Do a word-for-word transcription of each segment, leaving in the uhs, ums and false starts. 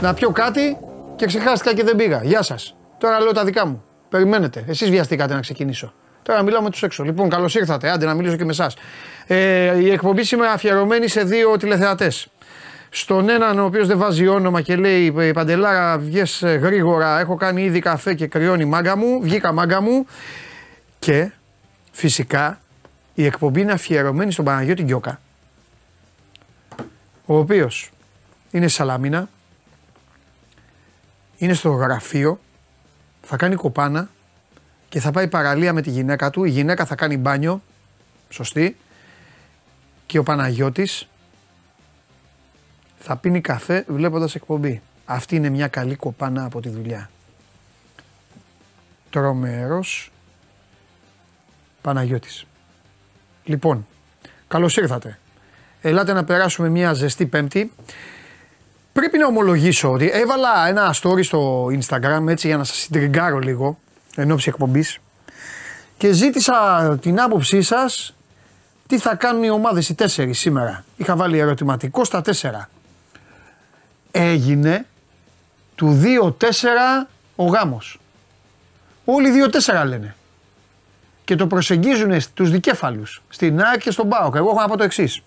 να πιω κάτι και ξεχάστηκα και δεν πήγα. Γεια σας. Τώρα λέω τα δικά μου. Περιμένετε. Εσείς βιαστήκατε να ξεκινήσω. Τώρα μιλάω με τους έξω. Λοιπόν, καλώς ήρθατε. Άντε να μιλήσω και με εσάς. Ε, η εκπομπή σήμερα αφιερωμένη σε δύο τηλεθεατές. Στον έναν, ο οποίος δεν βάζει όνομα και λέει: Παντελάρα, βγες γρήγορα. Έχω κάνει ήδη καφέ και κρυώνει μάγκα μου. Βγήκα μάγκα μου. Και φυσικά η εκπομπή είναι αφιερωμένη στον Παναγιώτη Γκιώκα. Ο οποίος είναι Σαλαμίνα. Είναι στο γραφείο. Θα κάνει κοπάνα και θα πάει παραλία με τη γυναίκα του. Η γυναίκα θα κάνει μπάνιο. Σωστή. Και ο Παναγιώτης θα πίνει καφέ βλέποντας εκπομπή. Αυτή είναι μια καλή κοπάνα από τη δουλειά. Τρομερός Παναγιώτης. Λοιπόν, καλώς ήρθατε. Ελάτε να περάσουμε μια ζεστή Πέμπτη. Πρέπει να ομολογήσω ότι έβαλα ένα story στο Instagram έτσι για να σας συντριγκάρω λίγο ενόψει εκπομπής και ζήτησα την άποψή σας τι θα κάνουν οι ομάδες οι τέσσερις σήμερα. Είχα βάλει ερωτηματικό στα τέσσερα. Έγινε του δύο τέσσερα ο γάμος. Όλοι δύο τέσσερα λένε. Και το προσεγγίζουν στους δικέφαλους, στην ΑΕΚ και στον ΠΑΟΚ. Εγώ έχω να πω το εξής.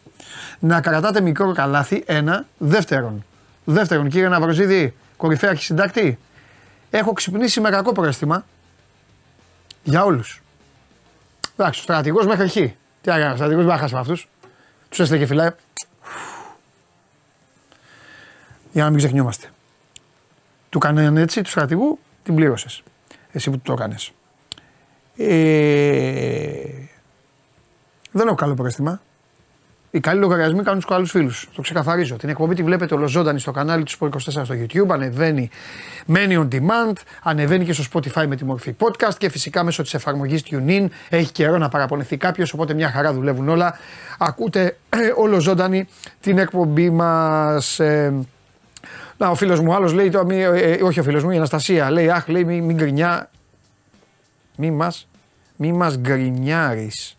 Να κρατάτε μικρό καλάθι, ένα. Δεύτερον, δεύτερον κύριε Ναυροζίδη, κορυφαία και συντάκτη, έχω ξυπνήσει με κακό προαίσθημα για όλους. Εντάξει, ο στρατηγός μέχρι εκεί. Τι άγανα, ο στρατηγός μπάχας με αυτούς. Τους έστειλε και φυλάει. Για να μην ξεχνιόμαστε. Του κάνανε έτσι, του στρατηγού, την πλήρωσες. Εσύ που το έκανες. Ε... Δεν έχω καλό προαίσθημα. Οι καλοί λογαριασμοί κάνουν τους καλούς φίλους. Το ξεκαθαρίζω. Την εκπομπή τη βλέπετε ολοζώντανη στο κανάλι του σπορτ είκοσι τέσσερα στο YouTube. Ανεβαίνει, μένει on demand. Ανεβαίνει και στο Spotify με τη μορφή podcast και φυσικά μέσω της εφαρμογής TuneIn. Έχει καιρό να παραπονεθεί κάποιος, οπότε μια χαρά δουλεύουν όλα. Ακούτε ολοζώντανη την εκπομπή μας. Ε... Να, ο φίλος μου άλλος λέει, το, μη, ε, ε, όχι ο φίλος μου, η Αναστασία λέει, αχ, λέει, μην μη γκρινιά. Μη μας, μη μας γκρινιάρεις.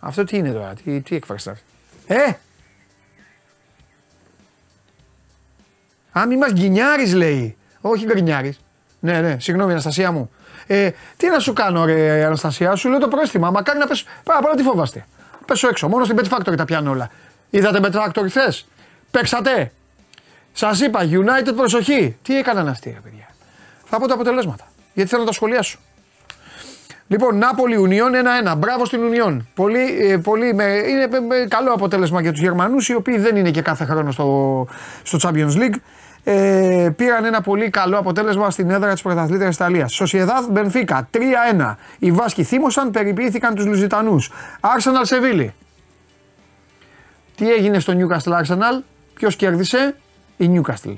Αυτό τι είναι τώρα, τι, τι έκφραση αυτή. Ε! Α, μη μας γκρινιάρεις λέει. Όχι γκρινιάρεις. Ναι, ναι, συγγνώμη Αναστασία μου. Ε, τι να σου κάνω ρε Αναστασία, σου λέω το πρόστιμα, μα κάνει να πέσω, πάρα πολλά τι φοβάστε. Πέσω έξω, μόνο στην Pet Factory τα πιάνω όλα. Είδατε Pet Factory χθες, παίξατε. Σας είπα, United προσοχή. Τι έκαναν αυτοί ρε παιδιά. Θα πω τα αποτελέσματα, γιατί θέλω να τα σχολιάσω. Λοιπόν, Νάπολη Ουνιόν ένα ένα. Μπράβο στην Ουνιόν. Πολύ, ε, πολύ με, είναι με, με, καλό αποτέλεσμα για τους Γερμανούς, οι οποίοι δεν είναι και κάθε χρόνο στο, στο Champions League. Ε, πήραν ένα πολύ καλό αποτέλεσμα στην έδρα της πρωταθλήτριας Ιταλίας. Σοσιεδάδ Μπενφίκα τρία ένα. Οι Βάσκοι θύμωσαν, περιποιήθηκαν τους Λουζιτανούς. Arsenal Σεβίλη. Τι έγινε στο Newcastle Arsenal, ποιος κέρδισε, η Newcastle.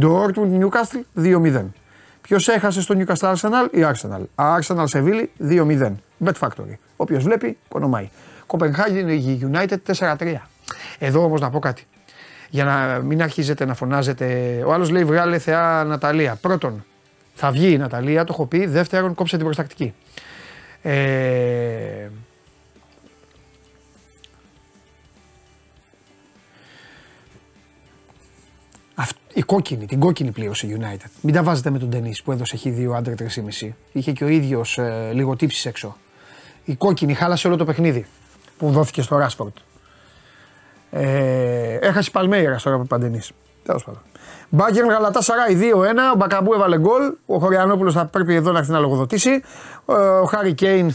Dortmund Newcastle δύο μηδέν. Ποιος έχασε στο Newcastle Arsenal, η Arsenal. Arsenal Σεβίλη δύο μηδέν. Bet Factory. Όποιος βλέπει, κονομάει. Κοπενχάγη United τέσσερα τρία. Εδώ όμως να πω κάτι. Για να μην αρχίζετε να φωνάζετε. Ο άλλος λέει βγάλε θεά Ναταλία. Πρώτον, θα βγει η Ναταλία, το έχω πει. Δεύτερον, κόψε την προστακτική. Ε... Η κόκκινη, την κόκκινη πλήρωσε η United. Μην τα βάζετε με τον Ντενής που έδωσε χι δύο άντρε τρία και μισό. Είχε και ο ίδιος ε, λίγο τύψεις έξω. Η κόκκινη χάλασε όλο το παιχνίδι που δόθηκε στο Ράσφορντ. Ε, έχασε η Παλμέιρα τώρα από Παντενής. Τέλος πάντων. Μπάγκερν Γαλατάσαράι δύο ένα. Ο Πακαμπού έβαλε γκολ. Ο Χωριανόπουλος θα πρέπει εδώ να έρθει να λογοδοτήσει. Ε, ο Χάρι Κέιν.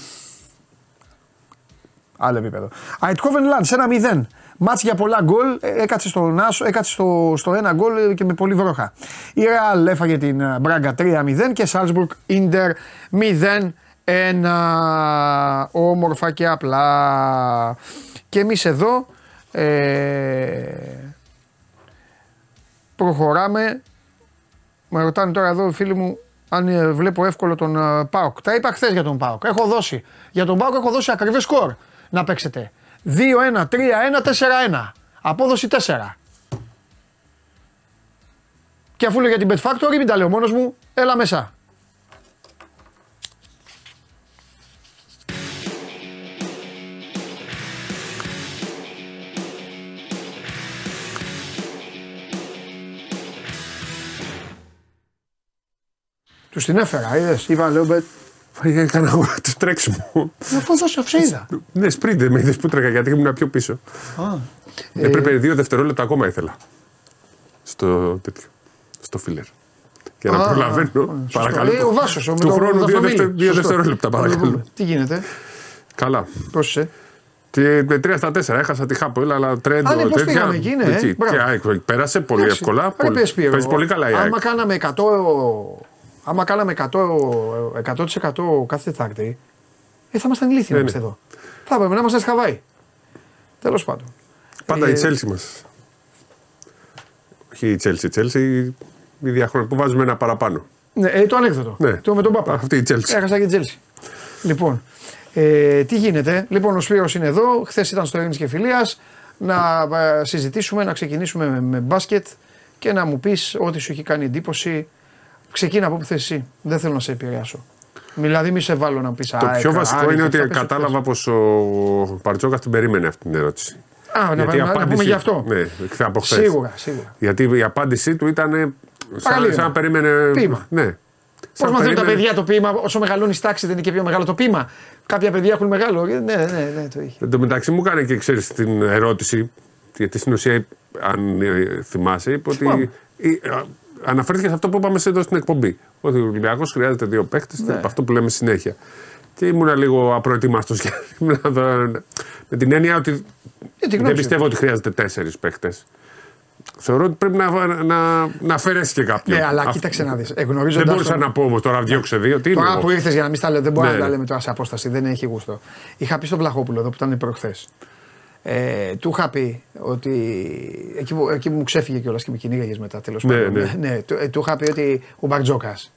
Άλλο επίπεδο. Αιτχόβεν Λαντς ένα μηδέν. Μάτς για πολλά γκολ, έκατσε στο, στο, στο ένα γκολ και με πολύ βροχά. Η Ρεάλ έφαγε την Μπράγκα τρία μηδέν και Σάλτσμπουργκ Ίντερ μηδέν ένα. Όμορφα και απλά. Και εμείς εδώ ε, προχωράμε. Με ρωτάνε τώρα εδώ φίλοι μου αν βλέπω εύκολο τον ΠΑΟΚ. Τα είπα χθες για τον ΠΑΟΚ. Έχω δώσει. Για τον ΠΑΟΚ έχω δώσει ακριβές σκορ να παίξετε. δύο ένα, τρία ένα, τέσσερα ένα. Απόδοση τέσσερα. Και αφού λέω για την Pet Factory, μην τα λέω μόνος μου, έλα μέσα. Τους την έφερα, είδες, είπα λέω μπε... Έκανα εγώ το τρέξιμο. Να πω δώσε αυσίδα. Ναι, σπρίντε με είδες που τρέκα γιατί ήμουν πιο πίσω. Α, ε, έπρεπε δύο δευτερόλεπτα ακόμα ήθελα. Στο τέτοιο, στο φίλερ. Και να προλαβαίνω, παρακαλώ. Ο Βάσος, ο του χρόνου δύο δευτερόλεπτα παρακαλώ. Τι γίνεται. Καλά. Πώς είσαι. Με τρία στα τέσσερα έχασα τη Χάπολα, αλλά τρέντο τέτοια. Αν εκεί, ναι. Πέρασε πολύ εύκολα. Παίζει πολύ καλά η ΑΕΚ. Άμα κάναμε εκατό... Άμα κάναμε εκατό τοις εκατό κάθε Τετάρτη, ε, θα ήμασταν ηλίθιοι να είμαστε εδώ. Θα έπρεπε να είμαστε στη Χαβάη. Τέλος πάντων. Πάντα ε... η Chelsea μας. Όχι η Chelsea, η Chelsea, η διαχρονική που βάζουμε ένα παραπάνω. Ναι, ε, το ανέκδοτο. Ναι. Το με τον Πάπα. Αυτή η Chelsea. Έχασα και την Chelsea. Λοιπόν, ε, τι γίνεται. Λοιπόν, ο Σπύρος είναι εδώ. Χθες ήταν στο Έλληνες και Φιλίας. Να ε, συζητήσουμε, να ξεκινήσουμε με, με μπάσκετ και να μου πεις ό,τι σου έχει κάνει εντύπωση. Ξεκίνα από που θες εσύ. Δεν θέλω να σε επηρεάσω. Δηλαδή, μη σε βάλω να πεις. Το α, πιο α, βασικό α, είναι ότι κατάλαβα πως ο Μπαρτζόκας την περίμενε αυτή την ερώτηση. Α, γιατί να, απάντηση... να πούμε γι' αυτό. Ναι, από χθες. Σίγουρα, σίγουρα. Γιατί η απάντησή του ήταν σαν, σαν να περίμενε. Ποίημα. Ναι. Πώς μαθαίνουν περίμενε... τα παιδιά το ποίημα, όσο μεγαλώνει η τάξη δεν είναι και πιο μεγάλο το ποίημα. Κάποια παιδιά έχουν μεγάλο. Ναι, ναι, ναι, ναι το είχε. Εν τω μεταξύ μου κάνει και ξέρεις την ερώτηση, γιατί στην ουσία, αν θυμάσαι, είπε ότι. Αναφέρθηκε σε αυτό που είπαμε εδώ στην εκπομπή. Ότι ο Ολυμπιακός χρειάζεται δύο παίκτες, ναι. Αυτό που λέμε συνέχεια. Και ήμουν λίγο απροετοίμαστος με την έννοια ότι δεν πιστεύω ότι χρειάζεται τέσσερις παίκτες. Θεωρώ ότι πρέπει να, να, να αφαιρέσει και κάποιον. Ναι, αλλά αυτό... κοίταξε να δεις. Δεν μπορούσα το... να πω όμως τώρα, διώξε δύο. Τι τώρα που ήρθες για να μην τα λέω, δεν μπορώ ναι. να τα λέμε τώρα σε απόσταση, δεν έχει γούστο. Είχα πει στον Βλαχόπουλο εδώ που ήταν προχθές. Ε, του είχα πει ότι. Εκεί που, εκεί που μου ξέφυγε κιόλας και με κυνήγαγες μετά, τέλος ναι, πάντων. Ναι. Ναι, του, του είχα πει ότι ο Μπαρτζόκας.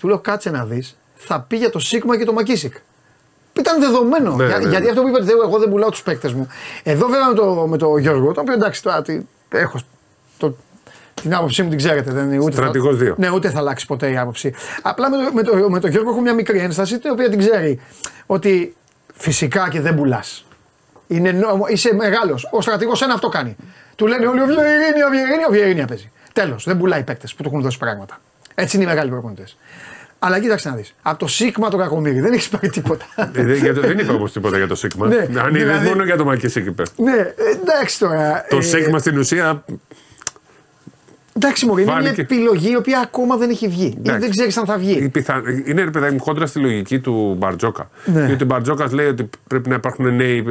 Του λέω κάτσε να δεις, θα πει για το Σίγμα και το Μακίσικ. Ήταν δεδομένο. Ναι, για, ναι. Γιατί αυτό που είπε ότι εγώ δεν πουλάω τους παίκτες μου. Εδώ βέβαια με τον με το Γιώργο, τον οποίο εντάξει τώρα τι, έχω. Το, την άποψή μου την ξέρετε. Δεν, ούτε στρατηγός δύο. Ναι, ούτε θα αλλάξει ποτέ η άποψη. Απλά με τον το, το, το Γιώργο έχω μια μικρή ένσταση την οποία την ξέρει. Ότι φυσικά και δεν πουλά. Είναι νόμο, είσαι μεγάλος. Ο στρατηγός ένα αυτό κάνει. Του λένε όλοι ο Βιερίνια, ο Βιερίνια, ο Βιερίνια παίζει. Τέλος, δεν πουλάει παίκτες που του έχουν δώσει πράγματα. Έτσι είναι οι μεγάλοι προπονητές. Αλλά κοίταξε να δεις. Από το Σίγμα το Κακομοίρη δεν έχει πάρει τίποτα. Δεν είπα όμως τίποτα για το Σίγμα. Αν είδες μόνο για το Μακίσικ είπε. Ναι, εντάξει τώρα. Το Σίγμα στην ουσία. Εντάξει, μωρή, είναι μια επιλογή η οποία ακόμα δεν έχει βγει. Δεν ξέρεις αν θα βγει. Είναι ρε παιδάκι μου κόντρα στη λογική του Μπαρτζόκα. Ναι. Γιατί ο Μπαρτζόκας λέει ότι πρέπει να υπάρχουν νέοι,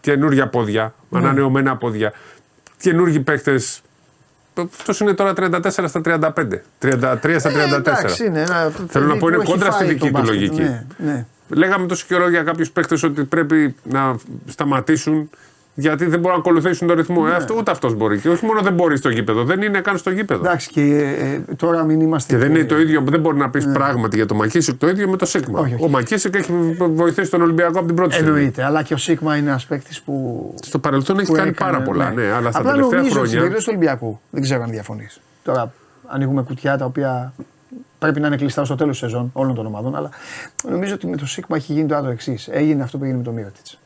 καινούργια πόδια, ναι. ανανεωμένα πόδια, καινούργιοι παίκτες. Αυτός είναι τώρα τριάντα τέσσερα στα τριάντα πέντε. τριάντα τρία στα τριάντα τέσσερα. Εντάξει, ναι, ένα, θέλω να πω είναι κόντρα στη δική του λογική. Ναι, ναι. Λέγαμε τόσο καιρό για κάποιους παίκτες ότι πρέπει να σταματήσουν. Γιατί δεν μπορούν να ακολουθήσουν τον ρυθμό. Ναι. Ε, αυτό, ούτε αυτός μπορεί. Και όχι μόνο δεν μπορεί στο γήπεδο, δεν είναι καν στο γήπεδο. Εντάξει, και ε, τώρα μην είμαστε. Και δεν είναι το ίδιο, δεν μπορεί να πει ναι. πράγματι για το Μακίσικ το ίδιο με το Σίγμα. Όχι, όχι. Ο Μακίσικ έχει βοηθήσει τον Ολυμπιακό από την πρώτη στιγμή. Εννοείται, αλλά και ο Σίγμα είναι ένας παίκτης που. Στο παρελθόν που έχει κάνει έκανε, πάρα πολλά. Ναι. Ναι, αλλά στα απλά τελευταία νομίζω, χρόνια. Στην περίπτωση του Ολυμπιακού δεν ξέρω αν διαφωνείς. Τώρα ανοίγουμε κουτιά τα οποία πρέπει να είναι κλειστά στο τέλος σεζόν όλων των ομάδων. Αλλά νομίζω ότι με το Σίγμα έχει γίνει το άλλο εξής. Έγινε αυτό που έγινε με το Μιροτιτς.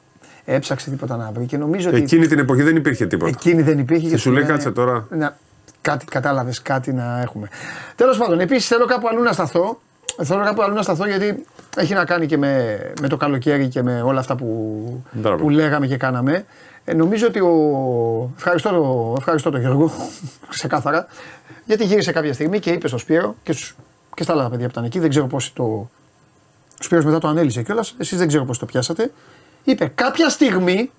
Έψαξε τίποτα να βρει και νομίζω ότι. Εκείνη την εποχή δεν υπήρχε τίποτα. Εκείνη δεν υπήρχε και, και σου λέει κάτσε τώρα. Να... Κάτι, κατάλαβες, κάτι να έχουμε. Τέλος πάντων, επίσης θέλω κάπου αλλού να σταθώ. Θέλω κάπου αλλού να σταθώ γιατί έχει να κάνει και με, με το καλοκαίρι και με όλα αυτά που, που λέγαμε και κάναμε. Ε, νομίζω ότι ο. Ευχαριστώ τον ευχαριστώ το Γιώργο, ξεκάθαρα, γιατί γύρισε κάποια στιγμή και είπε στο Σπύρο και, στους... και στα άλλα παιδιά που ήταν εκεί. Δεν ξέρω πώς το. Ο Σπύρος μετά το ανέλησε κιόλας. Εσείς δεν ξέρω πώς το πιάσατε. Είπε κάποια στιγμή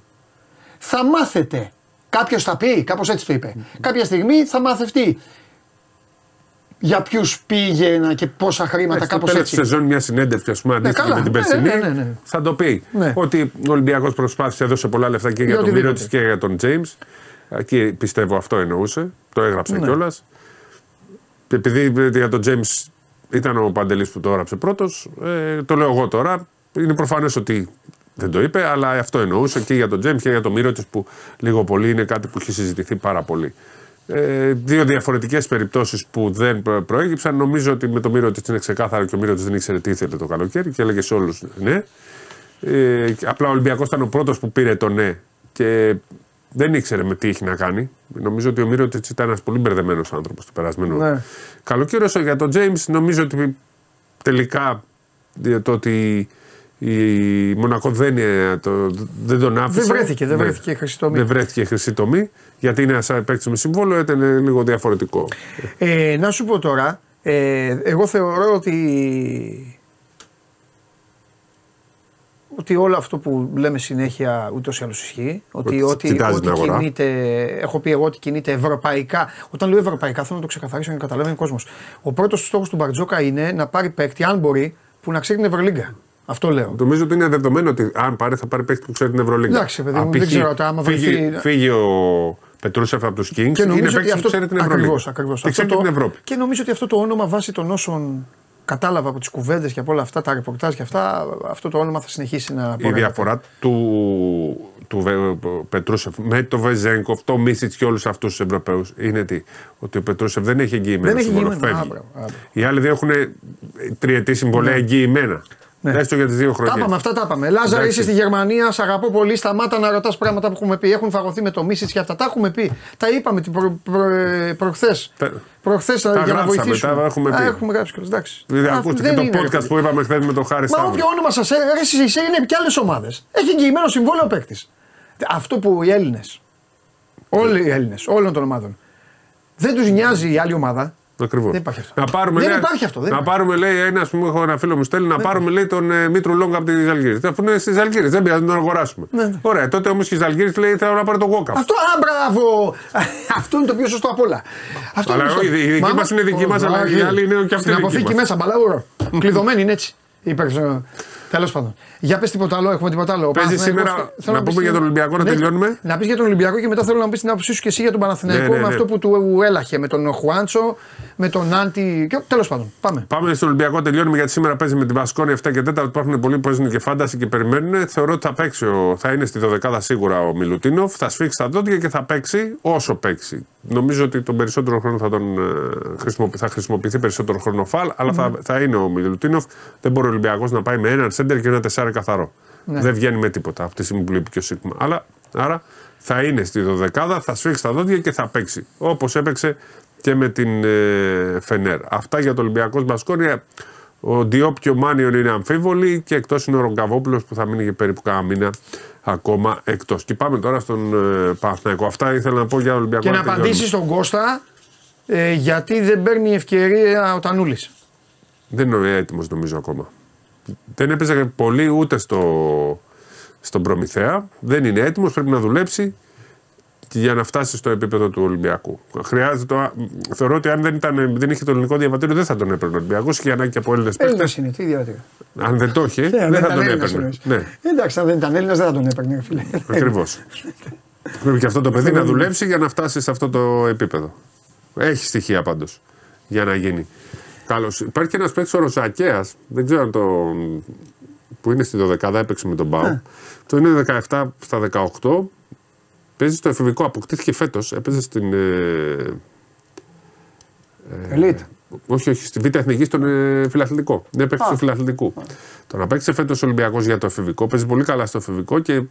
θα μάθετε. Κάποιος θα πει, κάπως έτσι το είπε. Mm-hmm. Κάποια στιγμή θα μάθευτεί. Για ποιους πήγαινα και πόσα χρήματα, κάπως έτσι. Στο τέλος της σεζόν μια συνέντευξη, ας πούμε, αντίστοιχη με την περσινή, ναι, ναι, ναι, ναι. θα το πει. Ναι. Ότι ο Ολυμπιακός προσπάθησε, έδωσε πολλά λεφτά και για, για τον Μύρωτης και για τον Τζέιμς. Και πιστεύω αυτό εννοούσε, το έγραψε ναι. κιόλας. Επειδή για τον Τζέιμς ήταν ο Παντελής που το έγραψε πρώτος, ε, το λέω εγώ τώρα, είναι προφανές ότι... Δεν το είπε, αλλά αυτό εννοούσε και για τον Τζέμ και για τον Μύρωτης που λίγο πολύ είναι κάτι που έχει συζητηθεί πάρα πολύ. Ε, δύο διαφορετικές περιπτώσεις που δεν προέκυψαν. Νομίζω ότι με τον Μύρωτης είναι ξεκάθαρο και ο Μύρωτης δεν ήξερε τι ήθελε το καλοκαίρι και έλεγε σε όλους ναι. Ε, απλά ο Ολυμπιακός ήταν ο πρώτος που πήρε το ναι και δεν ήξερε με τι είχε να κάνει. Νομίζω ότι ο Μύρωτιτς ήταν ένας πολύ μπερδεμένος άνθρωπος του περασμένου. Ναι. Καλοκαίρι για τον Τζέιμς, νομίζω ότι τελικά το ότι η Μονακό δεν, το, δεν τον άφησε. Δεν βρέθηκε, δεν ναι. βρέθηκε χρυσή τομή. Δεν βρέθηκε χρυσή τομή, γιατί είναι ένας παίκτης με συμβόλαιο, ήταν λίγο διαφορετικό. Ε, να σου πω τώρα, ε, εγώ θεωρώ ότι... ότι όλο αυτό που λέμε συνέχεια ούτως ή άλλως ισχύει, ότι ό,τι κινείται, έχω πει εγώ ότι κινείται ευρωπαϊκά. Όταν λέω ευρωπαϊκά, θέλω να το ξεκαθαρίσω για να καταλαβαίνει ο κόσμος. Ο πρώτος στόχος του Μπαρτζόκα είναι να πάρει παίκτη, αν μπορεί, που να ξέρει την Ευρωλίγκα. Αυτό λέω. Νομίζω ότι είναι δεδομένο ότι αν πάρει, θα πάρει παίκτη που ξέρει την Ευρωλίγκα. Εντάξει, παιδί μου, δεν ξέρω τώρα άμα βρεθεί. Φύγει ο Πετρούσεφ από τους Kings και είναι παίκτη που ξέρει την Ευρωλίγκα. Ακριβώς. Και νομίζω ότι αυτό το όνομα βάσει των όσων. Κατάλαβα από τις κουβέντες και από όλα αυτά τα ρεπορτάζ και αυτά, αυτό το όνομα θα συνεχίσει να πορεύεται. Η διαφορά του, του Πετρούσεφ με το Βεζένκοφ, το Μίσιτς και όλους αυτούς τους Ευρωπαίους είναι τι, ότι ο Πετρούσεφ δεν έχει εγγυημένο δεν συμβόλαιο, έχει φεύγει. Άμπρο, άμπρο. Οι άλλοι δύο έχουν τριετή συμβολέα ναι. εγγυημένα. Ναι. Έστω για τις δύο χρονιές. Τα είπαμε, αυτά τα είπαμε. Λάζαρη, είσαι στη Γερμανία, σ' αγαπώ πολύ. Σταμάτα να ρωτάς πράγματα που έχουμε πει. Έχουν φαγωθεί με το Μίσιτς και αυτά. Τα έχουμε πει. Τα είπαμε προ, προ, προχθές. Τα, προχθές τα για γράψαμε, να βοηθήσουμε. Τα έχουμε πει. Α, έχουμε γράψει κιόλας. Εντάξει. Δηλαδή, ακούστε και το podcast παιδί. Που είπαμε χθες με τον Χάρη Σταύρο. Μα όποιο όνομα σας έρεσε, εσύ είναι και άλλες ομάδες. Έχει εγγυημένο συμβόλαιο παίκτης. Αυτό που οι Έλληνες, όλοι οι Έλληνες, όλων των ομάδων, δεν τους νοιάζει η άλλη ομάδα. Ακριβώς. Δεν υπάρχει αυτό. Να πάρουμε, δεν λέει, υπάρχει αυτό. Δεν να πάρουμε λέει, ένα, ας πούμε, έχω ένα φίλο μου στέλνει, να δεν πάρουμε λέει, τον ε, Μήτρου Λόγκα από τις Αλγύριες. Θα πούνε στις Αλγύριες, δεν πειράζει να τον αγοράσουμε. Ναι, ναι. Ωραία, τότε όμως και στις Αλγύριες λέει θέλω να πάρω τον Γκόκα. Αυτό, α, μπράβο! αυτό είναι το πιο σωστό απ' όλα. Αυτό αλλά, είναι η δική μας είναι δική μας, αλλά οι άλλοι είναι και αυτή η δική μας. Στην αποθήκη μέσα, μπαλάουρο. Κλειδωμένοι είναι έτσι. Τέλος πάντων. Για πες τίποτα άλλο, έχουμε τίποτα άλλο. Παίζει σήμερα. Να, να πούμε πεις... για τον Ολυμπιακό, να ναι, τελειώνουμε. Να πεις για τον Ολυμπιακό και μετά θέλω να πεις την άποψή σου και εσύ για τον Παναθηναϊκό ναι, ναι, ναι. με αυτό που του έλαχε. Με τον Χουάντσο, με τον Άντι. Τέλος πάντων. Πάμε. Πάμε στον Ολυμπιακό, τελειώνουμε γιατί σήμερα παίζει με την Βασκόνη επτά και τέσσερα. Υπάρχουν πολλοί που παίζουν και φάνταση και περιμένουν. Θεωρώ ότι θα παίξει. Θα είναι στη δωδεκάδα σίγουρα ο Μιλουτίνοφ. Θα σφίξει τα δόντια και θα παίξει όσο παίξει. Νομίζω ότι τον περισσότερο χρόνο θα, τον χρησιμοποιη... θα χρησιμοποιηθεί περισσότερο χρόνο φαλ, αλλά mm. θα, θα είναι ο Μιλουτίνοφ. Δεν μπορεί ο Ολυμπιακός να πάει με έναν σέντερ και ένα τεσσάρι καθαρό. Ναι. Δεν βγαίνει με τίποτα από τη στιγμή που λείπει και ο Σίγμα. Αλλά άρα θα είναι στη δωδεκάδα, θα σφίξει τα δόντια και θα παίξει. Όπως έπαιξε και με την ε, Φενέρ. Αυτά για το Ολυμπιακός Μπασκόνια. Ο Ντιόπιο Μάνιον είναι αμφίβολη και εκτός είναι ο Ρογκαβόπουλος που θα μείνει για περίπου κάνα μήνα ακόμα εκτός. Και πάμε τώρα στον ε, Παναθηναϊκό. Αυτά ήθελα να πω για Ολυμπιακό. Και να, να απαντήσει στον Κώστα ε, γιατί δεν παίρνει ευκαιρία ο Τανούλης. Δεν είναι έτοιμος νομίζω ακόμα. Δεν έπαιζε πολύ ούτε στο, στον Προμηθέα. Δεν είναι έτοιμος, πρέπει να δουλέψει για να φτάσει στο επίπεδο του Ολυμπιακού. Χρειάζεται, θεωρώ ότι αν δεν, ήταν, δεν είχε το ελληνικό διαβατήριο δεν θα τον έπαιρνε ο Ολυμπιακός. Είχε ανάγκη από Έλληνες παίκτες. Έλληνας είναι, τι διαβατήριο. Αν δεν το είχε, δεν θα τον έπαιρνε. Ναι. Εντάξει, αν δεν ήταν Έλληνας δεν θα τον έπαιρνε. Ακριβώς. Πρέπει και αυτό το παιδί να δουλέψει για να φτάσει σε αυτό το επίπεδο. Έχει στοιχεία πάντως για να γίνει. Καλώς. Υπάρχει και ένας παίκτης ο Ροσακέας, δεν ξέρω αν τον... που είναι στη δωδεκάδα, έπαιξε με τον Μπάου. Το είναι δεκαεπτά στα δεκαοκτώ, παίζει στο εφηβικό, αποκτήθηκε φέτος, έπαιζε στην... Ελίτ. Ε, όχι, όχι, στη Β' Εθνική, στον ε, φιλαθλητικό. Δεν παίξει στο φιλαθλητικό. Τον απέκτησε φέτος ο Ολυμπιακός για το εφηβικό, παίζει πολύ καλά στο εφηβικό και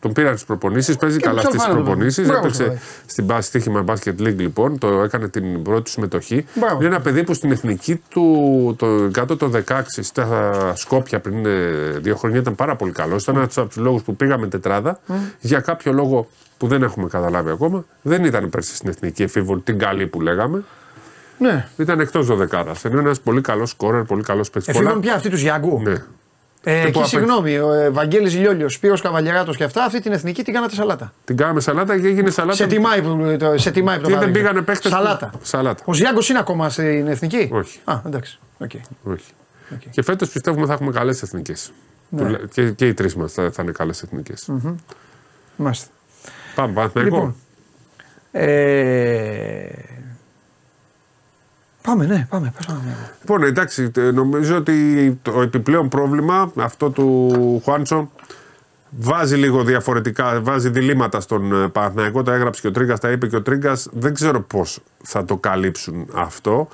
τον πήραν τις προπονήσεις, παίζει καλά στις προπονήσεις. Έπαιξε στην στοίχημα Basket League λοιπόν, το έκανε την πρώτη συμμετοχή. Μπράβο. Είναι ένα παιδί που στην εθνική του το, κάτω το δεκαέξι στα Σκόπια πριν δύο χρόνια ήταν πάρα πολύ καλό. Ήταν ένας από τους λόγους που πήγαμε τετράδα. Mm. Για κάποιο λόγο που δεν έχουμε καταλάβει ακόμα, δεν ήταν πέρσι στην εθνική εφήβολη, την καλή που λέγαμε. Ναι. Ήταν εκτός δωδεκάδας. Είναι ένας πολύ καλός σκόρερ, πολύ καλός παίκτης. Εφήβων πια αυτοί τους Γιαγκού. Ναι. Ε, εκεί, συγγνώμη, ο Βαγγέλης Λιόλιος, Σπύρος Καβαλιαράτος και αυτά, αυτή την εθνική την κάνατε σαλάτα. Την κάναμε σαλάτα και έγινε σαλάτα. Σε τιμάει που το δεν πήγανε παίχτες. Σαλάτα. σαλάτα. Ο Ζιάγκος είναι ακόμα στην εθνική. Όχι. Α, εντάξει. Okay. Όχι. Okay. Και φέτος πιστεύουμε θα έχουμε καλές εθνικές. Ναι. Και, και οι τρεις μας θα, θα είναι καλές εθνικές. Mm-hmm. Μάλιστα. Πάμε, Παναθηναϊκό. Λοιπόν, ε... Πάμε, ναι, πάμε, πάμε. Λοιπόν, εντάξει, νομίζω ότι το επιπλέον πρόβλημα αυτό του Χουάντσο βάζει λίγο διαφορετικά, βάζει διλήμματα στον Παναθηναϊκό. Τα έγραψε και ο Τρίγκας, τα είπε και ο Τρίγκας. Δεν ξέρω πώς θα το καλύψουν αυτό.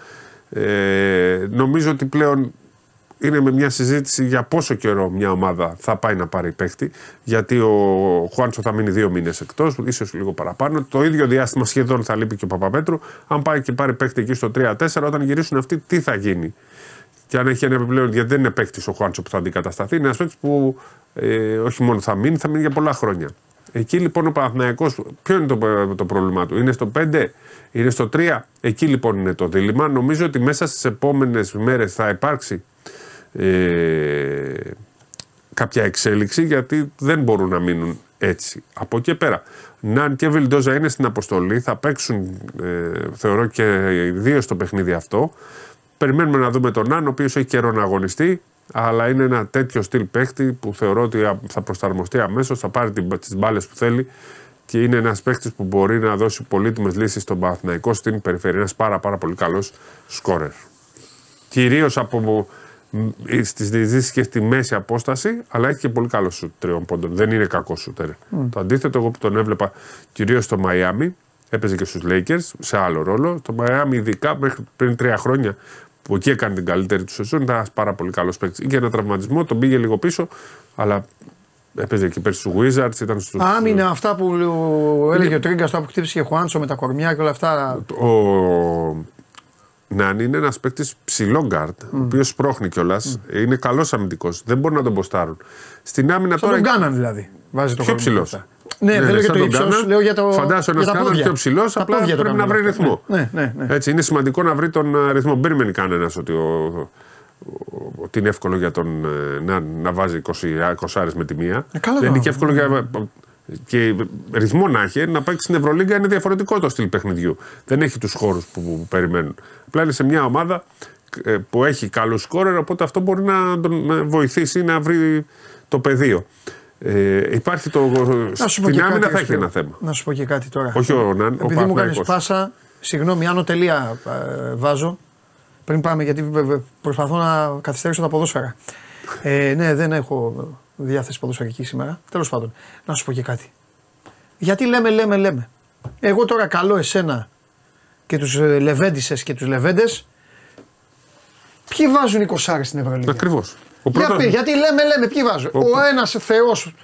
Ε, νομίζω ότι πλέον είναι με μια συζήτηση για πόσο καιρό μια ομάδα θα πάει να πάρει παίχτη, γιατί ο Χουάντσο θα μείνει δύο μήνες εκτός, ίσως λίγο παραπάνω. Το ίδιο διάστημα σχεδόν θα λείπει και ο Παπαπέτρου. Αν πάει και πάρει παίχτη εκεί στο τρία τέσσερα, όταν γυρίσουν αυτοί, τι θα γίνει. Και αν έχει ένα επιπλέον, γιατί δεν είναι παίχτης ο Χουάντσο που θα αντικατασταθεί, είναι ένας παίχτης που ε, όχι μόνο θα μείνει, θα μείνει για πολλά χρόνια. Εκεί λοιπόν ο Παναθηναϊκός, ποιο είναι το, το πρόβλημά του, είναι στο πέντε, είναι στο τρία, εκεί λοιπόν είναι το δίλημμα. Νομίζω ότι μέσα στις επόμενες μέρες θα υπάρξει ε, κάποια εξέλιξη, γιατί δεν μπορούν να μείνουν έτσι. Από εκεί πέρα, Ναν και Βιλντόζα είναι στην αποστολή, θα παίξουν ε, θεωρώ και δύο στο παιχνίδι αυτό. Περιμένουμε να δούμε τον Ναν, ο οποίος έχει καιρό να αγωνιστεί, αλλά είναι ένα τέτοιο στυλ παίχτη που θεωρώ ότι θα προσαρμοστεί αμέσως, θα πάρει τις μπάλες που θέλει και είναι ένας παίχτης που μπορεί να δώσει πολύτιμες λύσεις στον Παναθηναϊκό στην περιφέρεια. Ένας πάρα, πάρα πολύ καλός σκόρερ. Κυρίως από στις διεισδύσεις και στη μέση απόσταση, αλλά έχει και πολύ καλό σουτ τριών πόντων. Δεν είναι κακό σουτέρ. Mm. Το αντίθετο, εγώ που τον έβλεπα κυρίως στο Μαϊάμι, έπαιζε και στους Lakers σε άλλο ρόλο. Το Μαϊάμι, ειδικά μέχρι πριν τρία χρόνια, που εκεί έκανε την καλύτερη του σεζόν, ήταν ένας πάρα πολύ καλός παίκτης. Είχε ένα τραυματισμό, τον πήγε λίγο πίσω, αλλά έπαιζε εκεί πέρσι στους Wizards, ήταν στους... Άμυνα, αυτά που έλεγε είναι... ο Τρίγκας, το που χτύπησε και Χουάντσο με τα κορμιά και όλα αυτά. Ο, ο... Νάνι είναι ένας παίκτης ψηλό guard, mm. ο οποίος πρόχνει κιόλας, mm. είναι καλός αμυντικός, δεν μπορεί να τον ποστάρουν. Στην άμυνα τώρα... τον Γκάναν δηλαδή, βάζει το πιο ψηλός. Ναι, ναι, δεν λέω για το ύψος, λέω για το. Φαντάζομαι ένας κάνας πιο ψηλός, απλά πρέπει να αυτό. βρει ρυθμό. Ναι, ναι, ναι. Έτσι, είναι σημαντικό να βρει τον ρυθμό. Μπήρμενη κανένας ότι, ο, ότι είναι εύκολο για τον να, να βάζει είκοσι άρες με τη μία. Ε, καλά, δεν είναι και εύκολο ναι. για. Και ρυθμό να έχει, να παίξει στην Ευρωλίγκα είναι διαφορετικό το στυλ παιχνιδιού. Δεν έχει τους χώρους που, που περιμένουν. Απλά είναι σε μια ομάδα που έχει καλούς σκόρερ, οπότε αυτό μπορεί να τον βοηθήσει να βρει το πεδίο. Ε, υπάρχει το. Στην άμυνα θα έχει ένα θέμα. Να σου πω και κάτι τώρα. Όχι ο Ναν. Επειδή ο μου κάνεις πάσα, συγγνώμη, άνω τελεία ε, βάζω. Πριν πάμε, γιατί προσπαθώ να καθυστερήσω τα ποδόσφαιρα. Ε, ναι, δεν έχω διάθεση ποδοσφαιρική σήμερα. Τέλος πάντων, να σου πω και κάτι. Γιατί λέμε, λέμε, λέμε. Εγώ τώρα καλώ εσένα και τους Λεβέντισες και τους Λεβέντες. Ποιοι βάζουν είκοσι στην Ευρωλίγκα. Ακριβώς. Πρώτος... Για, γιατί λέμε, λέμε, ποιοι βάζω. Ο, ο ένας θεός,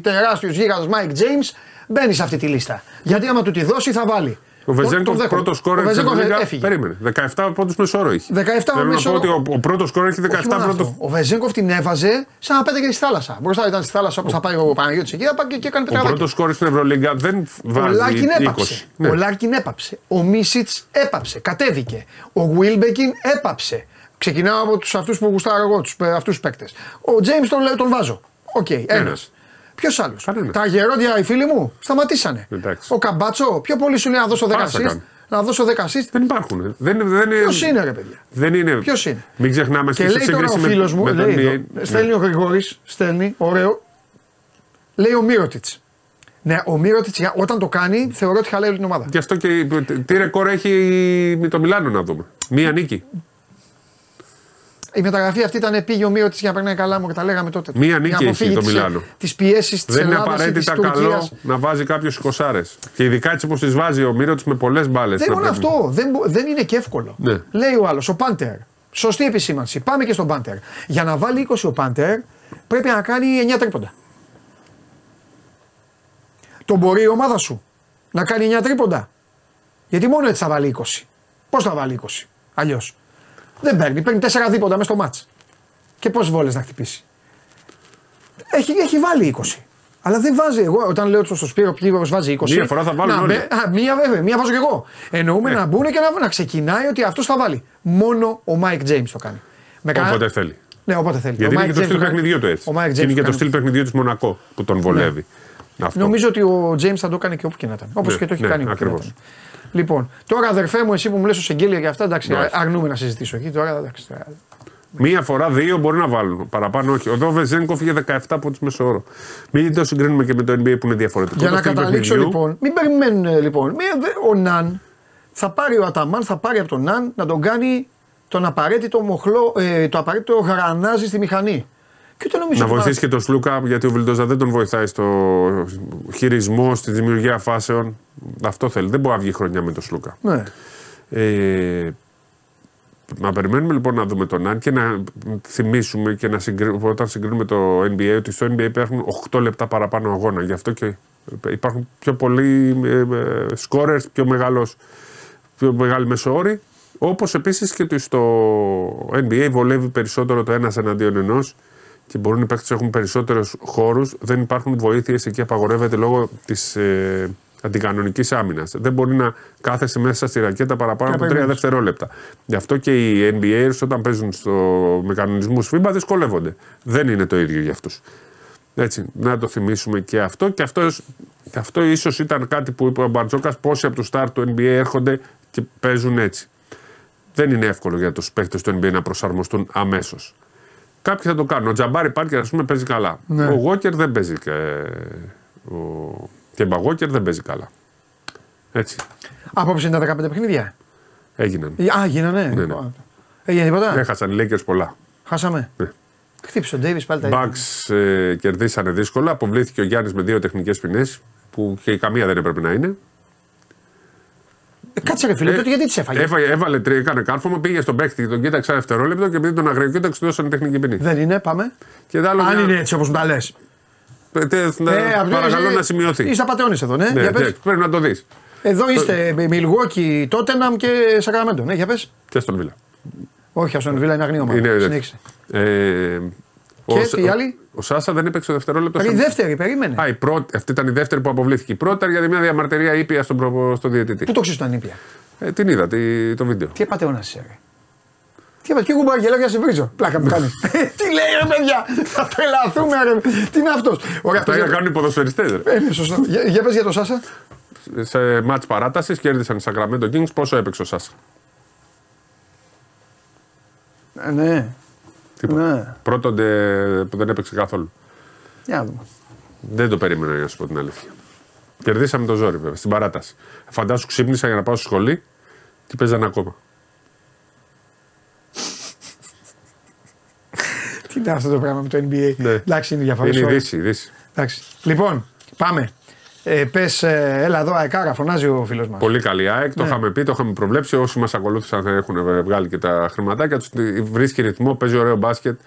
τεράστιος γίγαντας Μάικ Τζέιμς, μπαίνει σε αυτή τη λίστα. Γιατί άμα του τη δώσει θα βάλει. Ο Βεζένκοφ πρώτος σκόρερ της Ευρωλίγκα. Περίμενε. δεκαεπτά πόντους μεσόωρο είχε. δεκαεπτά Θέλω μεσόωρο. Να πω ότι ο, ο πρώτος σκόρερ έχει δεκαεπτά πρώτο. Ο Βεζένκοφ την έβαζε σαν να πέταγε στη θάλασσα. Μπροστά ήταν στη θάλασσα όπως ο... θα πάει ο Παναγιώτης εκεί και, και έκανε πετρελάκι. Ο πρώτος σκόρερ στην Ευρωλίγκα δεν βάζει. Ο Λάρκιν έπαψε. Ο Μίσιτς έπαψε. Κατέβηκε. Ο Γουίλμπεκιν έπαψε. Ξεκινάω από τους αυτούς που γουστάρω εγώ, τους, αυτούς τους παίκτες. Ο Τζέιμς τον, τον βάζω. Οκ, okay, ένας. ένας. Ποιος άλλος. Κανένα. Τα γερόντια οι φίλοι μου σταματήσανε. Εντάξει. Ο Καμπάτσο, πιο πολύ σου λέει να δώσω δέκα assist. Να δώσω δέκα assist. Δεν υπάρχουν. Δεν, δεν Ποιος είναι, ρε παιδιά. Δεν είναι. Ποιος είναι. Μην ξεχνάμε και λέει τώρα ο φίλος μου, λέει, λέει, ναι. στέλνει ο Γρηγόρης, στέλνει, ωραίο. Λέει ο Μύρωτιτς. Ναι, ο Μύρωτιτς όταν το κάνει θεωρώ ότι χαλάει όλη την ομάδα. Γι' αυτό και τι ρεκόρ έχει με το Μιλάνο να δούμε. Μία νίκη. Η μεταγραφή αυτή ήταν πήγε ο Μύρωτιτς για να περνάει καλά μου και τα λέγαμε τότε. Μία νίκη έχει το Μιλάνο. Τις πιέσεις της Ελλάδας. Δεν είναι απαραίτητα καλό να βάζει κάποιος εικοσάρες. Και ειδικά έτσι όπως τις βάζει ο Μύρωτιτς με πολλές μπάλες. Δεν είναι αυτό. Δεν, δεν είναι και εύκολο. Ναι. Λέει ο άλλος, ο Πάντερ. Σωστή επισήμανση. Πάμε και στον Πάντερ. Για να βάλει είκοσι ο Πάντερ πρέπει να κάνει εννιά τρίποντα. Το μπορεί η ομάδα σου να κάνει εννιά τρίποντα. Γιατί μόνο έτσι θα βάλει είκοσι. Πώς θα βάλει είκοσι. Αλλιώς. Δεν παίρνει, παίρνει τέσσερα δίποτα μέσα στο μάτς. Και πώς βόλες να χτυπήσει. Έχει, έχει βάλει είκοσι. Αλλά δεν βάζει. Εγώ όταν λέω στο Σπύρο πλήρως βάζει είκοσι. Μία φορά θα βάλουν να, όλοι. Α, μία βέβαια, μία βάζω κι εγώ. Εννοούμε ε. να μπουν και να, να ξεκινάει ότι αυτός θα βάλει. Μόνο ο Μάικ Τζέιμς το κάνει. Με όποτε κανένα... θέλει. Ναι, όποτε θέλει. Γιατί ο είναι Mike και το στυλ παιχνιδιού του έτσι. Είναι και το, κάνει... το στυλ παιχνιδιού της Μονακό που τον βολεύει. Ναι. Νομίζω ότι ο Τζέιμς θα το κάνει και όπου και να ήταν. Όπως και το έχει κάνει. Ακριβώς. Λοιπόν, τώρα αδερφέ μου, εσύ που μου λες ως εγγέλια για αυτά, εντάξει, Άχι. αρνούμε να συζητήσω εκεί. Τώρα, εντάξει, τώρα. Μία φορά, δύο μπορεί να βάλουν. Παραπάνω, όχι. Ο Βεζένκοφ είχε δεκαεπτά πόντους μεσόωρο. Μην το συγκρίνουμε και με το N B A που είναι διαφορετικό. Για το να καταλήξω λοιπόν, μην περιμένουν λοιπόν. Ο Ναν θα πάρει ο Αταμάν, θα πάρει από τον Ναν να τον κάνει τον απαραίτητο μοχλό, ε, το απαραίτητο γρανάζι στη μηχανή. Και το νομίζω να βοηθήσει και τον Σλούκα, γιατί ο Βιλντόζα δεν τον βοηθάει στο χειρισμό, στη δημιουργία φάσεων. Αυτό θέλει. Δεν μπορεί να βγει χρονιά με τον Σλούκα. Ναι. Ε, Να περιμένουμε λοιπόν να δούμε τον Άρη και να θυμίσουμε και να συγκρίνουμε, όταν συγκρίνουμε το Ν Μπι Έι, ότι στο Ν Μπι Έι υπάρχουν οκτώ λεπτά παραπάνω αγώνα. Γι' αυτό και υπάρχουν πιο πολλοί scorers, πιο, μεγάλος, πιο μεγάλη μεσοόρη. Όπως επίσης και ότι στο Ν Μπι Έι βολεύει περισσότερο το ένας εναντίον ενός και μπορούν οι παίκτες να έχουν περισσότερους χώρους. Δεν υπάρχουν βοήθειες εκεί, απαγορεύεται λόγω της ε, αντικανονικής άμυνας. Δεν μπορεί να κάθεσαι μέσα στη ρακέτα παραπάνω από τρία δευτερόλεπτα. Γι' αυτό και οι Ν Μπι Έι όταν παίζουν στο, με κανονισμούς φίμπα δυσκολεύονται. Δεν είναι το ίδιο για αυτούς. Έτσι, να το θυμίσουμε και αυτό. Και αυτό, και αυτό ίσως ήταν κάτι που είπε ο Μπαρτζόκας, πόσοι από το start του Ν Μπι Έι έρχονται και παίζουν έτσι. Δεν είναι εύκολο για τους παίκτες του Ν Μπι Έι να προσαρμοστούν αμέσως. Κάποιοι θα το κάνουν. Ο Τζαμπάρι Πάρκερ, ας πούμε, παίζει καλά. Ναι. Ο Γόκερ δεν παίζει. Και ο, ο Κεμπαγόκερ δεν παίζει καλά. Έτσι. Απόψε είναι τα δεκαπέντε παιχνίδια. Έγιναν. Α, γίνανε. Ναι, ναι. Έγινε τίποτα. Έχασαν οι Lakers πολλά. Χάσαμε. Ναι. Χτύπησε ο Ντέιβις πάλι τα ίδια. Μπαξ ε, κερδίσανε δύσκολα. Αποβλήθηκε ο Γιάννης με δύο τεχνικές ποινές που και η καμία δεν έπρεπε να είναι. Κάτσε ρε φίλε, ε, τότε γιατί τις έφαγε. Έφαγε, έβαλε τρία, έκανε κάρφωμα, πήγε στον παίκτη και τον κοίταξε ένα δευτερόλεπτο και επειδή τον αγριοκοίταξε του δώσανε τεχνική ποινή. Δεν είναι, πάμε. Και άλλο, αν μια... είναι έτσι όπως μου τα λες. Ε, ε, παρακαλώ ε, να σημειωθεί. Είσαι απατεώνης εδώ, ναι. ναι για πες. Πρέπει να το δεις. Εδώ είστε Μιλγόκι, Τότεναμ και Σακραμέντο. Ναι, για πες. Και στον Βίλα. Όχι, στον Βίλα είναι αγνή ομάδα. Συνέχισε. Ε, ο, ο Σάσα δεν έπαιξε το δευτερόλεπτο. Η δεύτερη, περίμενε. Α, η πρώτη, αυτή ήταν η δεύτερη που αποβλήθηκε. Η πρώτη για μια διαμαρτυρία ήπια στον, προ, στον διαιτητή. Πού το ξέρεις ότι ήταν ήπια. Ε, την είδα τη, το βίντεο. Τι έπατε να είσαι, ρε. Τι έπατε, και εγώ μπαγγελάω για να σε βρίζω. Πλάκα μου κάνει. Τι λέει ρε παιδιά, θα τρελαθούμε, ρε. Τι είναι αυτό. Αυτά για να κάνουν οι ποδοσφαιριστές, ρε. Ε, σωστό. Για, για πες για τον Σάσα. Σε μάτς παράτασης κέρδισαν οι Σακραμέντο Kings. Πόσο έπαιξε ο Σάσα. Ε, ναι. Ναι. Πρώτονται που δεν έπαιξε καθόλου. Για δούμε. Δεν το περίμενα για να σου πω την αλήθεια. Κερδίσαμε το ζόρι βέβαια στην παράταση. Φαντάσου ξύπνησα για να πάω στο σχολείο και παίζανε ακόμα. Τι είναι αυτό το πράγμα με το Ν Μπι Έι. Ναι. Εντάξει, είναι διαφορετικό. Είναι η δύση, η δύση. Εντάξει. Λοιπόν, πάμε. Ε, πες, ε, έλα εδώ αεκάρα, φωνάζει ο φίλος μας. Πολύ καλή ΑΕΚ, το ναι. είχαμε πει, το είχαμε προβλέψει. Όσοι μας ακολούθησαν θα έχουν βγάλει και τα χρηματάκια τους. Βρίσκει ρυθμό, παίζει ωραίο μπάσκετ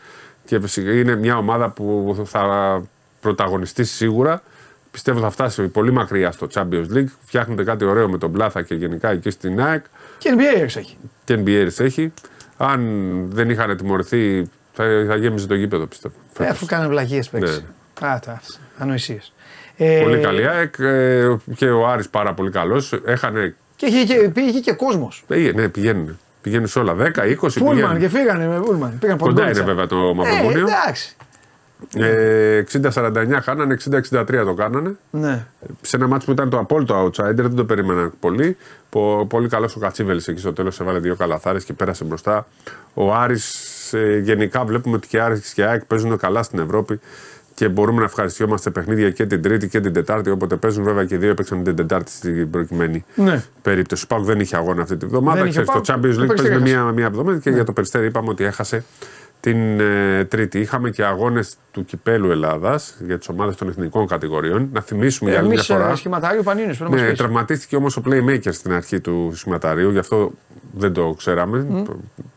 και είναι μια ομάδα που θα πρωταγωνιστήσει σίγουρα. Πιστεύω θα φτάσει πολύ μακριά στο Champions League. Φτιάχνεται κάτι ωραίο με τον Πλάθα και γενικά εκεί στην ΑΕΚ. Και Ν Μπι Έι έχει. Και Ν Μπι Έι έχει. Αν δεν είχαν τιμωρηθεί, θα, θα γέμιζε το γήπεδο πιστεύω. Ε, αφού κάνανε βλαγίες παίξει. Ανοησίες. Ε... Πολύ καλή ΑΕΚ και ο Άρης πάρα πολύ καλός. Έχανε... Και είχε και, πήγε και κόσμος. Πήγε, ναι, πηγαίνουν. Πηγαίνουν σε όλα. δέκα είκοσι Πούλμαν και φύγανε με Πούλμαν. Κοντά είναι βέβαια το Μαυροβούνιο. Ε, εξήντα σαράντα εννιά χάνανε, εξήντα εξήντα τρία το κάνανε. Ναι. Σε ένα μάτσο που ήταν το απόλυτο outsider, δεν το περίμεναν πολύ. Πολύ καλός ο Κατσίβελης εκεί στο τέλος, έβαλε δύο καλαθάρες και πέρασε μπροστά. Ο Άρης, γενικά βλέπουμε ότι και Άρης και ΑΕΚ παίζουν καλά στην Ευρώπη. Και μπορούμε να ευχαριστιόμαστε παιχνίδια και την Τρίτη και την Τετάρτη. Όποτε παίζουν, βέβαια και οι δύο έπαιξαν την Τετάρτη στην προκειμένη ναι. περίπτωση. Ο Πάκ δεν είχε αγώνα αυτή τη βδομάδα. Στο Champions League παίζουμε μία, μία εβδομάδα και ναι. για το Περιστέρι είπαμε ότι έχασε την ε, Τρίτη. Είχαμε και αγώνες του Κυπέλου Ελλάδας για τις ομάδες των εθνικών κατηγοριών. Να θυμίσουμε ε, για άλλη μια φορά. Σχηματάριο Πανίνης, πρέπει να μας πεις. Τραυματίστηκε όμως ο Playmaker στην αρχή του σχηματαρίου, γι' αυτό δεν το ξέραμε. Mm.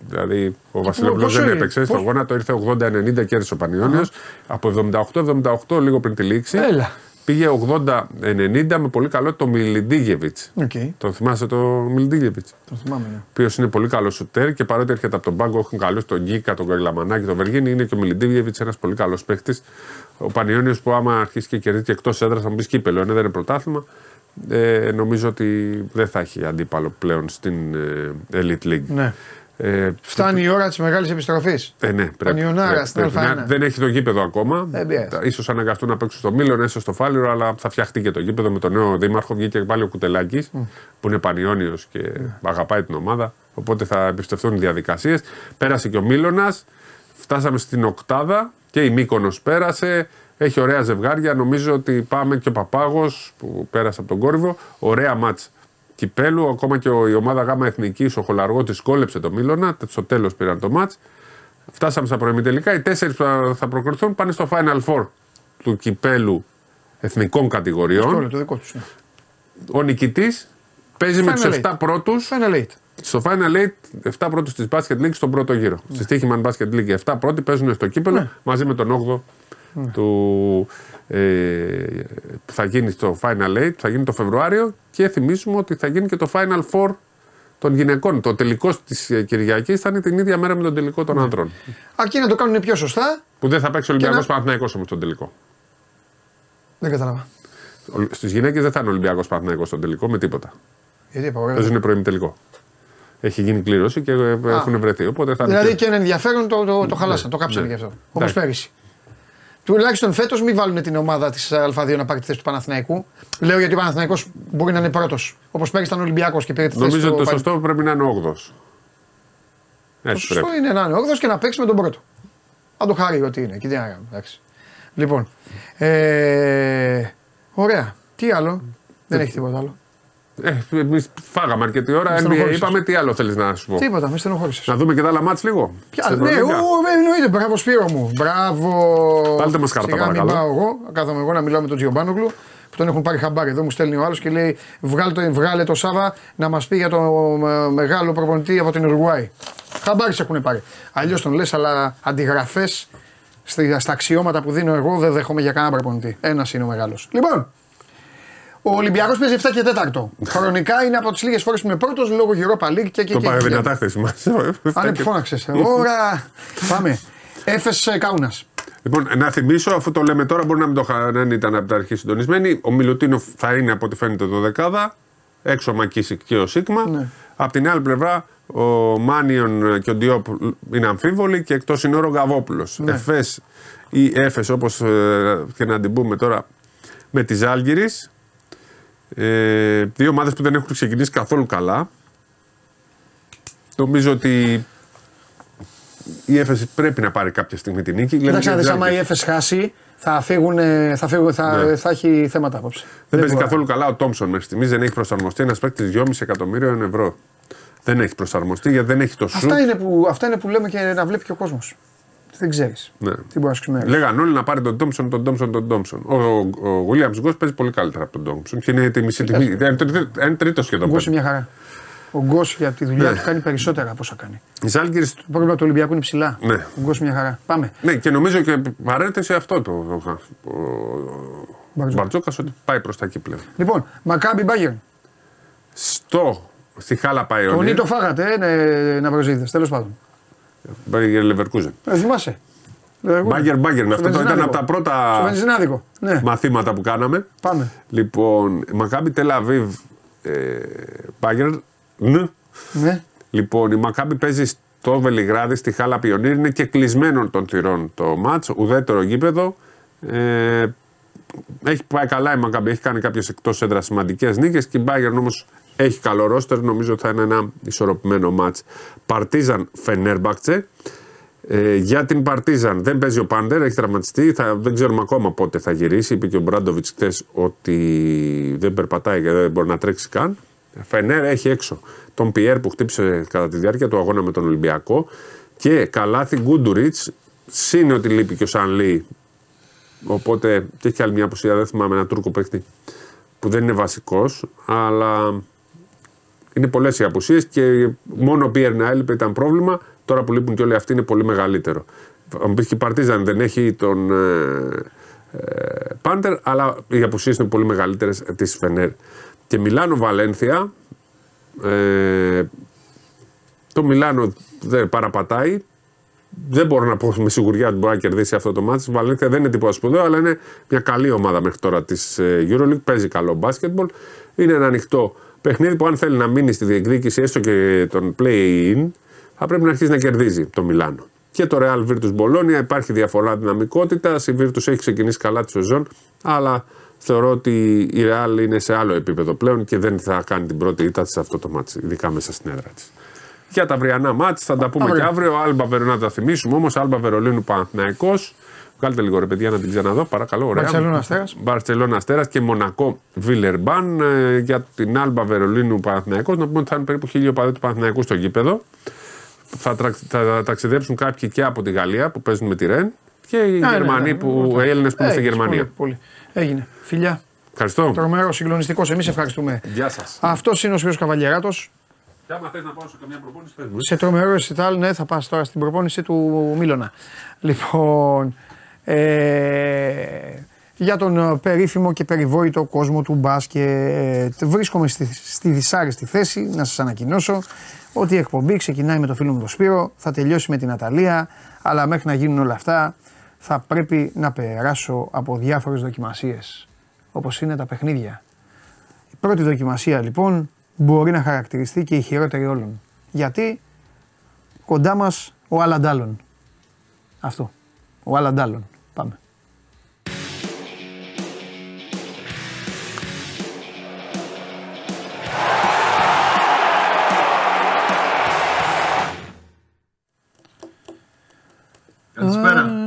Δηλαδή ο Βασιλόπουλος δεν έπαιξε. Στον γόνατο ήρθε ογδόντα ενενήντα, κέρδισε ο Πανιώνιος. Από εβδομήντα οκτώ εβδομήντα οκτώ λίγο πριν τη λήξη. Έλα. Πήγε ογδόντα ενενήντα με πολύ καλό το Μιλντίγεβιτς. Okay. Τον θυμάσαι το Μιλντίγεβιτς. Τον θυμάμαι. Ναι. Ο οποίος είναι πολύ καλός σουτέρ και παρότι έρχεται από τον πάγκο, έχουν καλούς τον Γκίκα, τον Καρλαμανάκη, τον Βεργίνη. Είναι και ο Μιλντίγεβιτς ένας πολύ καλός παίχτης. Ο Πανιώνιος που άμα αρχίσει και κερδίζει και εκτός έδρας, θα μου πεις κύπελο, δεν είναι πρωτάθλημα. Ε, νομίζω ότι δεν θα έχει αντίπαλο πλέον στην ε, Elite League. Ναι. Ε, Φτάνει η ώρα της μεγάλης επιστροφής. Ε, ναι, πρέπει, πρέπει, πρέπει, ναι. Δεν έχει το γήπεδο ακόμα. Ε, ίσως αναγκαστούν να παίξουν στο Μήλον, ίσως στο Φάληρο, αλλά θα φτιαχτεί και το γήπεδο με τον νέο δήμαρχο. Βγήκε πάλι ο Κουτελάκης, mm. που είναι Πανιώνιος και mm. αγαπάει την ομάδα. Οπότε θα εμπιστευτούν οι διαδικασίες. Πέρασε και ο Μήλωνας. Φτάσαμε στην οκτάδα και η Μύκονος πέρασε. Έχει ωραία ζευγάρια. Νομίζω ότι πάμε και ο Παπάγος που πέρασε από τον Κόρυβο. Ωραία μάτς. Κυπέλου, ακόμα και η ομάδα Γάμα Εθνικής, ο Χολαργότης κόλεψε το Μίλωνα, στο τέλος πήραν το μάτς. Φτάσαμε στα προημιτελικά, οι τέσσερις που θα προκριθούν πάνε στο Final Four του Κυπέλου Εθνικών Κατηγοριών. Αυτό είναι το δικό τους. Ο νικητής παίζει Final με τους επτά πρώτους. Final Eight. Στο final λέει εφτά πρώτους της Basket League στον πρώτο γύρο. Ναι. Στη Στίχημαν Basket League εφτά πρώτοι παίζουν στο κύπελλο, ναι, μαζί με τον όγδοο ναι, του, ε, που θα γίνει στο Final Eight, που θα γίνει το Φεβρουάριο, και θυμίζουμε ότι θα γίνει και το Final Four των γυναικών. Το τελικό της Κυριακής θα είναι την ίδια μέρα με τον τελικό των ναι, ανδρών. Αρκεί να το κάνουν πιο σωστά. Που δεν θα παίξει ο Ολυμπιακός να... Παναθηναϊκός όμως τον τελικό. Δεν κατάλαβα. Στις γυναίκες δεν θα είναι ο Ολυμπιακός Παναθηναϊκός στον τελικό με τίποτα. Παίζουν πρώιμη τελικό. Έχει γίνει κλήρωση και έχουν βρεθεί. Οπότε θα δηλαδή και ένα ενδιαφέρον το, το, το χαλάσαν, ναι, το κάψαν ναι, γι' αυτό. Όπως πέρυσι. Τουλάχιστον φέτος μην βάλουν την ομάδα της Α2 να πάρει τη θέση του Παναθηναϊκού. Λέω γιατί ο Παναθηναϊκός μπορεί να είναι πρώτος. Όπως πέρυσι ήταν ο Ολυμπιακός και πήρε τη θέση του. Νομίζω ότι το σωστό πρέπει να είναι ο όγδοος. Το σωστό πρέπει. είναι να είναι ο όγδοος και να παίξει με τον πρώτο. Αν το χάρει ότι είναι. Και τι να κάνουμε. Λοιπόν. Ε, ωραία. Τι άλλο. Δεν έχει τίποτα άλλο. Ε, εμείς φάγαμε αρκετή ώρα, είπαμε τι άλλο θέλεις να σου πω. Τίποτα, μη στενοχώρησες. Να δούμε και τα άλλα μάτς λίγο. Ποια, ναι, εννοείται, μπράβο Σπύρο μου, μπράβο. Πάλτε μας κάρτα παρακαλώ. Σιγά μην πάω εγώ, κάθομαι εγώ να μιλάω με τον Τζιομπάνογλου, που τον έχουν πάρει χαμπάρι. Εδώ μου στέλνει ο άλλος και λέει βγάλε το, βγάλε το Σάβα να μας πει για το μεγάλο προπονητή από την Ουρουάη. Χαμπάρι σε έχουν πάρει. Αλλιώς τον λες, αλλά αντιγραφές στα αξιώματα που δίνω εγώ δεν δέχομαι για κανένα προπονητή. Ένας είναι ο μεγάλος. Λοιπόν. Ο Ολυμπιακός παίζει εφτά και τέσσερα. Χρονικά είναι από τις λίγες φορές που είναι πρώτος λόγω Europa League και εκεί. Το παρεμβατά χθες μας. Αν που φώναξες. Ωραία. Πάμε. Έφες Κάουνας. Λοιπόν, να θυμίσω, αφού το λέμε τώρα, μπορεί να μην το χαράν ήταν από τα αρχή συντονισμένοι. Ο Μιλουτίνοφ θα είναι από ό,τι φαίνεται δωδεκάδα. Έξω ο Μακίσικ και ο Σίγμα. Ναι. Απ' την άλλη πλευρά, ο Μάνιον και ο Ντιόπ είναι αμφίβολοι και εκτός είναι ο Ρογαβόπουλος. Ναι. Εφές ή Έφες, όπως ε, και να την πούμε τώρα, με τη Ζάλγκιρις. Ε, δύο ομάδες που δεν έχουν ξεκινήσει καθόλου καλά. Νομίζω ότι η Έφεση πρέπει να πάρει κάποια στιγμή την νίκη. Κοιτάξτε, δηλαδή, άμα η Έφεση χάσει, θα, φύγουν, θα, φύγουν, θα, ναι. θα έχει θέματα απόψε. Δεν, δεν παίζει καθόλου καλά ο Τόμψον μέχρι στιγμής. Δεν έχει προσαρμοστεί. Ένας παίκτης δυόμισι εκατομμύρια ευρώ. Δεν έχει προσαρμοστεί γιατί δεν έχει το σουτ. Αυτά είναι που, αυτά είναι που λέμε και να βλέπει και ο κόσμος. Δεν ξέρεις. Ναι. Τι μπορεί να σκεφτεί. Λέγαν όλοι να πάρει τον Τόμψον, τον Τόμψον, τον Τόμψον. Ο, ο, ο Williams Γκος παίζει πολύ καλύτερα από τον Τόμψον και είναι τη μισή τιμή. Ένα τρίτο σχεδόν. Ο Γκος είναι μια χαρά. Ο Γκος για τη δουλειά ναι. του κάνει περισσότερα από όσα κάνει. Ζάλγκιρις... Το πρόβλημα του Ολυμπιακού είναι ψηλά. Ναι. Ο Γκος μια χαρά. Πάμε. Ναι, και νομίζω και παρέρεται σε αυτό το. Ο, ο, ο... Μπαρτζόκας ότι πάει προς τα εκεί πλέον. Λοιπόν, Μακάμπι Μπάγερν. Στο. Στη Χάλα Παϊόνιερ. Τον Νίτο φάγατε, ε, να προσδίδετε. Τέλος πάντων. Μπάγερ Λεβερκούζεν. Ε, θυμάσαι. Μπάγερ Μπάγερ. Αυτό το ήταν από τα πρώτα ναι. μαθήματα που κάναμε. Πάμε. Λοιπόν, Μακάμπι Τελαβίβ Μπάγερ. Ναι. Λοιπόν, η Μακάμπι παίζει στο Βελιγράδι, στη Χάλα Πιονίρ. Είναι και κλεισμένο των θυρών το μάτς. Ουδέτερο γήπεδο. Ε, έχει πάει καλά η Μακάμπι. Έχει κάνει κάποιες εκτός έδρας σημαντικές νίκες. Και η Μπάγερ όμως έχει καλό ρόστερ, νομίζω ότι θα είναι ένα ισορροπημένο μάτς. Παρτίζαν Φενέρμπαχτσε. Ε, για την Παρτίζαν δεν παίζει ο Πάντερ, έχει τραυματιστεί. Θα, δεν ξέρουμε ακόμα πότε θα γυρίσει. Είπε και ο Μπράντοβιτς χθες ότι δεν περπατάει και δεν μπορεί να τρέξει καν. Φενέρ έχει έξω τον Πιέρ που χτύπησε κατά τη διάρκεια του αγώνα με τον Ολυμπιακό. Και καλάθι Γκούντουριτς. Συν ότι λείπει και ο Σαν Λί. Οπότε και έχει άλλη μια απουσία. Δεν θυμάμαι έναν Τούρκο παίκτη που δεν είναι βασικός, αλλά. Είναι πολλές οι απουσίες και μόνο ο Πιέρ να έλειπε ήταν πρόβλημα. Τώρα που λείπουν και όλοι αυτοί είναι πολύ μεγαλύτερο. Αν πει και η Παρτίζαν δεν έχει τον ε, Πάντερ, αλλά οι απουσίες είναι πολύ μεγαλύτερες της Φενέρ. Και Μιλάνο Βαλένθια. Ε, το Μιλάνο δεν παραπατάει. Δεν μπορώ να πω με σιγουριά ότι μπορεί να κερδίσει αυτό το μάτι. Η Βαλένθια δεν είναι τίποτα σπουδαίο, αλλά είναι μια καλή ομάδα μέχρι τώρα της EuroLeague. Παίζει καλό μπάσκετμπολ. Είναι ένα ανοιχτό παιχνίδι που αν θέλει να μείνει στη διεκδίκηση έστω και τον play-in θα πρέπει να αρχίσει να κερδίζει το Μιλάνο. Και το Real Virtus Bologna υπάρχει διαφορά δυναμικότητας, η Virtus έχει ξεκινήσει καλά τη σεζόν, αλλά θεωρώ ότι η Real είναι σε άλλο επίπεδο πλέον και δεν θα κάνει την πρώτη ήττα σε αυτό το μάτς, ειδικά μέσα στην έδρα της. Για τα αυριανά μάτς θα τα πούμε αύριο. Και αύριο, Άλμπα Βερολίνου να τα θυμίσουμε όμως, Άλμπα Βερολίνου Παναθηναϊκός. Βγάλτε λίγο ρε παιδιά να την ξαναδώ, παρακαλώ. Ωραία. Μπαρτσελόνα Αστέρας. Μπαρτσελόνα Αστέρας και Μονακό Βιλερμπάν. Ε, για την Άλμπα Βερολίνου Παναθηναϊκός. Να πούμε ότι θα είναι περίπου χίλιοι οπαδοί του Παναθηναϊκού στο γήπεδο. Θα, τρα, θα, θα ταξιδέψουν κάποιοι και από τη Γαλλία που παίζουν με τη Ρεν και οι Γερμανοί, οι Έλληνες που είναι στη Γερμανία. Πολύ, πολύ. Έγινε. Φιλιά. Ευχαριστώ. Τρομερό, συγκλονιστικό. Εμείς ευχαριστούμε. Γεια σας. Αυτός είναι ο Σπύρος Καβαλιεράτος. Και άμα θες να πάω σε καμιά προπόνηση, θες. Σε τρομερό ρεσιτάλ, ναι, θα πας τώρα στην προπόνηση του Μίλωνα. Λοιπόν, ε, για τον περίφημο και περιβόητο κόσμο του μπάσκετ, βρίσκομαι στη, στη δυσάρεστη θέση να σας ανακοινώσω ότι η εκπομπή ξεκινάει με το φίλο μου τον Σπύρο, θα τελειώσει με την Ναταλία, αλλά μέχρι να γίνουν όλα αυτά θα πρέπει να περάσω από διάφορες δοκιμασίες, όπως είναι τα παιχνίδια. Η πρώτη δοκιμασία λοιπόν μπορεί να χαρακτηριστεί και η χειρότερη όλων, γιατί κοντά μας ο Αλαντάλλον. Αυτό, ο Αλαντάλλον. Πάμε. Καλησπέρα.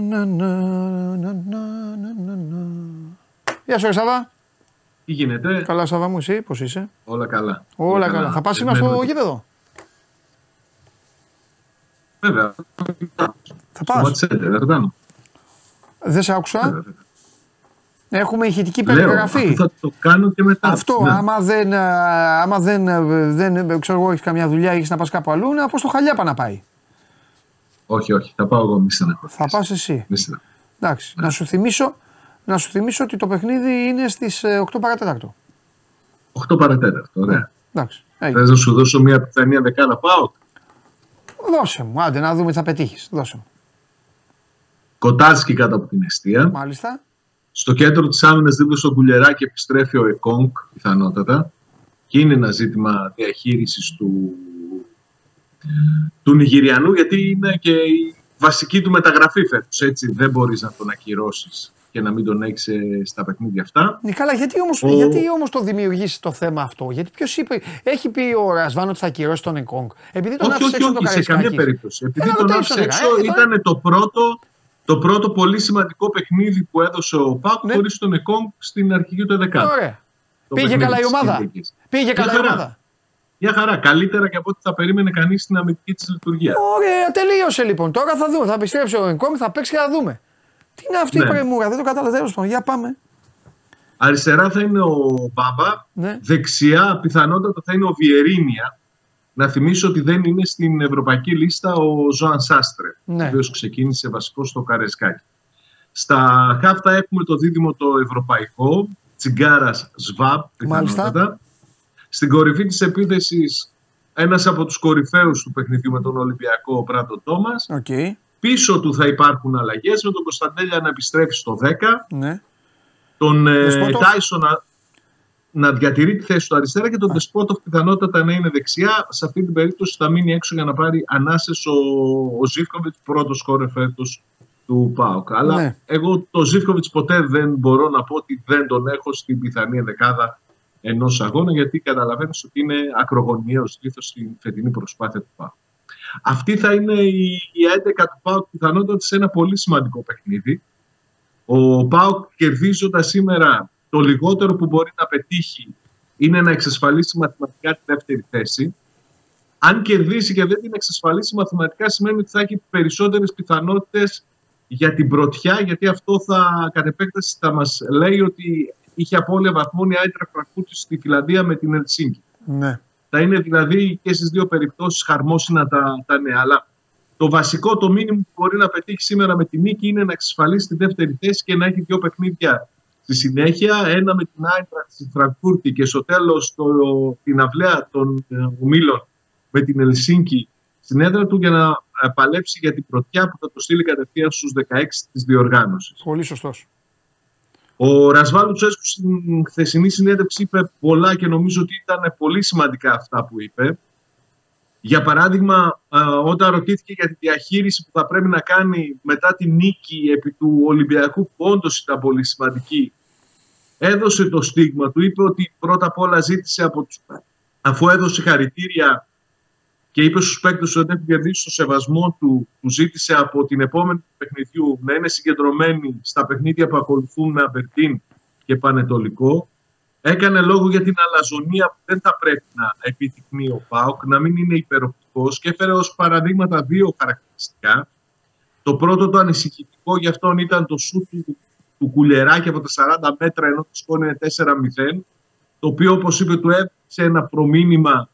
Γεια σου, Σάβα. Τι γίνεται? Καλά, Σάβα μου, εσύ, πώς είσαι? Όλα καλά. Όλα καλά. καλά. Θα πας σήμερα στο γήπεδο? Βέβαια. Θα πας. Δεν Δεν σε άκουσα. Βέβαια. Έχουμε ηχητική περιγραφή. Λέω, θα το κάνω και μετά. Αυτό, ναι. άμα δεν, άμα δεν, δεν ξέρω εγώ, έχεις καμιά δουλειά, έχεις να πας κάπου αλλού, να πω στο Χαλιάπα να πάει. Όχι, όχι, θα πάω εγώ, μη στεναχωρήσεις. Θα πας εσύ. Εντάξει, ναι. να, σου θυμίσω, να σου θυμίσω ότι το παιχνίδι είναι στις οκτώ παρά τέταρτο. οκτώ παρά τέταρτο, ωραία. Εντάξει. Θες να σου δώσω μια πιθανή δεκάδα πάω? Δώσε μου, άντε να δούμε τι θα πετύχεις. Δώσε μου. Κοτάσκι κάτω από την εστία. Μάλιστα. Στο κέντρο της άμυνας δίπλα στον Κουλιεράκη επιστρέφει ο Εκόνγκ, πιθανότατα. Και είναι ένα ζήτημα διαχείρισης του... του Νιγηριανού, γιατί είναι και η βασική του μεταγραφή φέτος. Έτσι δεν μπορείς να τον ακυρώσεις και να μην τον έχεις στα παιχνίδια αυτά. Ναι, καλά, γιατί όμως, ο... γιατί όμως το δημιουργήσει το θέμα αυτό? Γιατί ποιος είπε, έχει πει ο Ρασβάν ότι θα ακυρώσει τον Εκόνγκ? Επειδή τον άφησε έξω, το σε καμία περίπτωση. Επειδή Έλα, τον άφησε έξω, ε, ήταν ε, το, πρώτο, το πρώτο πολύ σημαντικό παιχνίδι που έδωσε ο ΠΑΟΚ, ναι, χωρίς τον Εκόνγκ στην αρχική του δεκάδα. Ωραία. Το Πήγε καλά η ομάδα. Πήγε καλά η ομάδα. Μια χαρά, καλύτερα και από ό,τι θα περίμενε κανείς στην αμυντική της λειτουργία. Ωραία, τελείωσε λοιπόν. Τώρα θα δούμε. Θα επιστρέψει ο Ενκόμι, θα παίξει και θα δούμε. Τι είναι αυτή, ναι, η πρεμούρα, δεν το κατάλαβα. Τέλος πάντων, για πάμε. Αριστερά θα είναι ο Μπάμπα. Ναι. Δεξιά πιθανότατα θα είναι ο Βιερίνια. Να θυμίσω ότι δεν είναι στην ευρωπαϊκή λίστα ο Ζωάν Σάστρε, ναι, ο οποίος ξεκίνησε βασικό στο Καρεσκάκι. Στα χάφτα έχουμε το δίδυμο το ευρωπαϊκό, Τσιγκάρας Σβάμπ, πιθανότατα. Στην κορυφή της επίθεσης, ένας από τους κορυφαίους του παιχνιδιού με τον Ολυμπιακό, ο Πράντο Τόμας. Okay. Πίσω του θα υπάρχουν αλλαγές, με τον Κωνσταντέλια να επιστρέφει στο δέκα. Ναι. Τον Τάισον να, να διατηρεί τη θέση του αριστερά και τον Δεσπότοφ πιθανότατα να είναι δεξιά. Σε αυτή την περίπτωση θα μείνει έξω για να πάρει ανάσες ο, ο Ζίβκοβιτς, πρώτος χώρε φέτος του ΠΑΟΚ. Αλλά ναι, εγώ το Ζίβκοβιτς ποτέ δεν μπορώ να πω ότι δεν τον έχω στην πιθανή δεκάδα ενός αγώνα, γιατί καταλαβαίνεις ότι είναι ακρογωνιαίος λίθος στην φετινή προσπάθεια του ΠΑΟΚ. Αυτή θα είναι η έντεκα του ΠΑΟΚ, πιθανότατα σε ένα πολύ σημαντικό παιχνίδι. Ο ΠΑΟΚ, κερδίζοντας σήμερα, το λιγότερο που μπορεί να πετύχει είναι να εξασφαλίσει μαθηματικά τη δεύτερη θέση. Αν κερδίσει και δεν την εξασφαλίσει μαθηματικά, σημαίνει ότι θα έχει περισσότερες πιθανότητες για την πρωτιά, γιατί αυτό θα, κατ' επέκταση, θα μας λέει ότι είχε απώλεια βαθμών η Άιντρακ Φραγκφούρτης στη Φιλανδία με την Ελσίνκη. Ναι. Θα είναι δηλαδή και στις δύο περιπτώσεις χαρμόσυνα τα, τα νέα. Αλλά το βασικό, το μήνυμα που μπορεί να πετύχει σήμερα με τη νίκη είναι να εξασφαλίσει τη δεύτερη θέση και να έχει δύο παιχνίδια στη συνέχεια. Ένα με την Άιντρακ στη Φραγκφούρτη και στο τέλος την αυλαία των ομίλων με την Ελσίνκη στην έδρα του, για να παλέψει για την πρωτιά που θα το στείλει κατευθείαν στους δεκαέξι της διοργάνωσης. Πολύ σωστός. Ο Ρασβάν Λουτσέσκου στην χθεσινή συνέντευξη είπε πολλά και νομίζω ότι ήταν πολύ σημαντικά αυτά που είπε. Για παράδειγμα, όταν ρωτήθηκε για τη διαχείριση που θα πρέπει να κάνει μετά τη νίκη επί του Ολυμπιακού, που όντως ήταν πολύ σημαντική, έδωσε το στίγμα του, είπε ότι πρώτα απ' όλα ζήτησε από τους, αφού έδωσε χαρητήρια και είπε στους παίκτες ότι έχουν κερδίσει το σεβασμό του, που ζήτησε από την επόμενη του παιχνιδιού να είναι συγκεντρωμένοι στα παιχνίδια που ακολουθούν με Αμπερντίν και Πανετολικό. Έκανε λόγο για την αλαζονία που δεν θα πρέπει να επιτυχνεί ο ΠΑΟΚ, να μην είναι υπεροπτικός, και έφερε ως παραδείγματα δύο χαρακτηριστικά. Το πρώτο, το ανησυχητικό για αυτόν, ήταν το σούτ του, του Κουλιεράκη από τα σαράντα μέτρα, ενώ το σκόρ είναι τέσσερα μηδέν, το οποίο, όπως είπε, του έδωσε ένα προμήνυμα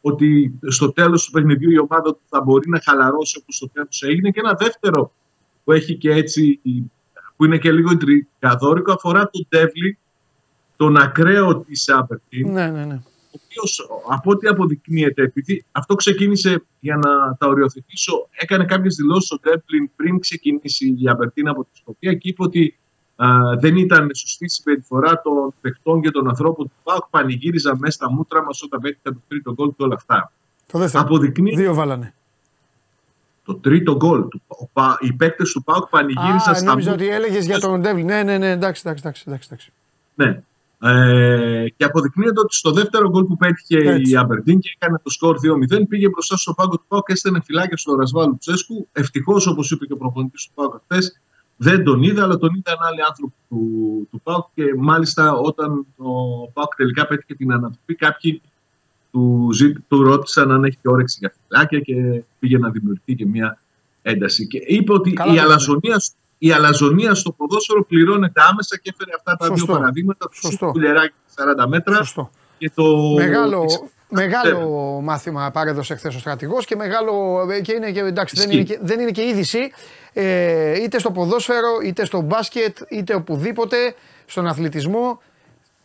ότι στο τέλος του παιχνιδιού η ομάδα του θα μπορεί να χαλαρώσει όπως στο τέλος έγινε. Και ένα δεύτερο που έχει και έτσι, που είναι και λίγο τρικαδόρικο, αφορά τον Ντέβλι, τον ακραίο της Άπερτιν. Ναι, ναι, ναι. Ο οποίος, από ό,τι αποδεικνύεται, επειδή αυτό ξεκίνησε, για να τα οριοθετήσω, έκανε κάποιες δηλώσεις ο Ντέμπλιν πριν ξεκινήσει η Απερτίνα από τη Σκοπία και είπε ότι α, δεν ήταν σωστή συμπεριφορά των παιχτών και των ανθρώπων του ΠΑΟΚ. Πανηγύριζα μέσα στα μούτρα μας όταν πέτυχα το τρίτο γκολ και όλα αυτά. Το δεύτερο. Αποδεικνύει... Δύο βάλανε. Το τρίτο γκολ. Οι παίκτες του ΠΑΟΚ πανηγύριζαν στα μούτρα. Νομίζω ότι έλεγες για τον Ντέμπλιν. Ναι, ναι, ναι, εντάξει, εντάξει, εντάξει. Ναι. Ε, και αποδεικνύεται ότι στο δεύτερο γκολ που πέτυχε έτσι η Αμπερντίν και έκανε το σκορ δύο μηδέν, πήγε μπροστά στο πάγκο του ΠΑΟΚ και έστενε φυλάκια στον Ρασβάλου Τσέσκου. Ευτυχώς, όπως είπε και ο προπονητής του ΠΑΟΚ χθες, δεν τον είδα, αλλά τον είδαν άλλοι άνθρωποι του, του ΠΑΟΚ. Και μάλιστα, όταν ο ΠΑΟΚ τελικά πέτυχε την ανατροπή, κάποιοι του, του ρώτησαν αν έχει και όρεξη για φυλάκια και πήγε να δημιουργηθεί και μια ένταση. Και είπε ότι καλά, η αλαζονία σου. Η αλαζονία στο ποδόσφαιρο πληρώνεται άμεσα και έφερε αυτά τα σωστό δύο παραδείγματα. Το κουλεράκι σαράντα μέτρα. Σωστό. Και το... Μεγάλο, μεγάλο μάθημα παρέδωσε χθες ο στρατηγός και, μεγάλο, και, είναι και εντάξει, δεν, είναι και, δεν είναι και είδηση ε, είτε στο ποδόσφαιρο, είτε στο μπάσκετ, είτε οπουδήποτε, στον αθλητισμό.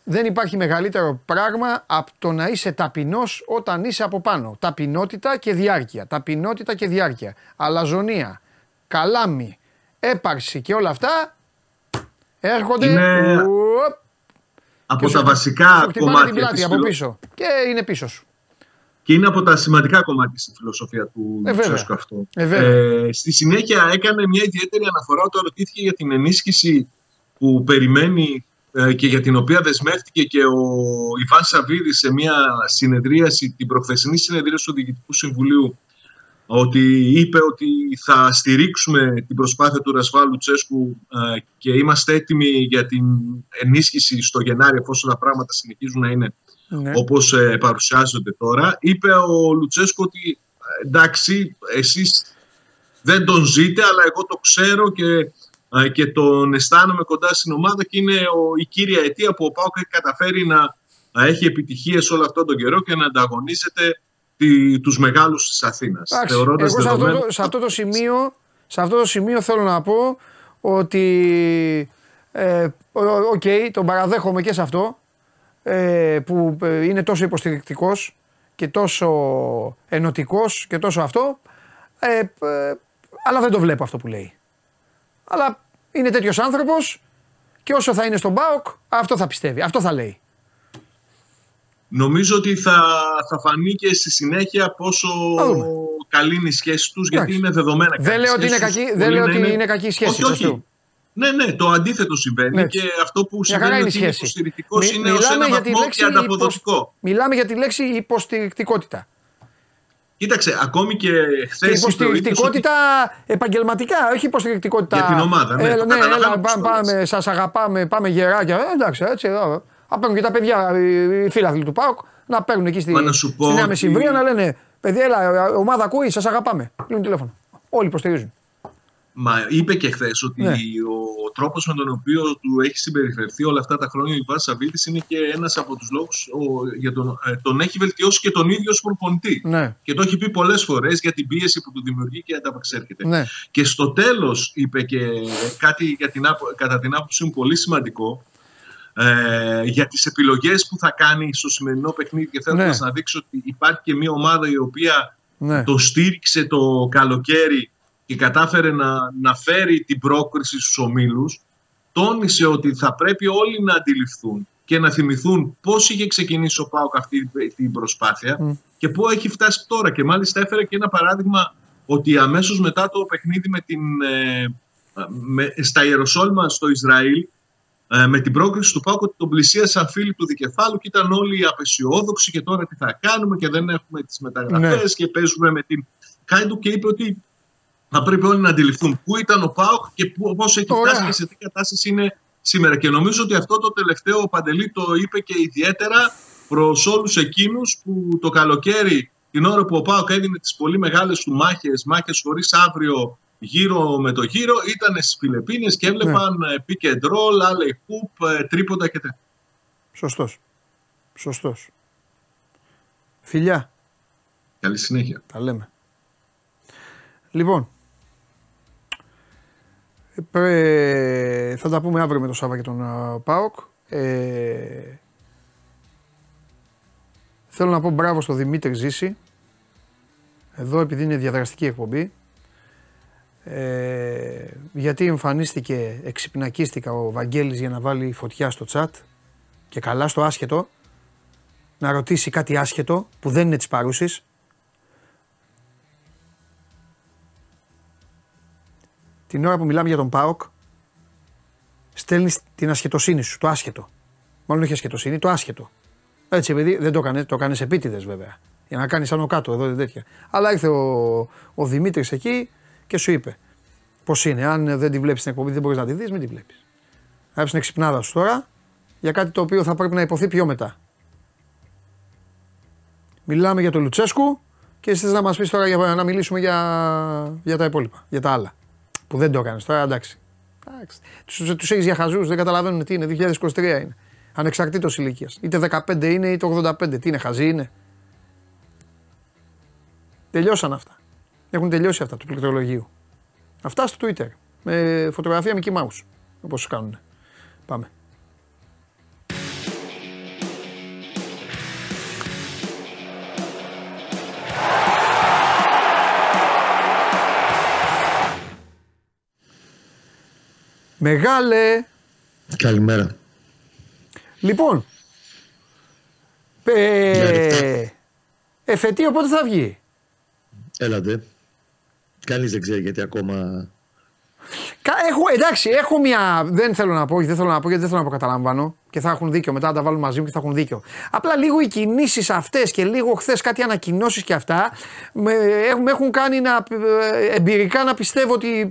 Δεν υπάρχει μεγαλύτερο πράγμα από το να είσαι ταπεινός όταν είσαι από πάνω. Ταπεινότητα και διάρκεια. Ταπεινότητα και διάρκεια. Αλαζονία, καλάμι, έπαρξη και όλα αυτά έρχονται είναι... Ουοπ, από τα βασικά κομμάτια πλάτη, της από πίσω. Και είναι πίσω σου. Και είναι από τα σημαντικά κομμάτια στη φιλοσοφία του ε, Τσέσκου αυτό. Ε, ε, στη συνέχεια έκανε μια ιδιαίτερη αναφορά όταν ρωτήθηκε για την ενίσχυση που περιμένει ε, και για την οποία δεσμεύτηκε και ο Ιβάν Σαββίδης σε μια συνεδρίαση, την προχθεσινή συνεδρίαση του Διοικητικού Συμβουλίου, ότι είπε ότι θα στηρίξουμε την προσπάθεια του Ρασβάλου Τσέσκου ε, και είμαστε έτοιμοι για την ενίσχυση στο Γενάρη, εφόσον τα πράγματα συνεχίζουν να είναι ναι. όπως ε, παρουσιάζονται τώρα. Είπε ο Λουτσέσκου ότι εντάξει, εσείς δεν τον ζείτε, αλλά εγώ το ξέρω και, ε, και τον αισθάνομαι κοντά στην ομάδα και είναι ο, η κύρια αιτία που ο ΠΑΟΚ έχει καταφέρει να, να έχει επιτυχίες όλο αυτόν τον καιρό και να ανταγωνίζεται τους μεγάλους της Αθήνας. Θεωρώντας εγώ σε αυτό, δεδομένο... το, σε, αυτό το σημείο, σε αυτό το σημείο θέλω να πω ότι ε, okay, τον παραδέχομαι και σε αυτό ε, που είναι τόσο υποστηρικτικός και τόσο ενωτικός και τόσο αυτό ε, ε, αλλά δεν το βλέπω αυτό που λέει. Αλλά είναι τέτοιος άνθρωπος και όσο θα είναι στον ΠΑΟΚ αυτό θα πιστεύει, αυτό θα λέει. Νομίζω ότι θα, θα φανεί και στη συνέχεια πόσο καλή είναι η σχέση τους, γιατί είναι δεδομένα. Δεν λέω ότι είναι κακή, δεν λέω ότι είναι... είναι κακή σχέση. Όχι, όχι. Ναι, ναι, το αντίθετο συμβαίνει ναι. και αυτό που συμβαίνει είναι ότι είναι υποστηρικτικός είναι ως ένα βαθμό και ανταποδοτικό. Μιλάμε για τη λέξη υποστηρικτικότητα. Κοίταξε, ακόμη και χθες. Υποστηρικτικότητα ότι... επαγγελματικά, όχι υποστηρικτικότητα. Για την ομάδα, ναι. Ε, ναι, έλα, πάμε, σας αγαπάμε, πάμε γεράκια. Ε, εντάξει, έτσι εδώ. Να παίρνουν και τα παιδιά, οι φίλαθλοι του ΠΑΟΚ, να παίρνουν εκεί στη, στην αμεσημβρία ότι... να λένε παιδιά, έλα, ομάδα ακούει, σας αγαπάμε. Κλείνουν τηλέφωνο. Όλοι υποστηρίζουν. Μα είπε και χθες ότι ναι. ο τρόπος με τον οποίο του έχει συμπεριφερθεί όλα αυτά τα χρόνια ο Ιβάν Σαββίδης είναι και ένας από τους λόγους ο, για τον, ε, τον έχει βελτιώσει και τον ίδιο ως προπονητή. Ναι. Και το έχει πει πολλές φορές για την πίεση που του δημιουργεί και ανταπεξέρχεται. Ναι. Και στο τέλος είπε και κάτι για την, κατά την άποψή μου πολύ σημαντικό. Ε, για τις επιλογές που θα κάνει στο σημερινό παιχνίδι και θέλω ναι. να δείξω ότι υπάρχει και μια ομάδα η οποία ναι. το στήριξε το καλοκαίρι και κατάφερε να, να φέρει την πρόκριση στους ομίλους. Τόνισε ότι θα πρέπει όλοι να αντιληφθούν και να θυμηθούν πώς είχε ξεκινήσει ο ΠΑΟΚ αυτή την προσπάθεια mm. και πού έχει φτάσει τώρα. Και μάλιστα έφερε και ένα παράδειγμα ότι αμέσως μετά το παιχνίδι με την, με, στα Ιεροσόλυμα στο Ισραήλ, με την πρόκριση του ΠΑΟΚ, ότι τον πλησίασαν φίλοι του δικεφάλου και ήταν όλοι απεσιόδοξοι και τώρα τι θα κάνουμε και δεν έχουμε τις μεταγραφές ναι. και παίζουμε με την Χάιντουκ και είπε ότι θα πρέπει όλοι να αντιληφθούν πού ήταν ο ΠΑΟΚ και πώς έχει φτάσει και σε τι κατάσταση είναι σήμερα. Και νομίζω ότι αυτό το τελευταίο ο Παντελή το είπε και ιδιαίτερα προς όλους εκείνους που το καλοκαίρι, την ώρα που ο ΠΑΟΚ έδινε τις πολύ μεγάλες του μάχες, μάχες χωρίς αύριο, γύρω με το γύρο, ήταν στις Φιλιππίνες και έβλεπαν ναι. pick and roll, alley hoop, τρίποτα και τέτοια. Σωστός. Σωστός. Φιλιά. Καλή συνέχεια. Τα λέμε. Λοιπόν, ε, θα τα πούμε αύριο με τον Σάβα και τον uh, ΠΑΟΚ. Ε, θέλω να πω μπράβο στον Δημήτρη Ζήση. Εδώ επειδή είναι διαδραστική εκπομπή. Ε, γιατί εμφανίστηκε, εξυπνακίστηκα ο Βαγγέλης για να βάλει φωτιά στο chat και καλά στο άσχετο, να ρωτήσει κάτι άσχετο που δεν είναι της παρούσης. Την ώρα που μιλάμε για τον ΠΑΟΚ στέλνεις την ασχετοσύνη σου, το άσχετο. Μάλλον όχι ασχετοσύνη, το άσχετο. Έτσι επειδή δεν το κάνεις, το κάνεις επίτηδες βέβαια. Για να κάνεις άνω κάτω εδώ τέτοια. Αλλά ήρθε ο, ο Δημήτρης εκεί και σου είπε πώς είναι. Αν δεν τη βλέπεις την εκπομπή, δεν μπορείς να τη δεις, μην τη βλέπεις. Να έχεις την εξυπνάδα σου τώρα για κάτι το οποίο θα πρέπει να υποθεί πιο μετά. Μιλάμε για τον Λουτσέσκου και εσείς να μας πεις τώρα για, να μιλήσουμε για, για τα υπόλοιπα, για τα άλλα. Που δεν το έκανες τώρα, εντάξει. εντάξει. Τους, τους έχεις για χαζούς, δεν καταλαβαίνουν τι είναι. είκοσι είκοσι τρία είναι. Ανεξαρτήτως ηλικίας. Είτε δεκαπέντε είναι είτε ογδόντα πέντε. Τι είναι, χαζοί είναι. Τελειώσαν αυτά. Έχουν τελειώσει αυτά του πληκτρολογίου. Αυτά στο Twitter. Με φωτογραφία Mickey Mouse. Όπως κάνουν. Πάμε. Μεγάλε! Καλημέρα. Λοιπόν, ε, εφετείο πότε θα βγει? Έλατε. Κανείς δεν ξέρει γιατί ακόμα... Έχω, εντάξει, έχω μια... Δεν θέλω να πω, δεν θέλω να πω γιατί δεν θέλω να προκαταλαμβάνω και θα έχουν δίκιο μετά, να τα βάλουν μαζί μου και θα έχουν δίκιο. Απλά λίγο οι κινήσεις αυτές και λίγο χθες κάτι ανακοινώσεις και αυτά με έχουν κάνει να, εμπειρικά να πιστεύω ότι,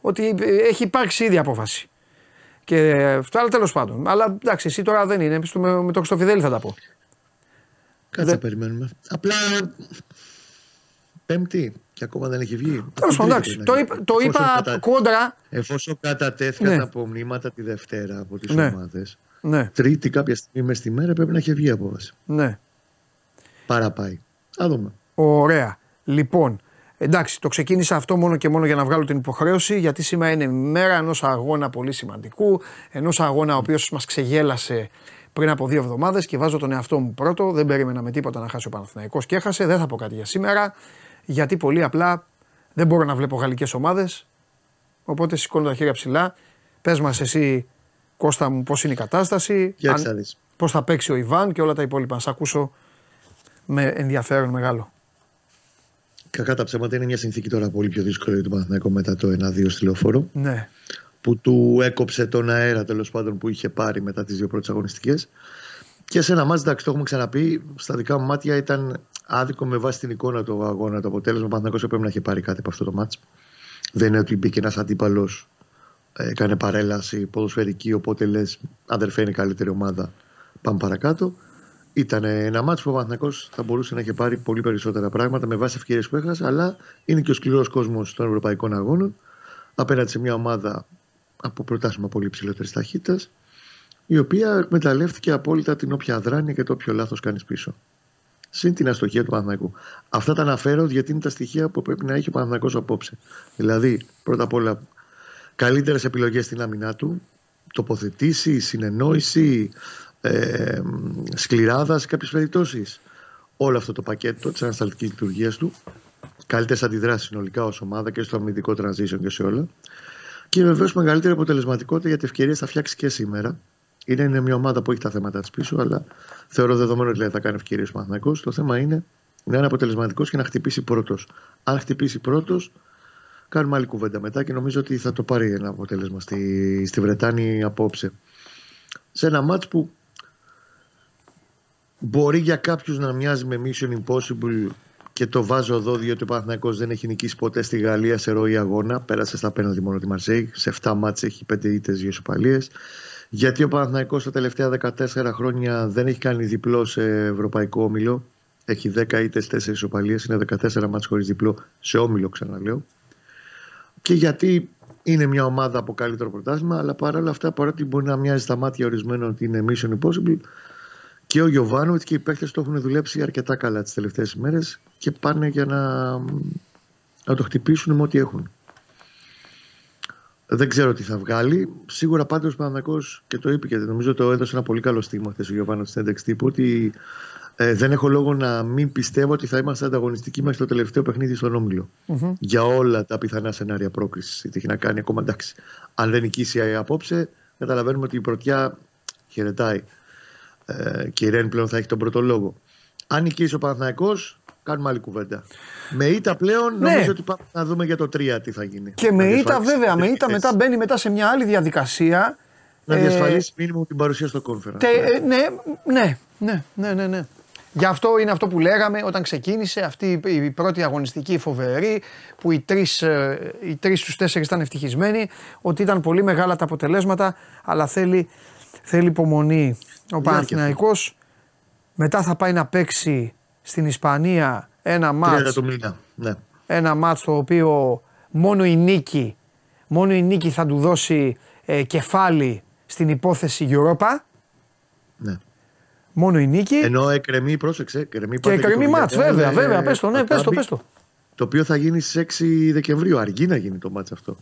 ότι έχει υπάρξει ήδη απόφαση. Και αυτό, αλλά τέλος πάντων. Αλλά εντάξει, εσύ τώρα δεν είναι, με, με το Χριστοφιδέλη θα τα πω. Κάτσε δεν... περιμένουμε. Απλά... Πέμπτη και ακόμα δεν έχει βγει. Τέλος πάντων, εντάξει. Το είπα, το είπα κατα... κόντρα. Εφόσον κατατέθηκαν ναι. απομνήματα τη Δευτέρα από τις ναι. ομάδες, ναι. Τρίτη κάποια στιγμή μες τη μέρα πρέπει να έχει βγει η απόφαση. Ναι. Παραπάει. Θα δούμε. Ωραία. Λοιπόν, εντάξει, το ξεκίνησα αυτό μόνο και μόνο για να βγάλω την υποχρέωση, γιατί σήμερα είναι η μέρα ενός αγώνα πολύ σημαντικού, ενός αγώνα ο οποίος μας ξεγέλασε πριν από δύο εβδομάδες και βάζω τον εαυτό μου πρώτο. Δεν περίμενα με τίποτα να χάσει ο Παναθηναϊκός και έχασε. Δεν θα πω κάτι για σήμερα. Γιατί πολύ απλά δεν μπορώ να βλέπω γαλλικές ομάδες, οπότε σηκώνω τα χέρια ψηλά. Πες μας εσύ, Κώστα μου, πώς είναι η κατάσταση, αν, πώς θα παίξει ο Ιβάν και όλα τα υπόλοιπα. Να σ' ακούσω με ενδιαφέρον μεγάλο. Κακά τα ψέματα, είναι μια συνθήκη τώρα πολύ πιο δύσκολη του Παναθηναϊκού μετά το ένα δύο στη Λεωφόρο. Ναι. Που του έκοψε τον αέρα τέλος πάντων που είχε πάρει μετά τις δύο πρώτες αγωνιστικές. Και σε ένα μάτς, εντάξει, το έχουμε ξαναπεί, στα δικά μου μάτια ήταν άδικο με βάση την εικόνα του αγώνα. Το αποτέλεσμα, ο Παναθηναϊκός έπρεπε να είχε πάρει κάτι από αυτό το μάτς. Δεν είναι ότι μπήκε ένας αντίπαλος, έκανε παρέλαση ποδοσφαιρική. Οπότε λες, αδερφέ, είναι η καλύτερη ομάδα. Πάμε παρακάτω. Ήταν ένα μάτς που ο Παναθηναϊκός θα μπορούσε να είχε πάρει πολύ περισσότερα πράγματα με βάση ευκαιρίες που έχασε, αλλά είναι και ο σκληρός κόσμος των ευρωπαϊκών αγώνων απέναντι σε μια ομάδα από πρωτάθλημα πολύ υψηλότερης ταχύτητας, η οποία εκμεταλλεύτηκε απόλυτα την όποια αδράνεια και το όποιο λάθος κάνεις πίσω. Συν την αστοχία του Παναθηναϊκού. Αυτά τα αναφέρω γιατί είναι τα στοιχεία που πρέπει να έχει ο Παναθηναϊκός απόψε. Δηλαδή, πρώτα απ' όλα, καλύτερες επιλογές στην άμυνά του, τοποθετήσει, συνεννόηση, ε, σκληράδα σε κάποιες περιπτώσεις. Όλο αυτό το πακέτο της ανασταλτικής λειτουργίας του, καλύτερες αντιδράσεις συνολικά ως ομάδα και στο αμυντικό transition και σε όλα. Και βεβαίως μεγαλύτερη αποτελεσματικότητα, γιατί ευκαιρίες θα φτιάξει και σήμερα. Είναι, είναι μια ομάδα που έχει τα θέματα της πίσω, αλλά θεωρώ δεδομένο ότι θα κάνει ευκαιρίες ο Παναθηναϊκός. Το θέμα είναι να είναι αποτελεσματικός και να χτυπήσει πρώτος. Αν χτυπήσει πρώτος, κάνουμε άλλη κουβέντα μετά και νομίζω ότι θα το πάρει ένα αποτέλεσμα στη, στη Βρετάνη απόψε. Σε ένα μάτς που μπορεί για κάποιους να μοιάζει με Mission Impossible, και το βάζω εδώ διότι ο Παναθηναϊκός δεν έχει νικήσει ποτέ στη Γαλλία σε ροή αγώνα. Πέρασε στα πέναλτι μόνο τη Μαρσέη. Σε εφτά μάτς έχει πέντε ήττες, δύο ισοπαλίες. Γιατί ο Παναθηναϊκός τα τελευταία δεκατέσσερα χρόνια δεν έχει κάνει διπλό σε ευρωπαϊκό όμιλο. Έχει δέκα ήττες, τέσσερις ισοπαλίες. Είναι δεκατέσσερα μάτς χωρίς διπλό σε όμιλο, ξαναλέω. Και γιατί είναι μια ομάδα από καλύτερο πρωτάθλημα, αλλά παρόλα αυτά, παρότι μπορεί να μοιάζει στα μάτια ορισμένων ότι είναι Mission Impossible, και ο Γιωβάνο και οι παίκτες το έχουν δουλέψει αρκετά καλά τις τελευταίες ημέρες και πάνε για να, να το χτυπήσουν με ό,τι έχουν. Δεν ξέρω τι θα βγάλει. Σίγουρα πάντως ο Παναθηναϊκός, και το είπε και νομίζω το έδωσε ένα πολύ καλό στίγμα χθες ο Γιωβάνο στην ένταξη τύπου, ότι ε, δεν έχω λόγο να μην πιστεύω ότι θα είμαστε ανταγωνιστικοί μέχρι το τελευταίο παιχνίδι στον Όμιλο. Mm-hmm. Για όλα τα πιθανά σενάρια πρόκρισης. Τι έχει να κάνει ακόμα, εντάξει. Αν δεν νικήσει απόψε, καταλαβαίνουμε ότι η πρωτιά χαιρετάει. Ε, και η Ρεν πλέον θα έχει τον πρώτο λόγο. Αν νικήσει ο Παναθηναϊκός, κάνουμε άλλη κουβέντα. Με ήττα πλέον, ναι, νομίζω ότι πάμε να δούμε για το τρία τι θα γίνει. Και με ήττα, βέβαια, με ήττα μετά μπαίνει μετά σε μια άλλη διαδικασία. Να διασφαλίσει ε, μήνυμα την παρουσία στο conference. Τε, ε, ναι, ναι, ναι, ναι, ναι, ναι. Γι' αυτό είναι αυτό που λέγαμε όταν ξεκίνησε αυτή η πρώτη αγωνιστική φοβερή, που οι τρεις, οι τρεις στους τέσσερις ήταν ευτυχισμένοι, ότι ήταν πολύ μεγάλα τα αποτελέσματα, αλλά θέλει, θέλει υπομονή ο Παναθηναϊκός. Μετά θα πάει να παίξει στην Ισπανία ένα μάτς, ναι, ένα μάτς το οποίο μόνο η νίκη, μόνο η νίκη θα του δώσει ε, κεφάλι στην υπόθεση Europa. Ναι. Μόνο η νίκη. Ενώ εκκρεμεί, πρόσεξε, εκκρεμεί και εκκρεμεί μάτς, βέβαια, ε, βέβαια, πες το, ναι, πες το, πες το. Το οποίο θα γίνει στις έξι Δεκεμβρίου, αργεί να γίνει το μάτς αυτό.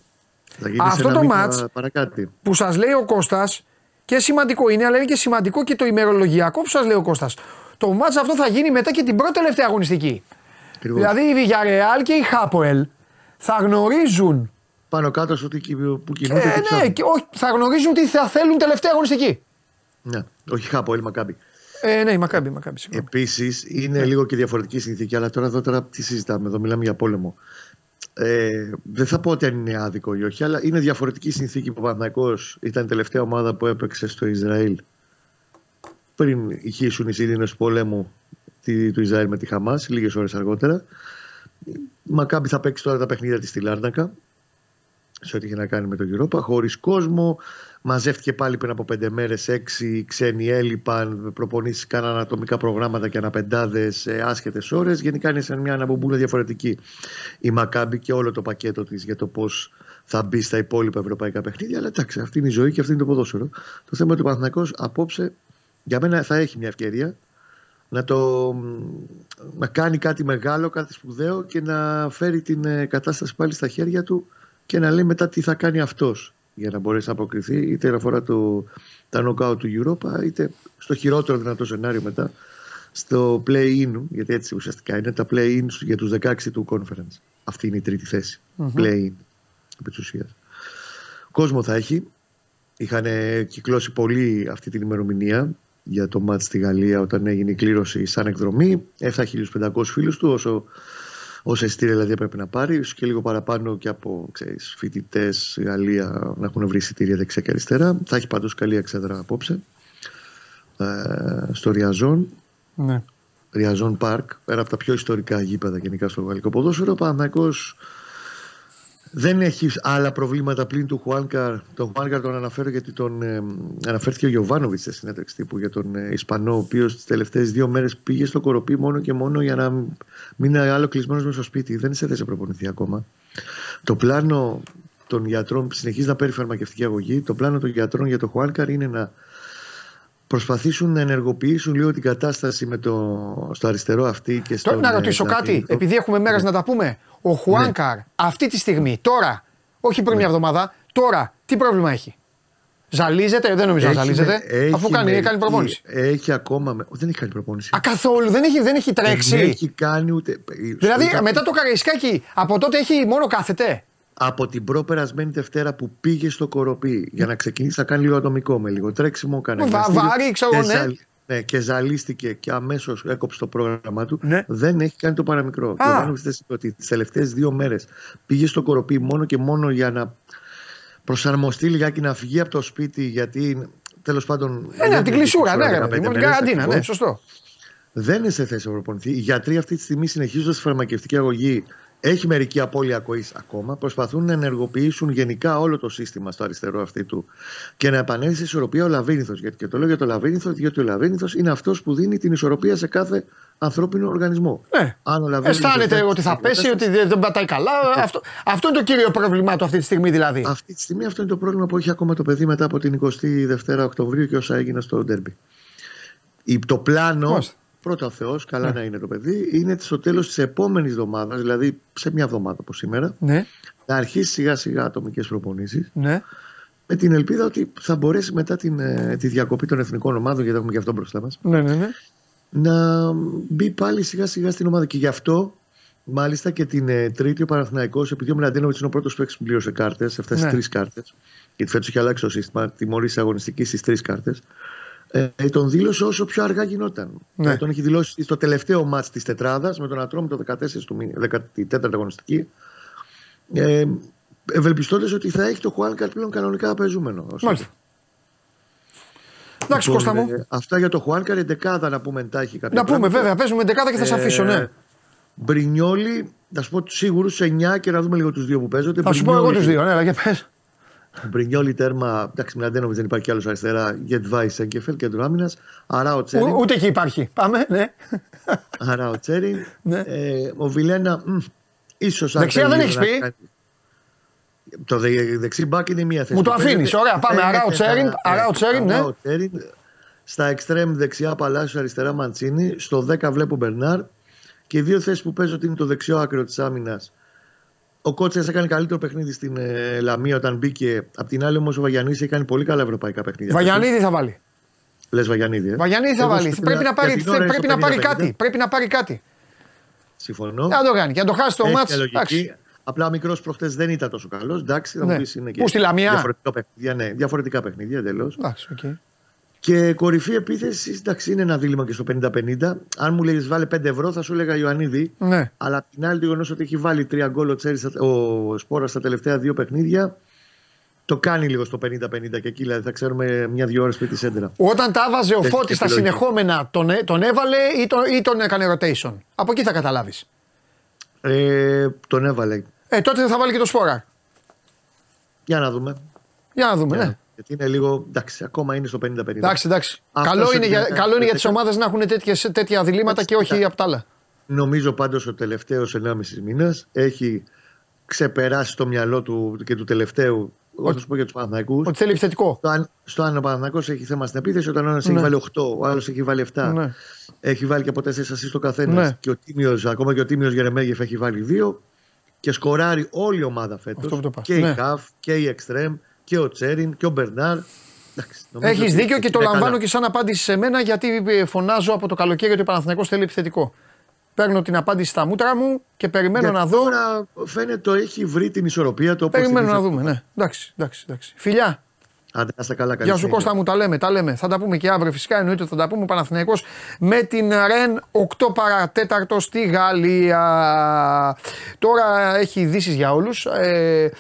Θα γίνει αυτό το μάτς παρακάτι. Που σας λέει ο Κώστας, και σημαντικό είναι, αλλά είναι και σημαντικό και το ημερολογιακό που σας λέει ο Κώστας. Το μάτς αυτό θα γίνει μετά και την πρώτη τελευταία αγωνιστική. Ακριβώς. Δηλαδή η Βιγιαρεάλ και η Χάποελ θα γνωρίζουν. Πάνω κάτω στο που κινούνται. Ε, και ναι, και όχι, θα γνωρίζουν ότι θα θέλουν τελευταία αγωνιστική. Ναι, όχι Χάποελ, Μακάμπι. Ε, ναι, η Μακάμπι. Επίσης είναι ναι. λίγο και διαφορετική συνθήκη, αλλά τώρα εδώ τώρα, τι συζητάμε, εδώ μιλάμε για πόλεμο. Ε, δεν θα πω ότι αν είναι άδικο ή όχι, αλλά είναι διαφορετική συνθήκη που ο Παναθηναϊκός ήταν η τελευταία ομάδα που έπαιξε στο Ισραήλ. Πριν ηχήσουν οι σίδηνες πολέμου του Ισραήλ με τη Χαμάς, λίγες ώρες αργότερα. Η Μακάμπι θα παίξει τώρα τα παιχνίδια της στη Λάρνακα, σε ό,τι είχε να κάνει με τον Europa, χωρίς κόσμο. Μαζεύτηκε πάλι πριν από πέντε μέρες, έξι ξένοι έλειπαν, προπονήσεις κάναν ατομικά προγράμματα και αναπεντάδες, άσχετες ώρες. Γενικά είναι σαν μια αναμπομπούλα διαφορετική η Μακάμπι και όλο το πακέτο της για το πώς θα μπει στα υπόλοιπα ευρωπαϊκά παιχνίδια. Αλλά εντάξει, αυτή είναι η ζωή και αυτή είναι το ποδόσφαιρο. Το θέμα του Παναθηναϊκός απόψε. Για μένα θα έχει μια ευκαιρία να, το, να κάνει κάτι μεγάλο, κάτι σπουδαίο και να φέρει την κατάσταση πάλι στα χέρια του και να λέει μετά τι θα κάνει αυτός για να μπορέσει να αποκριθεί, είτε αφορά το, τα νοκάου του Europa, είτε στο χειρότερο δυνατό σενάριο μετά στο play-in, γιατί έτσι ουσιαστικά είναι τα play-in για τους δεκαέξι του conference. Αυτή είναι η τρίτη θέση, mm-hmm. play-in επί της ουσίας. Κόσμο θα έχει, είχαν κυκλώσει πολύ αυτή την ημερομηνία για το μάτς στη Γαλλία όταν έγινε η κλήρωση σαν εκδρομή. Έφτασε χίλιους πεντακόσιους φίλους του, όσο, όσο εισιτήρια δηλαδή έπρεπε να πάρει, και λίγο παραπάνω και από φοιτητές Γαλλία να έχουν βρει εισιτήρια δεξιά και αριστερά. Θα έχει παντός καλή εξέδρα απόψε ε, στο Ριαζόν, ναι. Ριαζόν Πάρκ, ένα από τα πιο ιστορικά γήπεδα γενικά στο γαλλικό ποδόσφαιρο. Παναθηναϊκός δεν έχει άλλα προβλήματα πλην του Χουάνκαρ. Τον Χουάνκαρ τον αναφέρω γιατί τον ε, αναφέρθηκε ο Γιωβάνοβιτς στη συνέντευξη τύπου για τον ε, Ισπανό, ο οποίος τις τελευταίες δύο μέρες πήγε στο Κοροπή μόνο και μόνο για να μην είναι άλλο κλεισμένος μέσα στο σπίτι. Δεν είσαι θέση να προπονηθεί ακόμα. Το πλάνο των γιατρών, συνεχίζει να παίρνει φαρμακευτική αγωγή, το πλάνο των γιατρών για τον Χουάνκαρ είναι να προσπαθήσουν να ενεργοποιήσουν λίγο την κατάσταση με το, στο αριστερό αυτή και στο. Τώρα να ρωτήσω κάτι, αφήνικο. Επειδή έχουμε μέρες ναι. να τα πούμε. Ο Χουάνκαρ ναι. αυτή τη στιγμή, τώρα, όχι πριν ναι. μια εβδομάδα, τώρα τι πρόβλημα έχει? Ζαλίζεται, δεν νομίζω έχει, να ζαλίζεται, έχει, αφού κάνει, έχει, κάνει προπόνηση. Έχει ακόμα. Δεν έχει κάνει προπόνηση. Α, καθόλου, δεν έχει, δεν έχει τρέξει. Δεν έχει κάνει ούτε. Δηλαδή ούτε... μετά το Καραϊσκάκι, από τότε έχει μόνο κάθεται. Από την προπερασμένη Δευτέρα που πήγε στο Κοροπή για να ξεκινήσει να κάνει λίγο ατομικό με λίγο τρέξιμο, έκανε βαβάρι, ξέρω, ναι. Ζαλ, ναι. Και ζαλίστηκε και αμέσως έκοψε το πρόγραμμα του. Ναι. Δεν έχει κάνει το παραμικρό. Και ο ότι τις τελευταίες δύο μέρες πήγε στο Κοροπή μόνο και μόνο για να προσαρμοστεί λιγάκι, να φυγεί από το σπίτι, γιατί τέλος πάντων. Ε, ναι, την κλεισούρα, ναι, ναι, ναι, σωστό. Δεν είναι σε θέση να προπονηθεί. Οι γιατροί αυτή τη στιγμή συνεχίζοντας τη φαρμακευτική αγωγή. Έχει μερική απώλεια ακοής ακόμα. Προσπαθούν να ενεργοποιήσουν γενικά όλο το σύστημα στο αριστερό αυτή του και να επανέλθει σε ισορροπία ο Λαβύρινθος. Γιατί και το λέω για το Λαβύρινθο, διότι ο Λαβύρινθος είναι αυτός που δίνει την ισορροπία σε κάθε ανθρώπινο οργανισμό. Ναι. Αισθάνεται ότι θα πέσει, ότι δεν πατάει καλά. αυτό, αυτό είναι το κύριο πρόβλημά του αυτή τη στιγμή, δηλαδή. Αυτή τη στιγμή αυτό είναι το πρόβλημα που έχει ακόμα το παιδί μετά από την εικοστή δεύτερη Οκτωβρίου και όσα έγιναν στο ντέρμπι. Το πλάνο, Μάλιστα. πρώτα ο Θεός, καλά ναι. να είναι το παιδί, είναι στο τέλος της επόμενης εβδομάδας, δηλαδή σε μια εβδομάδα από σήμερα, ναι. να αρχίσει σιγά σιγά ατομικές προπονήσεις. Ναι. Με την ελπίδα ότι θα μπορέσει μετά την, τη διακοπή των εθνικών ομάδων, γιατί έχουμε και αυτό μπροστά μας, ναι, ναι, ναι. να μπει πάλι σιγά σιγά στην ομάδα. Και γι' αυτό μάλιστα και την ε, Τρίτη ο Παναθηναϊκός, επειδή ο Μιναντένοβιτς είναι ο πρώτος που πλήρωσε κάρτες, αυτές τις ναι. τρεις κάρτες, γιατί φέτος είχε αλλάξει το σύστημα, τιμωρήσει αγωνιστική στις τρεις κάρτες, ε, τον δήλωσε όσο πιο αργά γινόταν. Ναι. Τον έχει δηλώσει στο τελευταίο μάτς της τετράδας, με τον Ατρόμητο το δεκατέσσερα του δεκατέσσερα αγωνιστική. Ε, Ευελπιστώντας ότι θα έχει το Χουάν Καρπίλον κανονικά παίζουμενο. Μάλιστα. Εντάξει, λοιπόν, Κώστα μου. Ε, αυτά για το Χουάν Καρ, δεκάδα να πούμε εντάχει. Να πούμε, πράγματα. Βέβαια, παίζουμε δεκάδα και θα ε, σε αφήσω, ναι. Μπρινιόλι, να σου πω σίγουρου εννιά και να δούμε λίγο τους δύο που παίζονται. Θα σου πω εγώ τους δύο, ναι, αλλά για πες. Μπρινιόλι τέρμα, εντάξει, Μιναντένοβιτς δεν υπάρχει κι άλλο αριστερά. Γετ Βάις, Σενκεφέλ, κέντρο άμυνας. Αρά ο Τσέριν. Ούτε εκεί υπάρχει. Πάμε, ναι. Αρά ο Τσέριν. Ο Βιλένα, ίσως δεξιά δεν έχει πει. Το δε, δεξί μπακ είναι μία θέση. Μου το αφήνει. Ωραία, πάμε. Αράο Τσέριν. Ναι. Στα εξτρέμ δεξιά Παλάσιο, αριστερά Μαντσίνη. Στο δέκα βλέπω Μπερνάρ. Και οι δύο θέσεις που παίζω ότι είναι το δεξιό άκρο της άμυνας. Ο Κότσας έκανε καλύτερο παιχνίδι στην ε, Λαμία όταν μπήκε. Απ' την άλλη όμως ο Βαγιανίδης έχει κάνει πολύ καλά ευρωπαϊκά παιχνίδια. Βαγιανίδη θα βάλει. Λες Βαγιανίδη. Ε? Βαγιανίδη θα βάλει. Πρέπει να πάρει κάτι. Συμφωνώ. Να το κάνει. Για να το χάσει το μάτς. Απλά ο μικρός προχτές δεν ήταν τόσο καλός. Εντάξει, θα ναι. μου πεις είναι και διαφορετικά παιχνίδια. Ναι, διαφορετικά παιχνίδια εντελώς. Okay. Και κορυφή επίθεση, εντάξει, είναι ένα δίλημα και στο πενήντα πενήντα. Αν μου λέγεις βάλε πέντε ευρώ, θα σου έλεγα Ιωαννίδη. Ναι. Αλλά απ' την άλλη, το γεγονός ότι έχει βάλει τρία γκολ ο, ο Σπόρας στα τελευταία δύο παιχνίδια, το κάνει λίγο στο πενήντα πενήντα και εκεί. Δηλαδή θα ξέρουμε μια-δύο ώρες πριν τη σέντρα. Όταν τα έβαζε ο Φώτης στα συνεχόμενα, τον, τον έβαλε ή τον, ή τον έκανε rotation. Από εκεί θα καταλάβεις. Ε, τον έβαλε. Ε, τότε θα βάλει και το Σπόρα. Για να δούμε. Για να δούμε, για να... ναι. Γιατί είναι λίγο. Εντάξει, ακόμα είναι στο πενήντα πενήντα. Εντάξει, εντάξει. Καλό είναι, για... καλό είναι για τις ομάδες να έχουν τέτοιες, τέτοια διλήμματα και όχι εντάξει. απ' τα άλλα. Νομίζω πάντως ο τελευταίος ενάμιση μήνας έχει ξεπεράσει το μυαλό του και του τελευταίου. Εγώ θα σου πω για τους Παναθηναϊκούς. Ότι θέλει επιθετικό. Στο αν, στο αν ο Παναθηναϊκός έχει θέμα στην επίθεση, όταν ο ένας ναι. έχει βάλει οκτώ, ο άλλος έχει βάλει επτά, ναι. έχει βάλει και από τέσσερα ασίστ το καθένας. Ναι. Και ο Τίμιος, ακόμα και ο Τίμιος Γερεμέγεφ έχει βάλει δύο. Και σκοράρει όλη η ομάδα φέτος. Και ναι. η ΚΑΦ και η Εξτρέμ και ο Τσέριν και ο Μπερνάρ. Έχεις δίκιο και το λαμβάνω καλά. Και σαν απάντηση σε μένα, γιατί φωνάζω από το καλοκαίρι ότι ο Παναθηναϊκός θέλει επιθετικό. Παίρνω την απάντηση στα μούτρα μου και περιμένω γιατί να δω. Τώρα φαίνεται ότι έχει βρει την ισορροπία του. Περιμένω να δούμε. Ναι. Εντάξει, εντάξει, εντάξει. Φιλιά. Άντε, να είστε καλά, καλησπέρα. Γεια σου Κώστα μου, τα λέμε, τα λέμε. Θα τα πούμε και αύριο φυσικά, εννοείται θα τα πούμε. Ο Παναθηναϊκός με την Ρεν οκτώ παρά τέταρτο στη Γαλλία. Τώρα έχει ειδήσεις για όλους. Ε,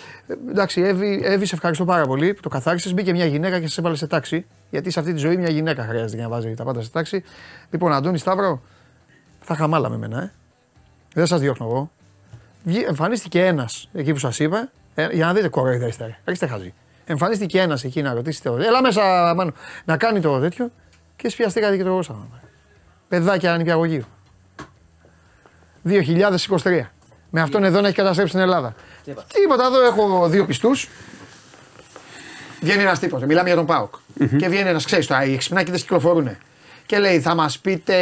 εντάξει, Εύη, Εύη, σε ευχαριστώ πάρα πολύ που το καθάρισες. Μπήκε μια γυναίκα και σε έβαλε σε τάξη. Γιατί σε αυτή τη ζωή μια γυναίκα χρειάζεται για να βάζει τα πάντα σε τάξη. Λοιπόν, Αντώνη Σταύρο. Θα χαμάλα με εμένα, ε. Δεν σας διώχνω εγώ. Εμφανίστηκε ένας εκεί που σας είπα. Ε, για να δείτε κοροϊδά είστε. Έχετε χαζί. Εμφανίστηκε ένας εκεί να ρωτήσετε. Έλα μέσα, Μάνο, να κάνει το τέτοιο. Και σπιαστήκατε και το γόσταμα. Παιδάκια ανυπιαγωγείου. δύο χιλιάδες είκοσι τρία. Με αυτόν εδώ να έχει καταστρέψει την Ελλάδα. Τίποτα. Τίποτα, εδώ έχω δύο πιστούς. Βγαίνει ένας τύπος. Μιλάμε για τον ΠΑΟΚ. Mm-hmm. Και βγαίνει ένας, ξέρεις, οι εξυπνάκηδες κυκλοφορούνε. Και λέει, θα μας πείτε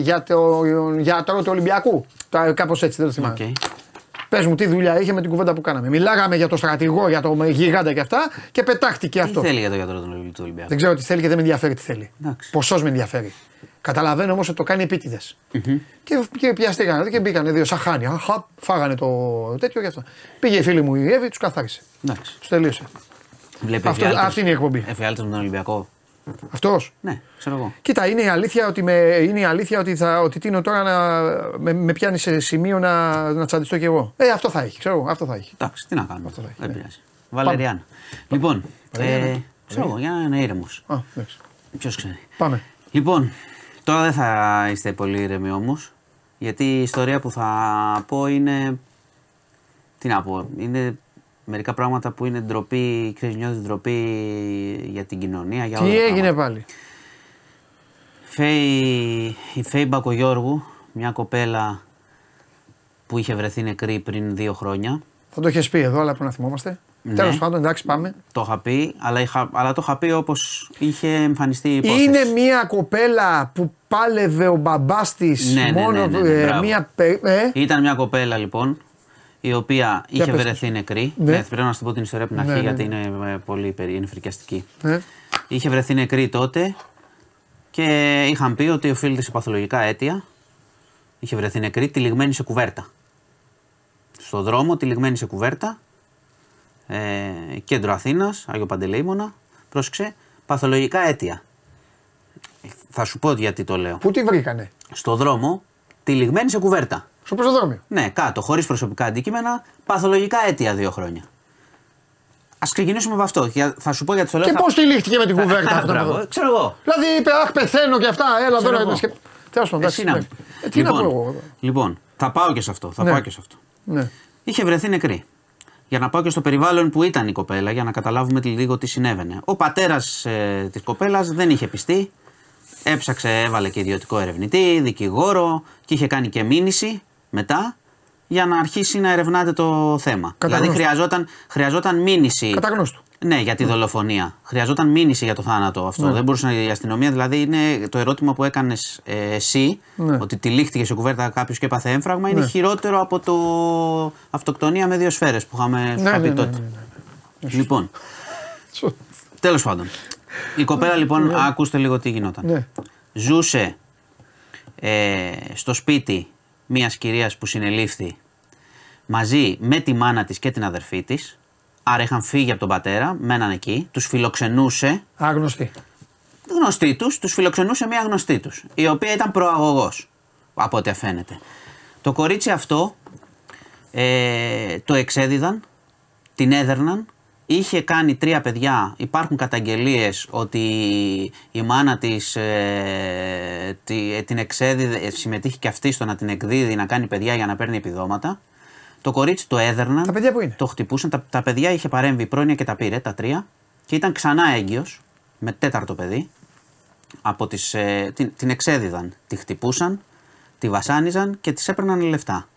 για τον γιατρό του Ολυμπιακού. Κάπως έτσι, δεν το θυμάμαι. Okay. Πες μου, τι δουλειά είχε με την κουβέντα που κάναμε. Μιλάγαμε για τον στρατηγό, για τον γιγάντα και αυτά και πετάχτηκε αυτό. Τι θέλει για τον γιατρό του Ολυμπιακού. Δεν ξέρω τι θέλει και δεν με ενδιαφέρει τι θέλει. Ποσός με ενδιαφέρει. Καταλαβαίνω όμως ότι το κάνει επίτηδες. Mm-hmm. Και, και πιαστήκανε και μπήκανε δύο σαχάνια. Χαπ, φάγανε το τέτοιο και αυτό. Πήγε η φίλη μου η Εύη, τους καθάρισε. Τους τελείωσε. Αυτό, αυτή είναι η εκπομπή. Εφιάλτης με τον Ολυμπιακό. Αυτός. Ναι, ξέρω εγώ. Κοίτα, είναι η αλήθεια ότι, με, είναι η αλήθεια ότι, θα, ότι τίνω τώρα να με, με πιάνει σε σημείο να, να τσαντιστώ κι εγώ. Ε, αυτό θα έχει, ξέρω εγώ. Αυτό θα έχει. Εντάξει, τι να κάνουμε. Αυτό θα έχει. Δεν ναι. πειράζει. Βαλεριάννα. Λοιπόν, Βαλεριάννα. Ε, ξέρω εγώ, για να είναι ήρεμος. Α, εντάξει. Ποιος ξέρει. Πάμε. Λοιπόν, τώρα δεν θα είστε πολύ ήρεμοι όμως, γιατί η ιστορία που θα πω είναι. Τι να πω, είναι. Μερικά πράγματα που είναι ντροπή, ξέρεις, νιώθεις ντροπή για την κοινωνία, για όλα. Τι έγινε πάλι. Φέι, η Φέι Μπακογιώργου, μια κοπέλα που είχε βρεθεί νεκρή πριν δύο χρόνια. Θα το έχεις πει εδώ, αλλά που να θυμόμαστε. Ναι. Τέλος πάντων, εντάξει, πάμε. Το είχα πει, αλλά, είχα, αλλά το είχα πει όπως είχε εμφανιστεί η υπόθεση. Είναι μια κοπέλα που πάλευε ο μπαμπάς της ναι, μόνο. Ναι, ναι, ναι, ναι, ναι, ε, μια, ε, ήταν μια κοπέλα λοιπόν, η οποία είχε πες, βρεθεί νεκρή. Ναι. Ναι, πρέπει να σου πω την ιστορία από την αρχή, ναι, ναι, γιατί είναι πολύ ενφρικιαστική. Ναι. Είχε βρεθεί νεκρή τότε και είχαν πει ότι οφείλεται σε παθολογικά αίτια. Είχε βρεθεί νεκρή, τυλιγμένη σε κουβέρτα. Στον δρόμο, τυλιγμένη σε κουβέρτα. Ε, κέντρο Αθήνας, Άγιο Παντελεήμονα. Πρόσεξε, παθολογικά αίτια. Θα σου πω γιατί το λέω. Πού τη βρήκανε? Στον δρόμο, τυλιγμένη σε κουβέρτα. Στο πεζοδρόμιο. Ναι, κάτω, χωρίς προσωπικά αντικείμενα, παθολογικά αίτια δύο χρόνια. Ας ξεκινήσουμε από αυτό. Θα σου πω γιατί το λέω. Και θα... πώς τυλίχτηκε με την κουβέρτα αυτό. Μπράβο, ξέρω εγώ. Δηλαδή είπε, αχ, πεθαίνω και αυτά. Έλα ξέρω τώρα. Και... Τέλος πάντων, εντάξει. Τι να πω εγώ. Λοιπόν, θα πάω και σε αυτό. Θα πάω και σε αυτό. Ναι. Είχε βρεθεί νεκρή. Για να πάω και στο περιβάλλον που ήταν η κοπέλα, για να καταλάβουμε λίγο τι συνέβαινε. Ο πατέρας ε, της κοπέλας δεν είχε πιστεί. Έψαξε, έβαλε και ιδιωτικό ερευνητή, δικηγόρο και είχε κάνει και μήνυση μετά για να αρχίσει να ερευνάται το θέμα. Κατά δηλαδή χρειαζόταν, χρειαζόταν μήνυση. Κατά γνώστου. Ναι, για τη ναι. δολοφονία. Χρειαζόταν μήνυση για το θάνατο αυτό. Ναι. Δεν μπορούσε να η αστυνομία, δηλαδή είναι το ερώτημα που έκανες ε, εσύ, ναι. ότι τυλίχτηκε σε κουβέρτα κάποιος και έπαθε έμφραγμα, ναι. είναι χειρότερο από το αυτοκτονία με δύο σφαίρες που είχαμε ναι, ναι, ναι, ναι, ναι, ναι. Λοιπόν, τέλος πάντων. Η κοπέλα λοιπόν, ναι. ακούστε λίγο τι γινόταν. Ναι. Ζούσε ε, στο σπίτι μιας κυρίας που συνελήφθη μαζί με τη μάνα της και την αδερφή της. Άρα είχαν φύγει από τον πατέρα, μέναν εκεί, τους φιλοξενούσε. Άγνωστοι. Γνωστοί τους, τους φιλοξενούσε μια γνωστή τους, η οποία ήταν προαγωγός, από ό,τι φαίνεται. Το κορίτσι αυτό ε, το εξέδιδαν, την έδερναν, είχε κάνει τρία παιδιά, υπάρχουν καταγγελίες ότι η μάνα της ε, την εξέδιδε, συμμετείχε και αυτή στο να την εκδίδει, να κάνει παιδιά για να παίρνει επιδόματα. Το κορίτσι το έδερναν, τα παιδιά που είναι. Το χτυπούσαν, τα, τα παιδιά είχε παρέμβει η πρόνοια και τα πήρε τα τρία και ήταν ξανά έγκυος με τέταρτο παιδί, από τις, ε, την, την εξέδιδαν, τη χτυπούσαν, τη βασάνιζαν και της έπαιρναν λεφτά.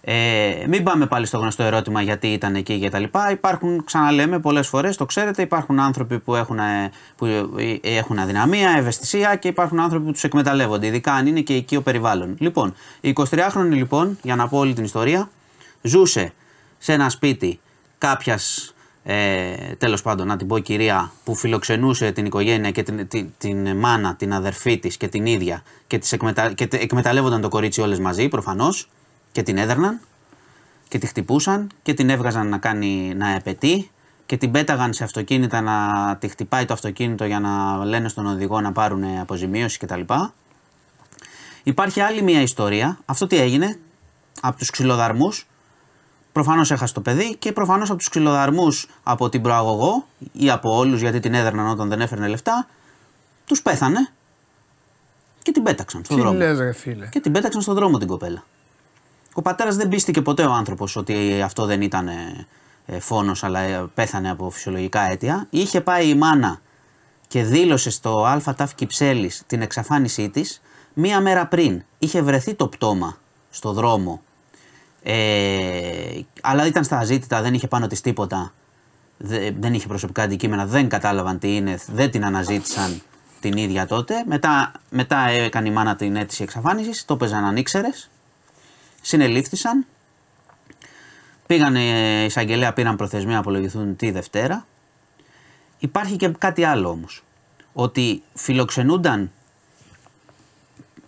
Ε, μην πάμε πάλι στο γνωστό ερώτημα γιατί ήταν εκεί και τα λοιπά. Υπάρχουν, ξαναλέμε πολλές φορές, το ξέρετε, υπάρχουν άνθρωποι που έχουν, που έχουν αδυναμία, ευαισθησία και υπάρχουν άνθρωποι που τους εκμεταλλεύονται, ειδικά αν είναι και οικείο περιβάλλον. Λοιπόν, η εικοσιτριάχρονη λοιπόν, για να πω όλη την ιστορία, ζούσε σε ένα σπίτι κάποιας, ε, τέλος πάντων να την πω κυρία, που φιλοξενούσε την οικογένεια και την, την, την μάνα, την αδερφή της και την ίδια και, τις εκμετα... και εκμεταλλεύονταν το κορίτσι όλες μαζί προφανώς και την έδερναν και τη χτυπούσαν και την έβγαζαν να κάνει να επαιτεί και την πέταγαν σε αυτοκίνητα να τη χτυπάει το αυτοκίνητο για να λένε στον οδηγό να πάρουν αποζημίωση κτλ. Υπάρχει άλλη μια ιστορία, αυτό τι έγινε από τους ξυλοδαρμούς. Προφανώς έχασε το παιδί και προφανώς από τους ξυλοδαρμούς, από την προαγωγό ή από όλους, γιατί την έδερναν όταν δεν έφερνε λεφτά, τους πέθανε και την πέταξαν στον δρόμο. Τι λες, ρε φίλε. Και την πέταξαν στον δρόμο την κοπέλα. Ο πατέρας δεν πίστηκε ποτέ ο άνθρωπος ότι αυτό δεν ήταν φόνος, αλλά πέθανε από φυσιολογικά αίτια. Είχε πάει η μάνα και δήλωσε στο ΑΤΑΦ Κυψέλης την εξαφάνισή της. Μία μέρα πριν είχε βρεθεί το πτώμα στο δρόμο. Ε, αλλά ήταν στα αζήτητα, δεν είχε πάνω της τίποτα, δεν, δεν είχε προσωπικά αντικείμενα, δεν κατάλαβαν τι είναι, δεν την αναζήτησαν την ίδια τότε. Μετά, μετά έκανε η μάνα την αίτηση εξαφάνισης, το παίζαν ανήξερες, συνελήφθησαν, πήγαν η εισαγγελέα, πήραν προθεσμία να απολογηθούν τη Δευτέρα. Υπάρχει και κάτι άλλο όμως, ότι φιλοξενούνταν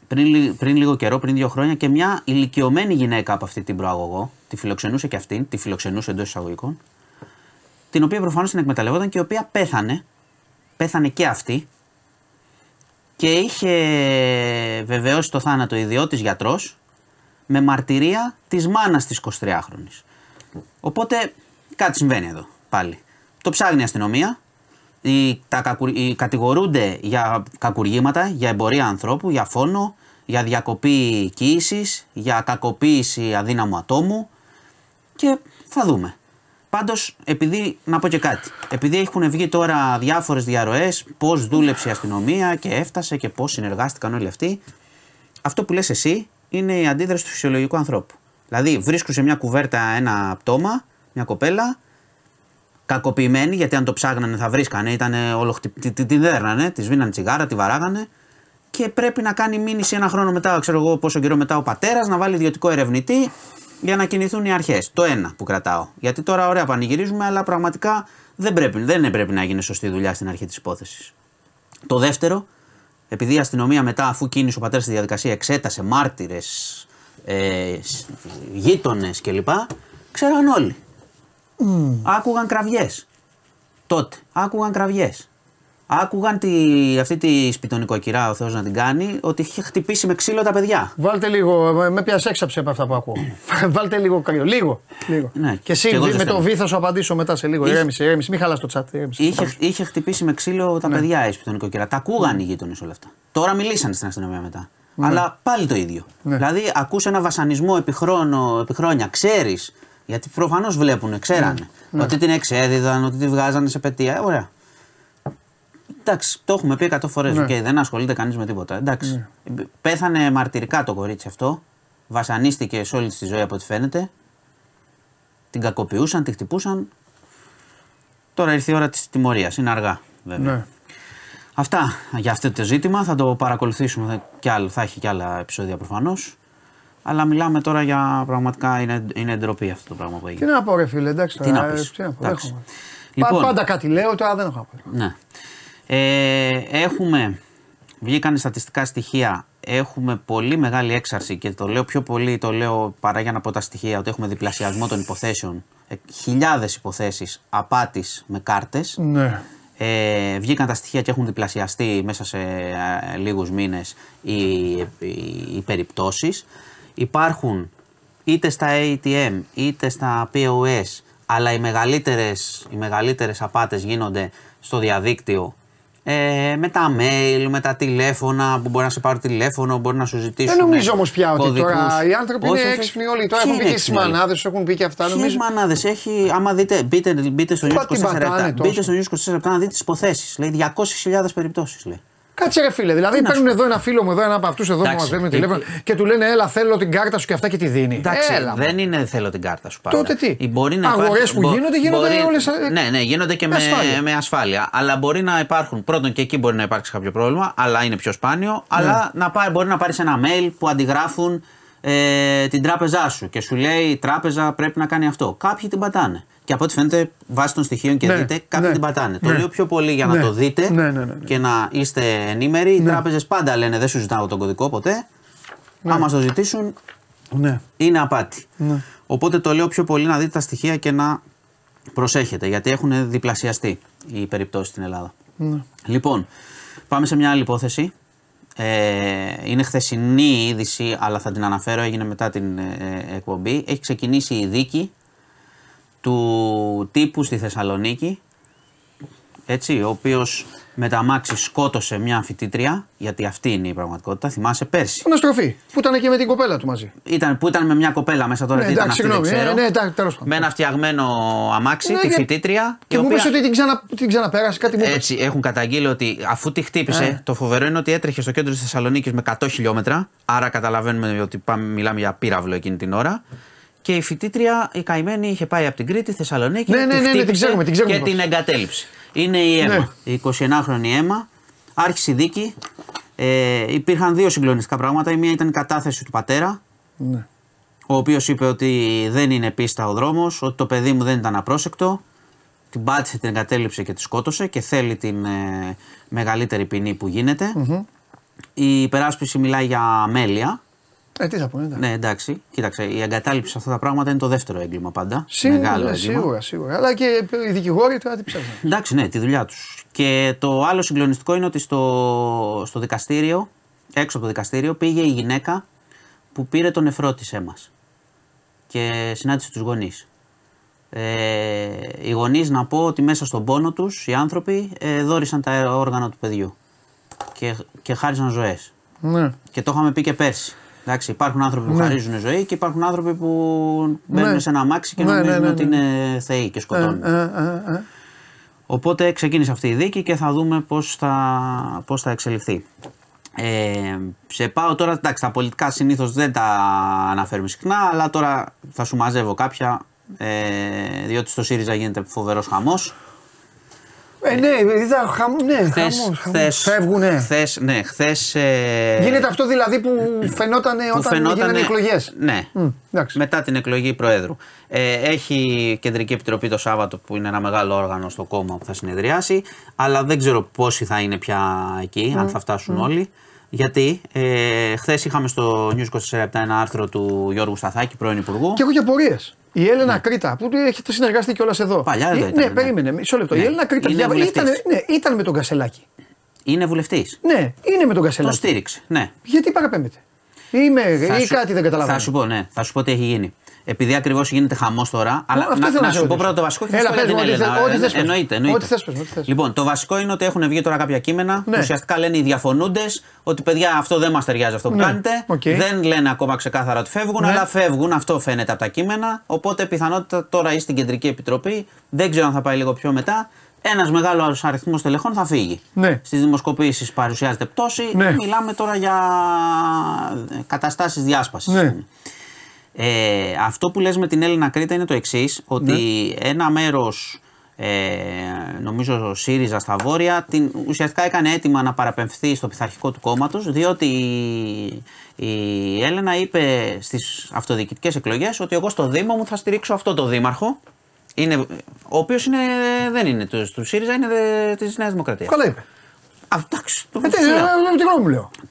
Πριν, πριν λίγο καιρό, πριν δύο χρόνια, και μια ηλικιωμένη γυναίκα από αυτή την προαγωγό, τη φιλοξενούσε και αυτήν, τη φιλοξενούσε εντός εισαγωγικών, την οποία προφανώς την εκμεταλλευόταν και η οποία πέθανε, πέθανε και αυτή, και είχε βεβαιώσει το θάνατο ιδιώτης γιατρός με μαρτυρία της μάνας της εικοσιτριάχρονης. Οπότε κάτι συμβαίνει εδώ πάλι. Το ψάχνει η αστυνομία. Οι, τα κακου, οι κατηγορούνται για κακουργήματα, για εμπορία ανθρώπου, για φόνο, για διακοπή κοίησης, για κακοποίηση αδύναμου ατόμου και θα δούμε. Πάντως, επειδή, να πω και κάτι, επειδή έχουν βγει τώρα διάφορες διαρροές, πώς δούλεψε η αστυνομία και έφτασε και πώς συνεργάστηκαν όλοι αυτοί, αυτό που λες εσύ είναι η αντίδραση του φυσιολογικού ανθρώπου. Δηλαδή, βρίσκουν σε μια κουβέρτα ένα πτώμα, μια κοπέλα, κακοποιημένοι, γιατί αν το ψάχνανε θα βρίσκανε, ήτανε ολοχτυ... τη, τη, τη δέρνανε, τη σβήνανε τσιγάρα, τη βαράγανε και πρέπει να κάνει μήνυση ένα χρόνο μετά, ξέρω εγώ πόσο καιρό μετά ο πατέρας, να βάλει ιδιωτικό ερευνητή για να κινηθούν οι αρχές. Το ένα που κρατάω. Γιατί τώρα ωραία πανηγυρίζουμε, αλλά πραγματικά δεν πρέπει, δεν πρέπει να γίνει σωστή δουλειά στην αρχή της υπόθεσης. Το δεύτερο, επειδή η αστυνομία μετά, αφού κίνησε ο πατέρας στη διαδικασία, εξέτασε μάρτυρες, ε, γείτονες κλπ. Ξέραν όλοι. Mm. Άκουγαν κραυγές. Τότε. Άκουγαν κραυγές. Άκουγαν τη, αυτή τη σπιτονικοκυρά, ο Θεός να την κάνει, ότι είχε χτυπήσει με ξύλο τα παιδιά. Βάλτε λίγο. Με πιάσε έξαψε από αυτά που ακούω. Βάλτε λίγο κρύο. Λίγο. λίγο. Ναι, και εσύ με το βήθος θα σου απαντήσω μετά σε λίγο. Ήρεμησε, ήρεμησε. Μην χαλάς το τσάτ. Είχε, είχε χτυπήσει με ξύλο τα ναι. παιδιά η σπιτονικοκυρά. Τα ακούγαν mm. οι γείτονες όλα αυτά. Τώρα μιλήσαν στην αστυνομία μετά. Mm. Αλλά πάλι το ίδιο. Mm. Δηλαδή ακούσε ένα βασανισμό επί, χρόνο, επί χρόνια. Ξέρεις. Γιατί προφανώς βλέπουν, ξέρανε. Mm. Ότι mm. την εξέδιδαν, ότι τη βγάζανε σε πετία. Ωραία. Εντάξει, το έχουμε πει εκατό φορές. Okay, δεν ασχολείται κανείς με τίποτα. Εντάξει. Mm. Πέθανε μαρτυρικά το κορίτσι αυτό. Βασανίστηκε σε όλη τη ζωή από ό,τι φαίνεται. Την κακοποιούσαν, τη χτυπούσαν. Τώρα ήρθε η ώρα της τιμωρίας. Είναι αργά, βέβαια. Mm. Αυτά για αυτό το ζήτημα. Θα το παρακολουθήσουμε κι άλλο. Θα έχει κι άλλα επεισόδια προφανώς. Αλλά μιλάμε τώρα για πραγματικά είναι, είναι ντροπή αυτό το πράγμα που έγινε. Τι να πω, ρε φίλε, εντάξει. Τι τώρα, να πεις. Λοιπόν, πάντα κάτι λέω, τώρα δεν έχω να ναι. Ε, έχουμε, βγήκαν στατιστικά στοιχεία, έχουμε πολύ μεγάλη έξαρση και το λέω πιο πολύ, το λέω παρά για να πω τα στοιχεία, ότι έχουμε διπλασιασμό των υποθέσεων, χιλιάδες υποθέσεις απάτης με κάρτες. Ναι. Ε, βγήκαν τα στοιχεία και έχουν διπλασιαστεί μέσα σε ε, λίγους μήνες οι, οι, οι περιπτώσεις. Υπάρχουν είτε στα έι τι εμ είτε στα πι ο ες, αλλά οι μεγαλύτερες, οι μεγαλύτερες απάτες γίνονται στο διαδίκτυο. Ε, με τα mail, με τα τηλέφωνα που μπορεί να σε πάρει τηλέφωνο, μπορεί να σου ζητήσουν. Δεν νομίζω όμως πια ότι κωδικούς. Τώρα οι άνθρωποι όχι, είναι έξυπνοι όλοι. Τώρα έχουν πει και στις μανάδες, έχουν πει και αυτά. Στις μανάδες έχει, άμα δείτε, μπείτε, μπείτε στο νιους είκοσι τέσσερα εφτά να δείτε τις υποθέσεις. Λέει διακόσιες χιλιάδες περιπτώσεις. Λέει. Κάτσε ρε φίλε, δηλαδή παίρνουν να... εδώ ένα φίλο μου, εδώ ένα από αυτούς εδώ που μας παίρνουν τηλέφωνο και του λένε έλα θέλω την κάρτα σου και αυτά και τη δίνει. Εντάξει, έλα, δεν είναι θέλω την κάρτα σου πάντα. Τότε τι, αγορές που μπο... γίνονται γίνονται μπορεί... όλες. Ναι, ναι, γίνονται και με ασφάλεια. με ασφάλεια, αλλά μπορεί να υπάρχουν, πρώτον και εκεί μπορεί να υπάρξει κάποιο πρόβλημα, αλλά είναι πιο σπάνιο, αλλά ναι. να πάρει, μπορεί να πάρεις ένα mail που αντιγράφουν ε, την τράπεζά σου και σου λέει η τράπεζα πρέπει να κάνει αυτό. Κάποιοι την πατάνε. Και από ό,τι φαίνεται, βάσει των στοιχείων και ναι, δείτε, κάποιοι ναι, την πατάνε. Ναι, το λέω πιο πολύ για να ναι, το δείτε ναι, ναι, ναι, ναι. και να είστε ενήμεροι. Οι ναι. τράπεζες πάντα λένε δεν σου ζητάω τον κωδικό ποτέ. Ναι. Άμα το ζητήσουν, ναι. είναι απάτη. Ναι. Οπότε το λέω πιο πολύ να δείτε τα στοιχεία και να προσέχετε, γιατί έχουν διπλασιαστεί οι περιπτώσεις στην Ελλάδα. Ναι. Λοιπόν, πάμε σε μια άλλη υπόθεση. Ε, είναι χθεσινή η είδηση, αλλά θα την αναφέρω. Έγινε μετά την ε, εκπομπή. Έχει ξεκινήσει η δίκη του τύπου στη Θεσσαλονίκη, έτσι, ο οποίος με τα μάξι σκότωσε μια φοιτήτρια, γιατί αυτή είναι η πραγματικότητα, θυμάσαι πέρσι. Αναστροφή, που ήταν και με την κοπέλα του μαζί. Ήταν, που ήταν με μια κοπέλα μέσα τώρα, ναι, ήταν εντάξει, αυτή συγγνώμη, δεν ξέρω, ναι, ναι, εντάξει, τέλος πάντων. Με ένα φτιαγμένο αμάξι, ναι, τη φοιτήτρια. Και μου πες ότι την, ξανα, την ξαναπέρασε, κάτι μου πες. Έτσι, έχουν καταγγείλει ότι αφού τη χτύπησε, ε. το φοβερό είναι ότι έτρεχε στο κέντρο της Θεσσαλονίκης με εκατό χιλιόμετρα, άρα καταλαβαίνουμε ότι πάμε, μιλάμε για πύραυλο εκείνη την ώρα. Και η φοιτήτρια, η καημένη, είχε πάει από την Κρήτη, Θεσσαλονίκη, ναι, ναι, ναι, ναι, ναι, την ξέρουμε, την ξέρουμε και πώς. Την εγκατέλειψε. Είναι η Έμα, ναι. η εικοσιεννιάχρονη Έμα, άρχισε η δίκη. Ε, υπήρχαν δύο συγκλονιστικά πράγματα. Η μία ήταν η κατάθεση του πατέρα, ναι. ο οποίος είπε ότι δεν είναι πίστα ο δρόμος, ότι το παιδί μου δεν ήταν απρόσεκτο. Την πάτησε, την εγκατέλειψε και τη σκότωσε και θέλει την ε, μεγαλύτερη ποινή που γίνεται. Mm-hmm. Η υπεράσπιση μιλάει για αμέλεια. Ε, τι θα πω, εντάξει. Ναι, εντάξει. Κοίταξε, η εγκατάλειψη σε αυτά τα πράγματα είναι το δεύτερο έγκλημα πάντα. Σίγουρα, Μεγάλο έγκλημα. σίγουρα, σίγουρα. Αλλά και οι δικηγόροι τώρα τι ψάχνουν. Εντάξει, ναι, τη δουλειά τους. Και το άλλο συγκλονιστικό είναι ότι στο, στο δικαστήριο, έξω από το δικαστήριο, πήγε η γυναίκα που πήρε τον νεφρό της Έμας και συνάντησε τους γονείς. Ε, οι γονείς, να πω ότι μέσα στον πόνο τους οι άνθρωποι ε, δώρησαν τα όργανα του παιδιού και, και χάρισαν ζωές. Ναι. Και το είχαμε πει και πέρσι. Εντάξει, υπάρχουν άνθρωποι που ναι. χαρίζουν ζωή και υπάρχουν άνθρωποι που μπαίνουν ναι. σε ένα αμάξι και ναι, νομίζουν ναι, ναι, ναι. ότι είναι θεοί και σκοτώνουν. Ε, ε, ε, ε. Οπότε ξεκίνησε αυτή η δίκη και θα δούμε πώς θα, πώς θα εξελιχθεί. Ε, σε πάω τώρα, εντάξει, τα πολιτικά συνήθως δεν τα αναφέρουμε συχνά, αλλά τώρα θα σου μαζεύω κάποια Ε, διότι στο ΣΥΡΙΖΑ γίνεται φοβερός χαμός. Ε, ναι, είδα χαμό, ναι, χθες, χαμός, χθες, φεύγουν, ναι. Χθες, ναι, χθες, ε... Γίνεται αυτό δηλαδή που φαινόταν όταν γίνανε εκλογές. Ναι, mm, μετά την εκλογή Προέδρου. Ε, έχει Κεντρική Επιτροπή το Σάββατο που είναι ένα μεγάλο όργανο στο κόμμα που θα συνεδριάσει, αλλά δεν ξέρω πόσοι θα είναι πια εκεί, mm. αν θα φτάσουν mm. όλοι. Γιατί ε, χθες είχαμε στο News είκοσι τέσσερα επτά ένα άρθρο του Γιώργου Σταθάκη, πρώην Υπουργού. Και έχω και απορίες. Η Έλενα ναι. Κρήτα, που έχετε συνεργαστεί κιόλας εδώ. Παλιά δεν ήταν. Ναι, ναι, περίμενε, μισό λεπτό. Ναι. Η Έλενα Κρήτα ήταν, ναι, ήταν με τον Κασελάκη. Είναι βουλευτής. Ναι, είναι με τον Κασελάκη. Τον στήριξε. Ναι. Γιατί παραπέμπεται. Είμαι, ή σου, κάτι δεν καταλαβαίνω. Θα σου πω, ναι, θα σου πω τι έχει γίνει. Επειδή ακριβώς γίνεται χαμός τώρα. Αλλά να, να, να σου πω πρώτα το βασικό και θα σου πω την Ελένα. Λοιπόν, το βασικό είναι ότι έχουν βγει τώρα κάποια κείμενα. Ναι. Ουσιαστικά λένε οι διαφωνούντες ότι παιδιά αυτό δεν μας ταιριάζει αυτό που ναι. κάνετε. Okay. Δεν λένε ακόμα ξεκάθαρα ότι φεύγουν, ναι. αλλά φεύγουν. Αυτό φαίνεται από τα κείμενα. Οπότε πιθανότητα τώρα ή στην Κεντρική Επιτροπή, δεν ξέρω αν θα πάει λίγο πιο μετά, ένας μεγάλος αριθμός τελεχών θα φύγει. Ναι. Στις δημοσκοπήσεις παρουσιάζεται πτώση. Ναι. Μιλάμε τώρα για καταστάσεις διάσπασης. Ναι. Ε, αυτό που λες με την Έλενα Κρήτα είναι το εξής, ότι ναι. ένα μέρος, ε, νομίζω ο ΣΥΡΙΖΑ στα βόρεια, την, ουσιαστικά έκανε αίτημα να παραπεμφθεί στο πειθαρχικό του κόμματος, διότι η, η Έλενα είπε στις αυτοδιοικητικές εκλογές ότι εγώ στο Δήμο μου θα στηρίξω αυτό το δήμαρχο, είναι, ο οποίος είναι, δεν είναι του, του ΣΥΡΙΖΑ, είναι της Νέας Δημοκρατίας. Καλά είπε. Εντάξει, το,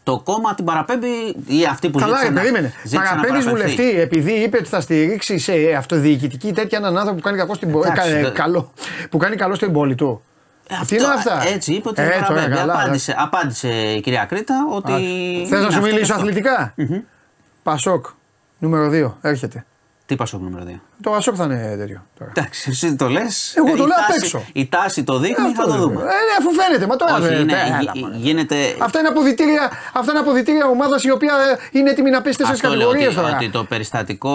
το κόμμα την παραπέμπει ή αυτή που ζήτησε. Καλά, περίμενε. Παραπέμπει βουλευτή επειδή είπε ότι θα στηρίξει σε αυτοδιοικητική τέτοια έναν άνθρωπο που κάνει κακό στην πόλη, ε, το... καλό, που κάνει καλό στην πόλη του. Ε, αυτό, τι είναι αυτά. Έτσι είπε ότι ε, την παραπέμπει. Απάντησε, απάντησε η κυρία Κρήτα ότι. Θες να σου μιλήσω αθλητικά. Mm-hmm. Πασόκ νούμερο δύο έρχεται. Τι Πασόκ νούμερο δύο. Το Πασόκ θα είναι τέτοιο. Εντάξει, εσύ το λες. Εγώ το λέω απ' έξω. Η τάση το δείχνει, θα το δούμε. Ε, αφού φαίνεται, μα τώρα δεν γίνεται. Αυτά είναι αποδυτήρια ομάδα η οποία είναι έτοιμη να πέσει τέσσερις κατηγορίες. Λέω ότι το περιστατικό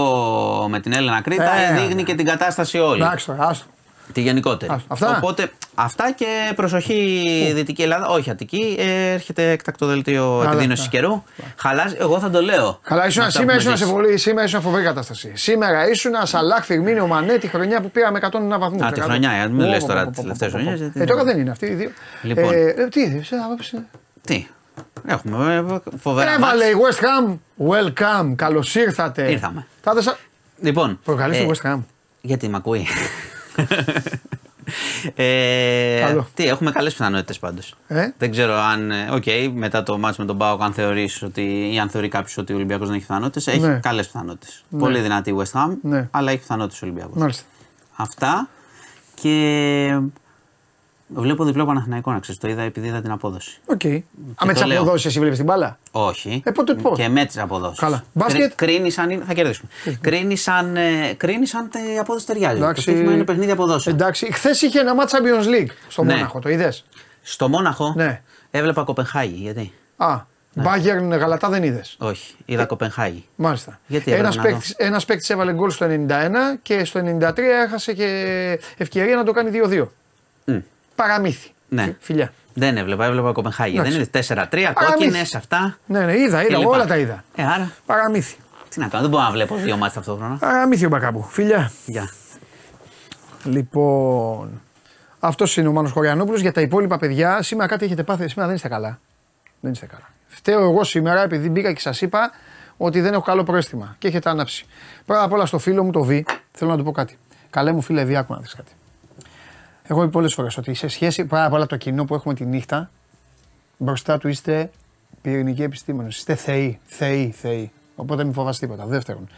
με την Έλενα Κρήτα δείχνει και την κατάσταση όλη. Εντάξει, άστο. Τη γενικότερη. Οπότε αυτά και προσοχή Δυτική Ελλάδα. Όχι Αττική, έρχεται έκτακτο δελτίο επιδείνωσης καιρού. Χαλάζει, εγώ θα το λέω. Καλά, ήσουν σήμερα, ήσουν σε πολύ, σήμερα ήσουν φοβερή κατάσταση. Σήμερα ήσουν Σαλάχ, Φιρμίνιο, Μανέ τη χρονιά που πήραμε εκατόν ένα βαθμού. Α, τη χρονιά, αν μου λες τώρα τις τελευταίες χρονιές. Ε, τώρα δεν είναι αυτή οι δύο. Λοιπόν. Τι, τι. Έχουμε φοβερά. Έβαλε η West Ham. Welcome, καλώς ήρθατε. Ήρθαμε. Λοιπόν. Προκαλεί τη West Ham. Γιατί μ' ακούει. ε, τι, έχουμε καλές πιθανότητες πάντως. Ε? Δεν ξέρω αν. Οκ, okay, μετά το μάτς με τον ΠΑΟΚ, αν θεωρείς ότι, ή αν θεωρεί κάποιος ότι ο Ολυμπιακός δεν έχει πιθανότητες, έχει ναι. καλές πιθανότητες. Ναι. Πολύ δυνατή η West Ham, ναι. αλλά έχει πιθανότητες ο Ολυμπιακός. Μάλιστα. Αυτά. Και βλέπω διπλό Παναθηναϊκό, να ξέρεις. Το είδα επειδή είδα την απόδοση. Οκ. Okay. Α, με τις αποδόσεις εσύ βλέπεις την μπάλα. Όχι. Ε, πότε, πότε. Και με τις αποδόσεις. Καλά. Μπάσκετ. Κρίνει αν. Θα κερδίσουμε. Κρίνει αν. Κρίνει αν η απόδοση ταιριάζει. Το στοίχημα είναι παιχνίδι αποδόσεων. Εντάξει. Χθες είχε ένα match Champions League στο ναι. Μόναχο. Το είδες. Στο Μόναχο. Ναι. Έβλεπα Κοπενχάγη. Γιατί. Α. Μπάγερν ναι. Γαλατά δεν είδες. Όχι. Είδα ε, Κοπενχάγη. Μάλιστα. Ένα παίκτη έβαλε γκολ στο ενενήντα ένα και στο ενενήντα τρία έχασε και ευκαιρία να το κάνει δύο δύο. Παραμύθι. Ναι. Φιλιά. Δεν έβλεπα, έβλεπα Κοπενχάγη. Ναι. Δεν είναι τέσσερα τρία, κόκκινες αυτά. Ναι, ναι, είδα, είδα, όλα τα είδα. Ε, άρα. Παραμύθι. Τι να κάνω, δεν μπορώ να βλέπω δύο μάτς ταυτόχρονα. Παραμύθι ο Πακαμπού. Φιλιά. Γεια. Λοιπόν. Αυτός είναι ο Μάνος Χωριανόπουλος. Για τα υπόλοιπα παιδιά, σήμερα κάτι έχετε πάθει. Σήμερα δεν είστε καλά. Δεν είστε καλά. Φταίω εγώ σήμερα επειδή μπήκα και σας είπα ότι δεν έχω καλό προαίσθημα και έχετε άναψει. Πρώτα απ' όλα στο φίλο μου το Β, θέλω να του πω κάτι. Καλέ μου φίλε Β, άκου να δεις κάτι. Εγώ είπα πολλές φορές ότι σε σχέση πάρα πολλά το κοινό που έχουμε τη νύχτα, μπροστά του είστε πυρηνικοί επιστήμονες, είστε θεοί, θεοί, θεοί. Οπότε μην φοβάστε τίποτα. Δεύτερον,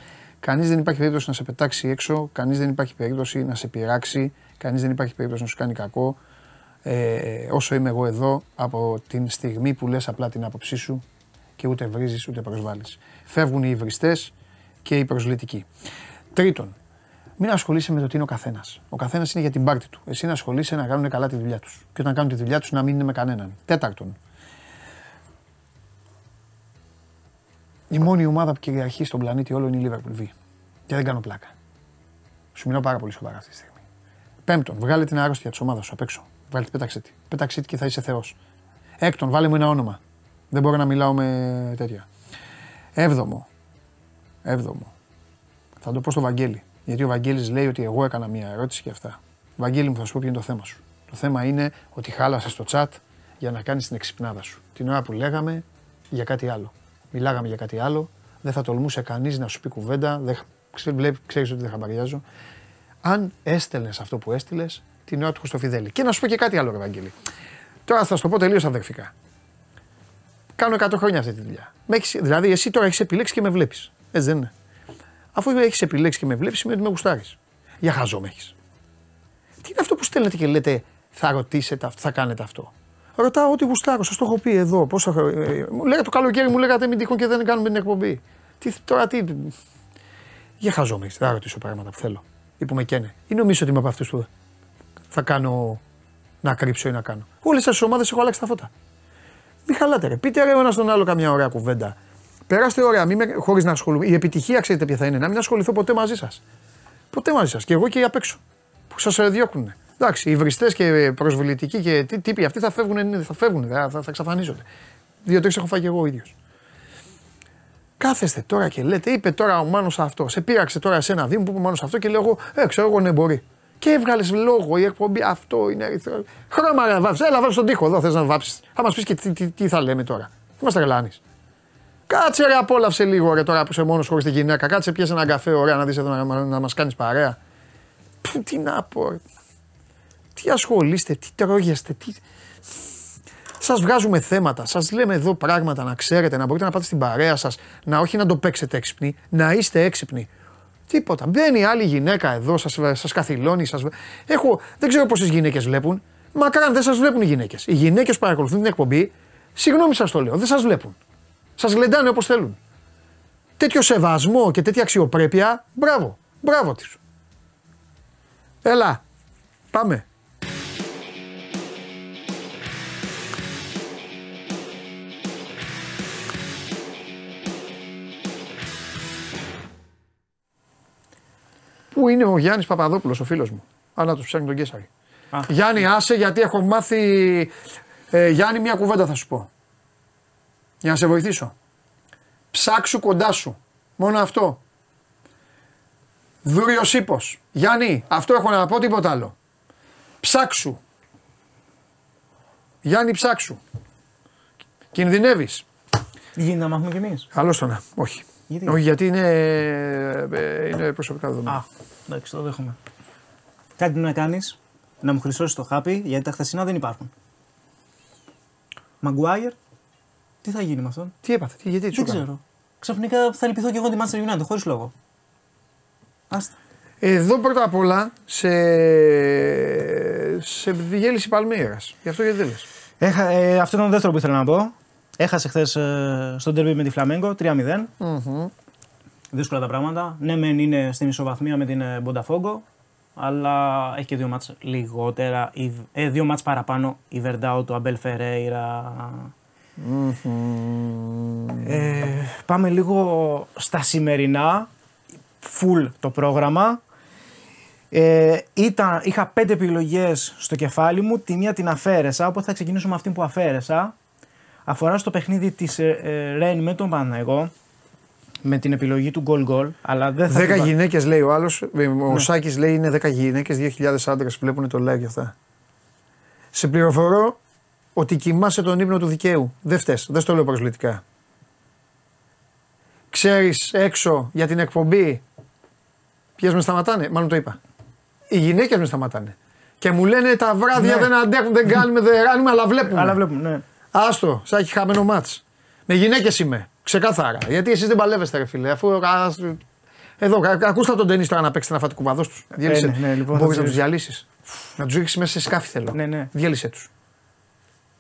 κανείς δεν υπάρχει περίπτωση να σε πετάξει έξω, κανείς δεν υπάρχει περίπτωση να σε πειράξει, κανείς δεν υπάρχει περίπτωση να σου κάνει κακό. Ε, όσο είμαι εγώ εδώ, από την στιγμή που λες απλά την άποψή σου και ούτε βρίζεις ούτε προσβάλλεις. Φεύγουν οι υβριστές και οι προσβλητικοί. Τρίτον, μην ασχολείσαι με το τι είναι ο καθένας. Ο καθένας είναι για την πάρτη του. Εσύ να ασχολείσαι να κάνουν καλά τη δουλειά τους. Και όταν κάνουν τη δουλειά τους να μην είναι με κανέναν. Τέταρτον, η μόνη ομάδα που κυριαρχεί στον πλανήτη όλο είναι η Λίβερπουλ Β. Και δεν κάνω πλάκα. Σου μιλάω πάρα πολύ σοβαρά αυτή τη στιγμή. Πέμπτον, βγάλε την άρρωστη της ομάδας σου απ' έξω. Βγάλε την, πέταξε τη. Πέταξε τη και θα είσαι θεός. Έκτον, βάλε μου ένα όνομα. Δεν μπορώ να μιλάω με τέτοια. Έβδομο. Έβδομο. Θα το πω στο Βαγγέλη. Γιατί ο Βαγγέλης λέει ότι εγώ έκανα μία ερώτηση και αυτά. Βαγγέλη μου, θα σου πω ποιο είναι το θέμα σου. Το θέμα είναι ότι χάλασες το chat για να κάνεις την εξυπνάδα σου. Την ώρα που λέγαμε για κάτι άλλο. Μιλάγαμε για κάτι άλλο, δεν θα τολμούσε κανείς να σου πει κουβέντα, δεν... ξέρεις ότι δεν χαμπαριάζω. Αν έστελνες αυτό που έστειλες, την ώρα του Χρυστοφιδέλη. Και να σου πω και κάτι άλλο, ρε Βαγγέλη. Τώρα θα σου το πω τελείως αδερφικά. Κάνω εκατό χρόνια αυτή τη δουλειά. Έχεις, δηλαδή, εσύ τώρα έχεις επιλέξει και με βλέπεις. Έτσι δεν είναι? Αφού έχεις επιλέξει και με βλέπεις, σημαίνει ότι με γουστάρεις. Για χαζό με έχεις. Τι είναι αυτό που στέλνετε και λέτε, θα ρωτήσετε αυτό, θα κάνετε αυτό? Ρωτάω ό,τι γουστάρω, σας το έχω πει εδώ. Πόσα... Μου λέγατε το καλοκαίρι, μου λέγατε μην τυχόν και δεν κάνουμε την εκπομπή. Τι, τώρα τι. Για χαζό με έχεις. Θα ρωτήσω πράγματα που θέλω ή που με καίνε. Ή νομίζω ότι είμαι από αυτούς που θα κάνω να κρύψω ή να κάνω. Όλες τις ομάδες έχω αλλάξει τα φώτα. Μην χαλάτε, ρε. Πείτε ρε ο ένας τον άλλο καμιά ωραία κουβέντα. Περάστε ωραία, μην με... χωρίς να ασχολούμαι. Η επιτυχία ξέρετε ποια θα είναι, να μην ασχοληθώ ποτέ μαζί σας. Ποτέ μαζί σας. Και εγώ και απ' έξω. Που σας διώχνουνε. Εντάξει, οι βριστές και προσβλητικοί και τι τύποι αυτοί θα φεύγουν, θα, φεύγουν, θα, θα, θα εξαφανίζονται. Δύο-τρεις έχω φάει και εγώ ο ίδιος. Κάθεστε τώρα και λέτε, είπε τώρα ο Μάνος αυτό, σε πείραξε τώρα εσένα, δίμου που είπε ο Μάνος αυτό και λέω ε, ξέρω εγώ ναι, μπορεί. Και έβγαλες λόγο, η εκπομπή αυτό είναι αριθμό. Χρώμα να βάψεις, έλα βάψεις τον τοίχο εδώ, θες να βάψεις. Θα μας πεις και τι, τι, τι θα λέμε τώρα. Τι μας τρελάνεις. Κάτσε ρε, απόλαυσε λίγο ρε τώρα που είσαι μόνος χωρίς τη γυναίκα. Κάτσε πιες έναν καφέ, ωραία να δεις εδώ να, να, να μας κάνεις παρέα. Που τι να πω ρε. Τι ασχολείστε, τι τρώγεστε, τι... Σας βγάζουμε θέματα, σας λέμε εδώ πράγματα να ξέρετε, να μπορείτε να πάτε στην παρέα σας, να όχι να το παίξετε έξυπνοι, να είστε έξυπνοι. Τίποτα. Μπαίνει άλλη γυναίκα εδώ, σας, σας καθυλώνει, σας... Έχω... δεν ξέρω πόσες γυναίκες βλέπουν, μακάραν δεν σας βλέπουν οι γυναίκες. Οι γυναίκες που παρακολουθούν την εκπομπή, συγγνώμη σας το λέω, δεν σας βλέπουν. Σας γλεντάνε όπως θέλουν. Τέτοιο σεβασμό και τέτοια αξιοπρέπεια, μπράβο, μπράβο της. Έλα, πάμε. Πού είναι ο Γιάννης Παπαδόπουλος, ο φίλος μου. Α, να τους ψάχνει τον Κέσσαρη. Γιάννη, άσε, γιατί έχω μάθει... Ε, Γιάννη, μια κουβέντα θα σου πω. Για να σε βοηθήσω. Ψάξου κοντά σου. Μόνο αυτό. Δούριος ύπος. Γιάννη, αυτό έχω να πω, τίποτα άλλο. Ψάξου. Γιάννη, ψάξου. Κινδυνεύεις. Τι γίνεται να μάθουμε κι εμείς? Καλώς το να, όχι. Γιατί? Όχι, γιατί είναι, είναι προσωπικά δεδομένα. Α, εντάξει, το δέχομαι. Κάτι να κάνεις, να μου χρυσώσεις το χάπι, γιατί τα χθεσινά δεν υπάρχουν. Μαγκουάιερ, τι θα γίνει με αυτόν? Τι έπαθε, τι, γιατί τσουκάνε. Δεν ξέρω. Ξαφνικά θα λυπηθώ και εγώ τη Manchester United, χωρίς λόγο. Άστα. Εδώ πρώτα απ' όλα, σε, σε γέληση Παλμέιρας. Γι' αυτό γιατί δεν λες. Έχα, ε, αυτό ήταν το δεύτερο που ήθελα να πω. Έχασε χθες ε, στον ντέρμπι με τη Φλαμέγκο, τρία μηδέν. Mm-hmm. Δύσκολα τα πράγματα. Ναι, μεν είναι στην ισοβαθμία με την Μπονταφόγκο, αλλά έχει και δύο μάτς λιγότερα, ε, δύο μάτς παραπάνω. Η Βερντάου, το Αμπέλ Φερέιρα. Mm-hmm. Ε, πάμε λίγο στα σημερινά. Full το πρόγραμμα. Ε, ήταν, είχα πέντε επιλογές στο κεφάλι μου. Τη μία την αφαίρεσα, οπότε θα ξεκινήσω με αυτή που αφαίρεσα. Αφορά στο παιχνίδι της ε, ε, Ρεν με τον Παναγιώ, με την επιλογή του goal goal, αλλά δεν θα... δέκα το... γυναίκες λέει ο άλλος, ο, ναι. Ο Σάκης λέει είναι δέκα γυναίκες, δύο χιλιάδες άντρες βλέπουν το like αυτά. Σε πληροφορώ ότι κοιμάσαι τον ύπνο του δικαίου, δεν φταίς, δεν στο λέω προσβλητικά. Ξέρεις έξω για την εκπομπή ποιες με σταματάνε, μάλλον το είπα, οι γυναίκες με σταματάνε και μου λένε τα βράδια ναι. Δεν αντέχουν, δεν κάνουμε, δεν κάνουμε, αλλά βλέπουμε. Αλλά βλέπουμε, ναι. Άστο, σαν έχει χαμένο μάτς. Με γυναίκες είμαι, ξεκάθαρα. Γιατί εσείς δεν παλεύεστε, ρε φίλε. Αφού. Εδώ, ακούστε τον ταινί τώρα να παίξετε να φάτε κουβαδό του. Διέλυσε. Ε, ναι, ναι, λοιπόν, μπορείς να τους διαλύσεις. Να τους ρίξεις μέσα σε σκάφη θέλω. Ναι, ναι. Διέλυσε τους.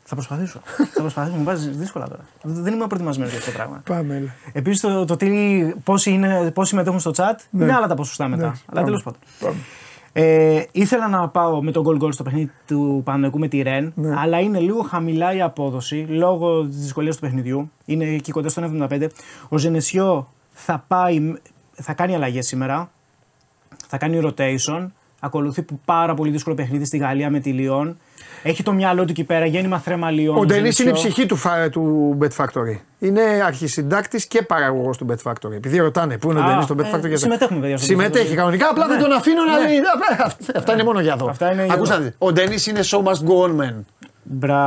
Θα προσπαθήσω. Θα προσπαθήσω. Μου βάζεις δύσκολα τώρα. Δεν είμαι προετοιμασμένος για αυτό το πράγμα. Πάμε. Επίσης το, το τι. Πόσοι συμμετέχουν στο chat ναι. Είναι άλλα τα ποσοστά μετά. Ναι. Αλλά τέλος πάντων. Ε, ήθελα να πάω με τον goal goal στο παιχνίδι του Παναθηναϊκού με τη Ρεν, ναι. Αλλά είναι λίγο χαμηλά η απόδοση λόγω της δυσκολίας του παιχνιδιού. Είναι εκεί κοντά στον εβδομήντα πέντε. Ο Ζενεσιό θα, πάει, θα κάνει αλλαγές σήμερα. Θα κάνει rotation. Ακολουθεί πάρα πολύ δύσκολο παιχνίδι στη Γαλλία με τη Λιόν. Έχει το μυαλό του εκεί πέρα, γέννημα θρέμα Λιόν. Ο Ντενής είναι η ψυχή του, του Bet Factory. Είναι αρχισυντάκτης και παραγωγός του Bet Factory. Επειδή ρωτάνε πού είναι ο Ντενής στο Bet Factory. Ε, συμμετέχουμε, παιδιά. Συμμετέχει κανονικά. Απλά ναι, δεν τον αφήνω να λέει. Ναι. Αυτά είναι μόνο για εδώ. Ακούστε. Ο Ντενής είναι so must go on man.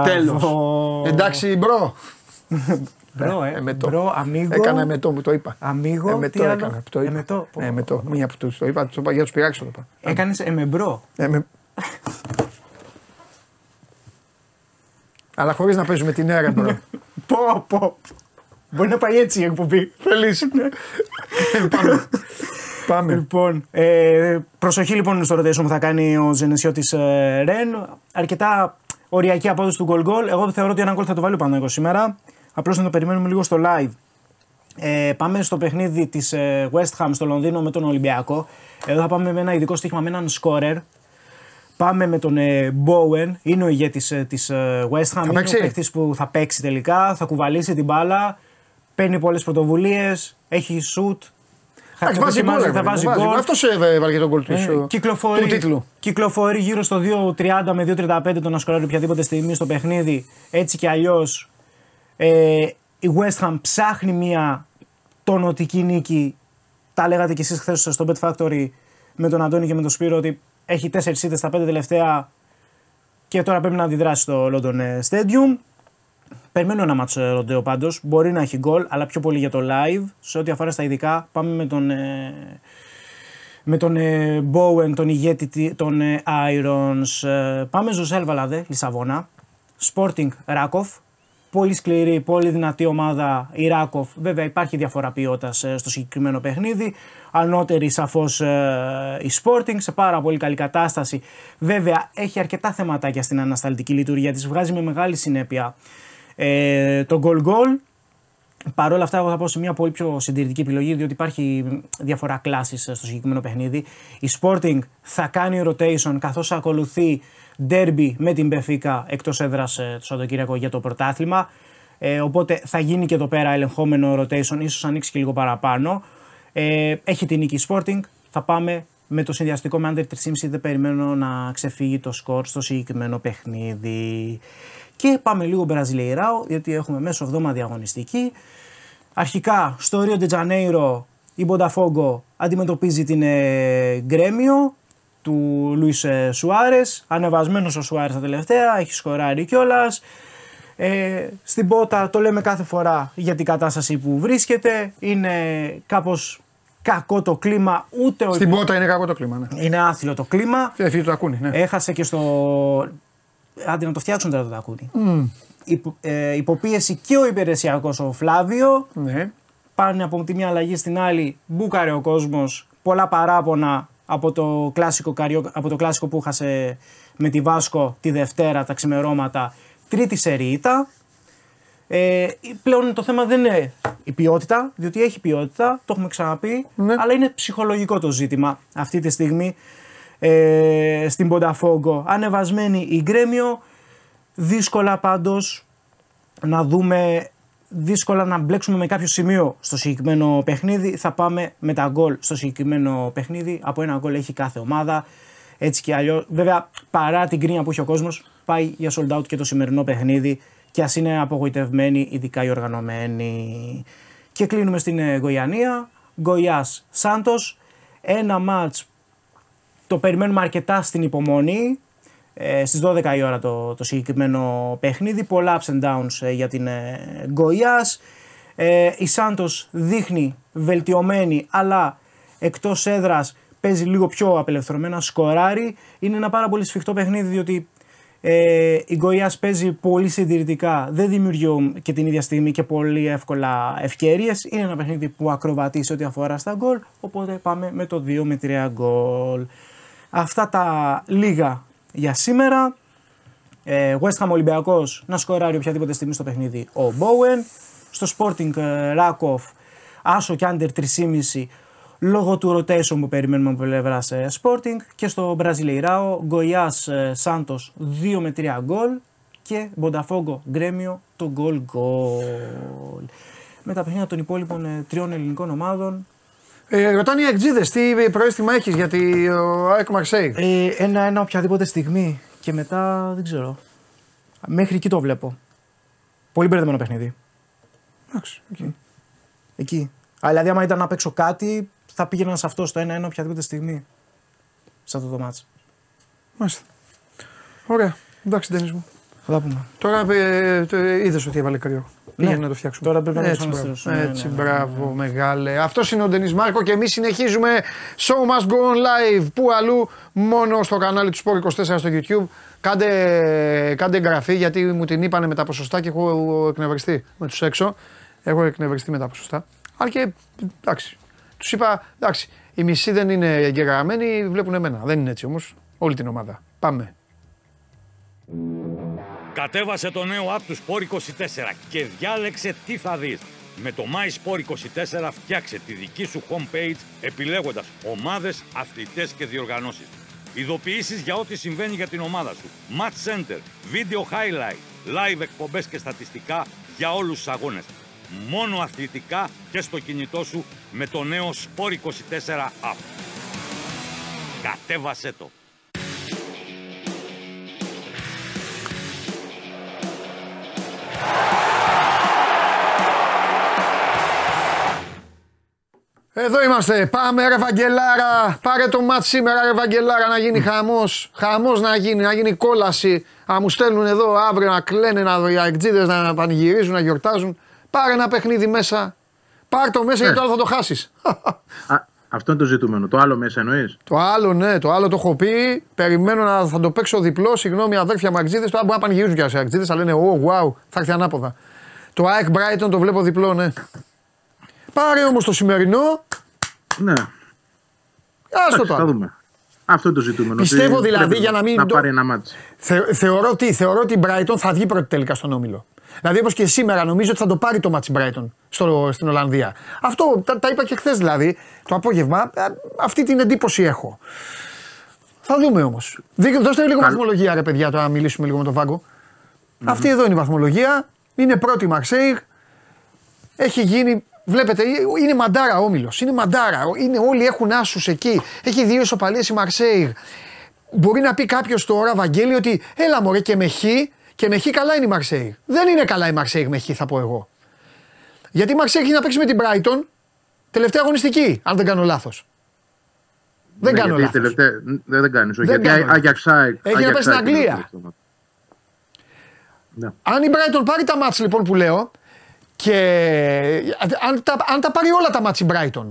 Τέλος. Εντάξει, μπρο. Μπρο, ε, μπρο, αμίγο. Έκανα εμετό, μου το είπα. Αμίγο, εμετό, τι έκανα, το είπα. Εμετό, ε, εμετό. Μία που τους το είπα, τους το είπα για να τους πειράξω. Έκανες εμεμπρό. Εμε... Αλλά χωρίς να παίζουμε την αίρα, μπρο. Πω, πω. Μπορεί να πάει έτσι η εκπομπή. Θέλεις. Πάμε. Πάμε. Λοιπόν, ε, προσοχή λοιπόν στο rotation που θα κάνει ο Ζενεσιώτης ε, Ρεν. Αρκετά οριακή απόδοση του goal-goal. Εγώ θεωρώ ότι ένα goal θα το βάλει πάνω εγώ σήμερα. Απλώς να το περιμένουμε λίγο στο live. Ε, πάμε στο παιχνίδι της ε, West Ham στο Λονδίνο με τον Ολυμπιακό. Εδώ θα πάμε με ένα ειδικό στοίχημα, με έναν σκόρερ. Πάμε με τον ε, Bowen, είναι ο ηγέτης ε, της ε, West Ham. Είναι ο παίκτης που θα παίξει τελικά, θα κουβαλήσει την μπάλα, παίρνει πολλές πρωτοβουλίες, έχει shoot. Αχ, βάζει γκολ, θα βάζει γκολ. Αυτός έβαλε τον γκολ του τίτλου. Κυκλοφορεί γύρω στο δύο τριάντα με δύο τριάντα πέντε το να σκοράρει οποιαδήποτε στιγμή στο παιχνίδι. Έτσι κι αλλιώς. Ε, η West Ham ψάχνει μια τονωτική νίκη. Τα λέγατε κι εσείς χθες στο Bet Factory με τον Αντώνη και με τον Σπύρο ότι έχει τέσσερις σίτες στα πέντε τελευταία και τώρα πρέπει να αντιδράσει στο London Stadium. Περιμένω ένα μάτσο ροντέο πάντως, μπορεί να έχει γκολ αλλά πιο πολύ για το live. Σε ό,τι αφορά στα ειδικά πάμε με τον ε, με τον ε, Bowen, τον ηγέτη των ε, Irons. ε, Πάμε Ζοσέλ Βαλαδέ, Λισαβόνα, Sporting Ράκοφ. Πολύ σκληρή, πολύ δυνατή ομάδα η Ράκοφ. Βέβαια υπάρχει διαφορά ποιότητας στο συγκεκριμένο παιχνίδι. Ανώτερη σαφώς η Sporting, σε πάρα πολύ καλή κατάσταση. Βέβαια έχει αρκετά θεματάκια στην ανασταλτική λειτουργία της. Βγάζει με μεγάλη συνέπεια ε, το goal-goal. Παρ' όλα αυτά εγώ θα πω σε μια πολύ πιο συντηρητική επιλογή, διότι υπάρχει διαφορά κλάσης στο συγκεκριμένο παιχνίδι. Η Sporting θα κάνει rotation καθώς ακολουθεί ντέρμπι με την Benfica εκτός έδρας το Σαββατοκύριακο για το πρωτάθλημα. Ε, οπότε θα γίνει και εδώ πέρα ελεγχόμενο rotation, ίσως ανοίξει και λίγο παραπάνω. Ε, έχει την νίκη Sporting, θα πάμε με το συνδυαστικό με under τρία κόμμα πέντε, δεν περιμένω να ξεφύγει το σκορ στο συγκεκριμένο παιχνίδι. Και πάμε λίγο Μπραζιλιεράο, γιατί έχουμε μέσω εβδομάδα αγωνιστική. Αρχικά στο Ρίο ντε Τζανέιρο η Μπονταφόγκο αντιμετωπίζει την ε, Γκρέμιο του Λουίς Σουάρες. Ανεβασμένος ο Σουάρες τα τελευταία, έχει σκοράρει κιόλας. Ε, στην Πότα το λέμε κάθε φορά για την κατάσταση που βρίσκεται. Είναι κάπως κακό το κλίμα. Ούτε στην ο... Πότα είναι κακό το κλίμα. Ναι. Είναι άθλιο το κλίμα. Φίλοι του ακούνε. Ναι. Έχασε και στο... Άντε να το φτιάξουν τώρα το τακούνι. Mm. Υπο, ε, υποπίεση και ο υπηρεσιακός ο Φλάβιο. Mm. Πάνε από τη μια αλλαγή στην άλλη. Μπούκαρε ο κόσμος. Πολλά παράπονα από το κλασικό, από το κλασικό που είχασε με τη Βάσκο τη Δευτέρα τα ξημερώματα. Τρίτη σερί ήττα. Ε, πλέον το θέμα δεν είναι η ποιότητα, διότι έχει ποιότητα, το έχουμε ξαναπεί. Mm. Αλλά είναι ψυχολογικό το ζήτημα αυτή τη στιγμή. Ε, στην Πονταφόγκο ανεβασμένη η Γκρέμιο, δύσκολα πάντως να δούμε, δύσκολα να μπλέξουμε με κάποιο σημείο στο συγκεκριμένο παιχνίδι. Θα πάμε με τα γκολ στο συγκεκριμένο παιχνίδι, από ένα γκολ έχει κάθε ομάδα, έτσι και αλλιώς. Βέβαια παρά την κρίνια που έχει ο κόσμος, πάει για sold out και το σημερινό παιχνίδι και ας είναι απογοητευμένοι ειδικά οι οργανωμένοι. Και κλείνουμε στην Γκοϊανία, Γκοϊάς Σάντος, ένα μάτς. Το περιμένουμε αρκετά στην υπομονή, ε, στις δώδεκα η ώρα το, το συγκεκριμένο παιχνίδι, πολλά ups and downs ε, για την ε, Γκοϊάς. Ε, η Σάντος δείχνει βελτιωμένη, αλλά εκτός έδρας παίζει λίγο πιο απελευθερωμένα, σκοράρει. Είναι ένα πάρα πολύ σφιχτό παιχνίδι, διότι ε, η Γκοϊάς παίζει πολύ συντηρητικά, δεν δημιουργεί και την ίδια στιγμή και πολύ εύκολα ευκαιρίες. Είναι ένα παιχνίδι που ακροβατεί σε ό,τι αφορά στα γκολ, οπότε πάμε με το δύο με τρία γκολ. Αυτά τα λίγα για σήμερα. Ε, West Ham Ολυμπιακός, να σκοράρει οποιαδήποτε στιγμή στο παιχνίδι ο Bowen. Στο Sporting Rakov, άσο και under τρία κόμμα πέντε λόγω του rotation που περιμένουμε από πλευρά Sporting. Και στο Brasileirao, Goiás Santos δύο με τρία γκολ και Botafogo Grêmio το γκολ γκολ. Με τα παιχνίδια των υπόλοιπων τριών ελληνικών ομάδων. Ε, ρωτάνε οι Αγγλίδες τι προέστημα έχεις για το ΑΕΚ Μαρσέη. Ένα-ένα οποιαδήποτε στιγμή και μετά δεν ξέρω. Μέχρι εκεί το βλέπω. Πολύ μπερδεμένο παιχνίδι. Εντάξει, okay. Εκεί. Αλλά δηλαδή, άμα ήταν να παίξω κάτι, θα πήγαιναν σε αυτό, στο ένα-ένα οποιαδήποτε στιγμή. Σε αυτό το μάτς. Μάλιστα. Ωραία. Εντάξει, Ντένις μου. Θα τα πούμε. Τώρα ε, το, ε, είδες ότι έβαλε κρύο. Ναι. Πήγαινε να το φτιάξουμε. Τώρα πρέπει να έτσι, μπράβο, έτσι, ναι, ναι, ναι, ναι. Μπράβο, μεγάλε. Αυτός είναι ο Ντένις Μάρκο και εμείς συνεχίζουμε. Show must go on live. Πού αλλού, μόνο στο κανάλι του Σπορτ είκοσι τέσσερα στο YouTube. Κάντε, κάντε εγγραφή, γιατί μου την είπανε με τα ποσοστά και έχω εκνευριστεί με τους έξω. Έχω εκνευριστεί με τα ποσοστά. Αν και εντάξει. Τους είπα, εντάξει, οι μισοί δεν είναι εγγεγραμμένοι, βλέπουν εμένα. Δεν είναι έτσι όμως. Όλη την ομάδα. Πάμε. Κατέβασε το νέο app του Σπορτ είκοσι τέσσερα και διάλεξε τι θα δεις. Με το MySport είκοσι τέσσερα φτιάξε τη δική σου homepage επιλέγοντας ομάδες, αθλητές και διοργανώσεις. Ειδοποιήσεις για ό,τι συμβαίνει για την ομάδα σου. Match Center, Video Highlight, Live εκπομπές και στατιστικά για όλους τους αγώνες. Μόνο αθλητικά και στο κινητό σου με το νέο Σπορτ είκοσι τέσσερα app. Κατέβασέ το. Εδώ είμαστε. Πάμε ρε Βαγγελάρα. Πάρε το μάτς σήμερα ρε Βαγγελάρα, να γίνει χαμός. Χαμός να γίνει, να γίνει κόλαση. Να μου στέλνουν εδώ αύριο να κλαίνε, να, οι αεκτζίδες να πανηγυρίζουν, να γιορτάζουν. Πάρε ένα παιχνίδι μέσα. Πάρ' το μέσα, ε. γιατί το άλλο θα το χάσεις. Α, αυτό είναι το ζητούμενο. Το άλλο μέσα εννοείς. Το άλλο, ναι. Το άλλο το έχω πει. Περιμένω να θα το παίξω διπλό. Συγγνώμη, αδέρφια μου αεκτζίδες. Τώρα μπορεί να πανηγυρίζουν και οι αεκτζίδες. Θα λένε, ω, wow, θα έρθει ανάποδα. Το ΑΕΚ Brighton το βλέπω διπλό, ναι. Πάρε όμως το σημερινό. Ναι. Άστο το άλλο. Αυτό το ζητούμενο. Πιστεύω δηλαδή για να μην. Να το... πάρει ένα μάτσο. Θε, θεωρώ ότι θεωρώ η Brighton θα βγει πρώτη τελικά στον όμιλο. Δηλαδή όπως και σήμερα νομίζω ότι θα το πάρει το μάτσι Brighton στο, στην Ολλανδία. Αυτό τα, τα είπα και χθες δηλαδή το απόγευμα. Αυτή την εντύπωση έχω. Θα δούμε όμως. Δώστε λίγο Καλ... βαθμολογία ρε παιδιά τώρα να μιλήσουμε λίγο με τον Βάγκο. Mm-hmm. Αυτή εδώ είναι η βαθμολογία. Είναι πρώτη Μαρσέιγ. Έχει γίνει. Βλέπετε, είναι μαντάρα όμιλος, είναι μαντάρα, είναι, όλοι έχουν άσους εκεί, έχει δύο ισοπαλίες η Μαρσέιγ. Μπορεί να πει κάποιος τώρα, Βαγγέλη, ότι έλα μωρέ και με χ, και με χ καλά είναι η Μαρσέιγ. Δεν είναι καλά η Μαρσέιγ με χ, θα πω εγώ. Γιατί η Μαρσέιγ έχει να παίξει με την Brighton, τελευταία αγωνιστική, αν δεν κάνω λάθος. Δεν ναι, κάνω λάθος. Τελευταία, δεν, δεν κάνεις, δεν γιατί κάνω. Αγιαξάι, έχει αγιαξάι, να πέσει στην Αγγλία. Ναι. Αν η Brighton πάρει τα μάτς λοιπόν που λέω, και αν τα, αν τα πάρει όλα τα μάτσι Brighton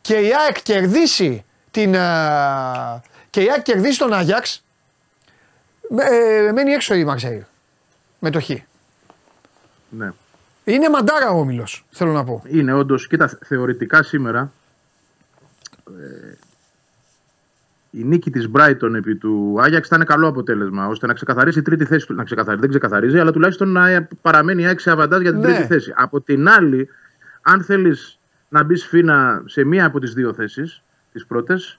και η ΑΕΚ κερδίσει την, α, και η ΑΕΚ κερδίσει τον Άγιαξ, ε, μένει έξω η Μαρσέιγ με το χ. Ναι. Είναι μαντάρα ο όμιλος, θέλω να πω. Είναι όντως, κοίτα, θεωρητικά σήμερα ε, η νίκη της Brighton επί του Άγιαξ θα είναι καλό αποτέλεσμα, ώστε να ξεκαθαρίσει η τρίτη θέση του. Να ξεκαθαρίσει, δεν ξεκαθαρίζει, αλλά τουλάχιστον να παραμένει η Άγιαξ σε αβαντάζ για την ναι. τρίτη θέση. Από την άλλη, αν θέλεις να μπεις φίνα σε μία από τις δύο θέσεις, τις πρώτες,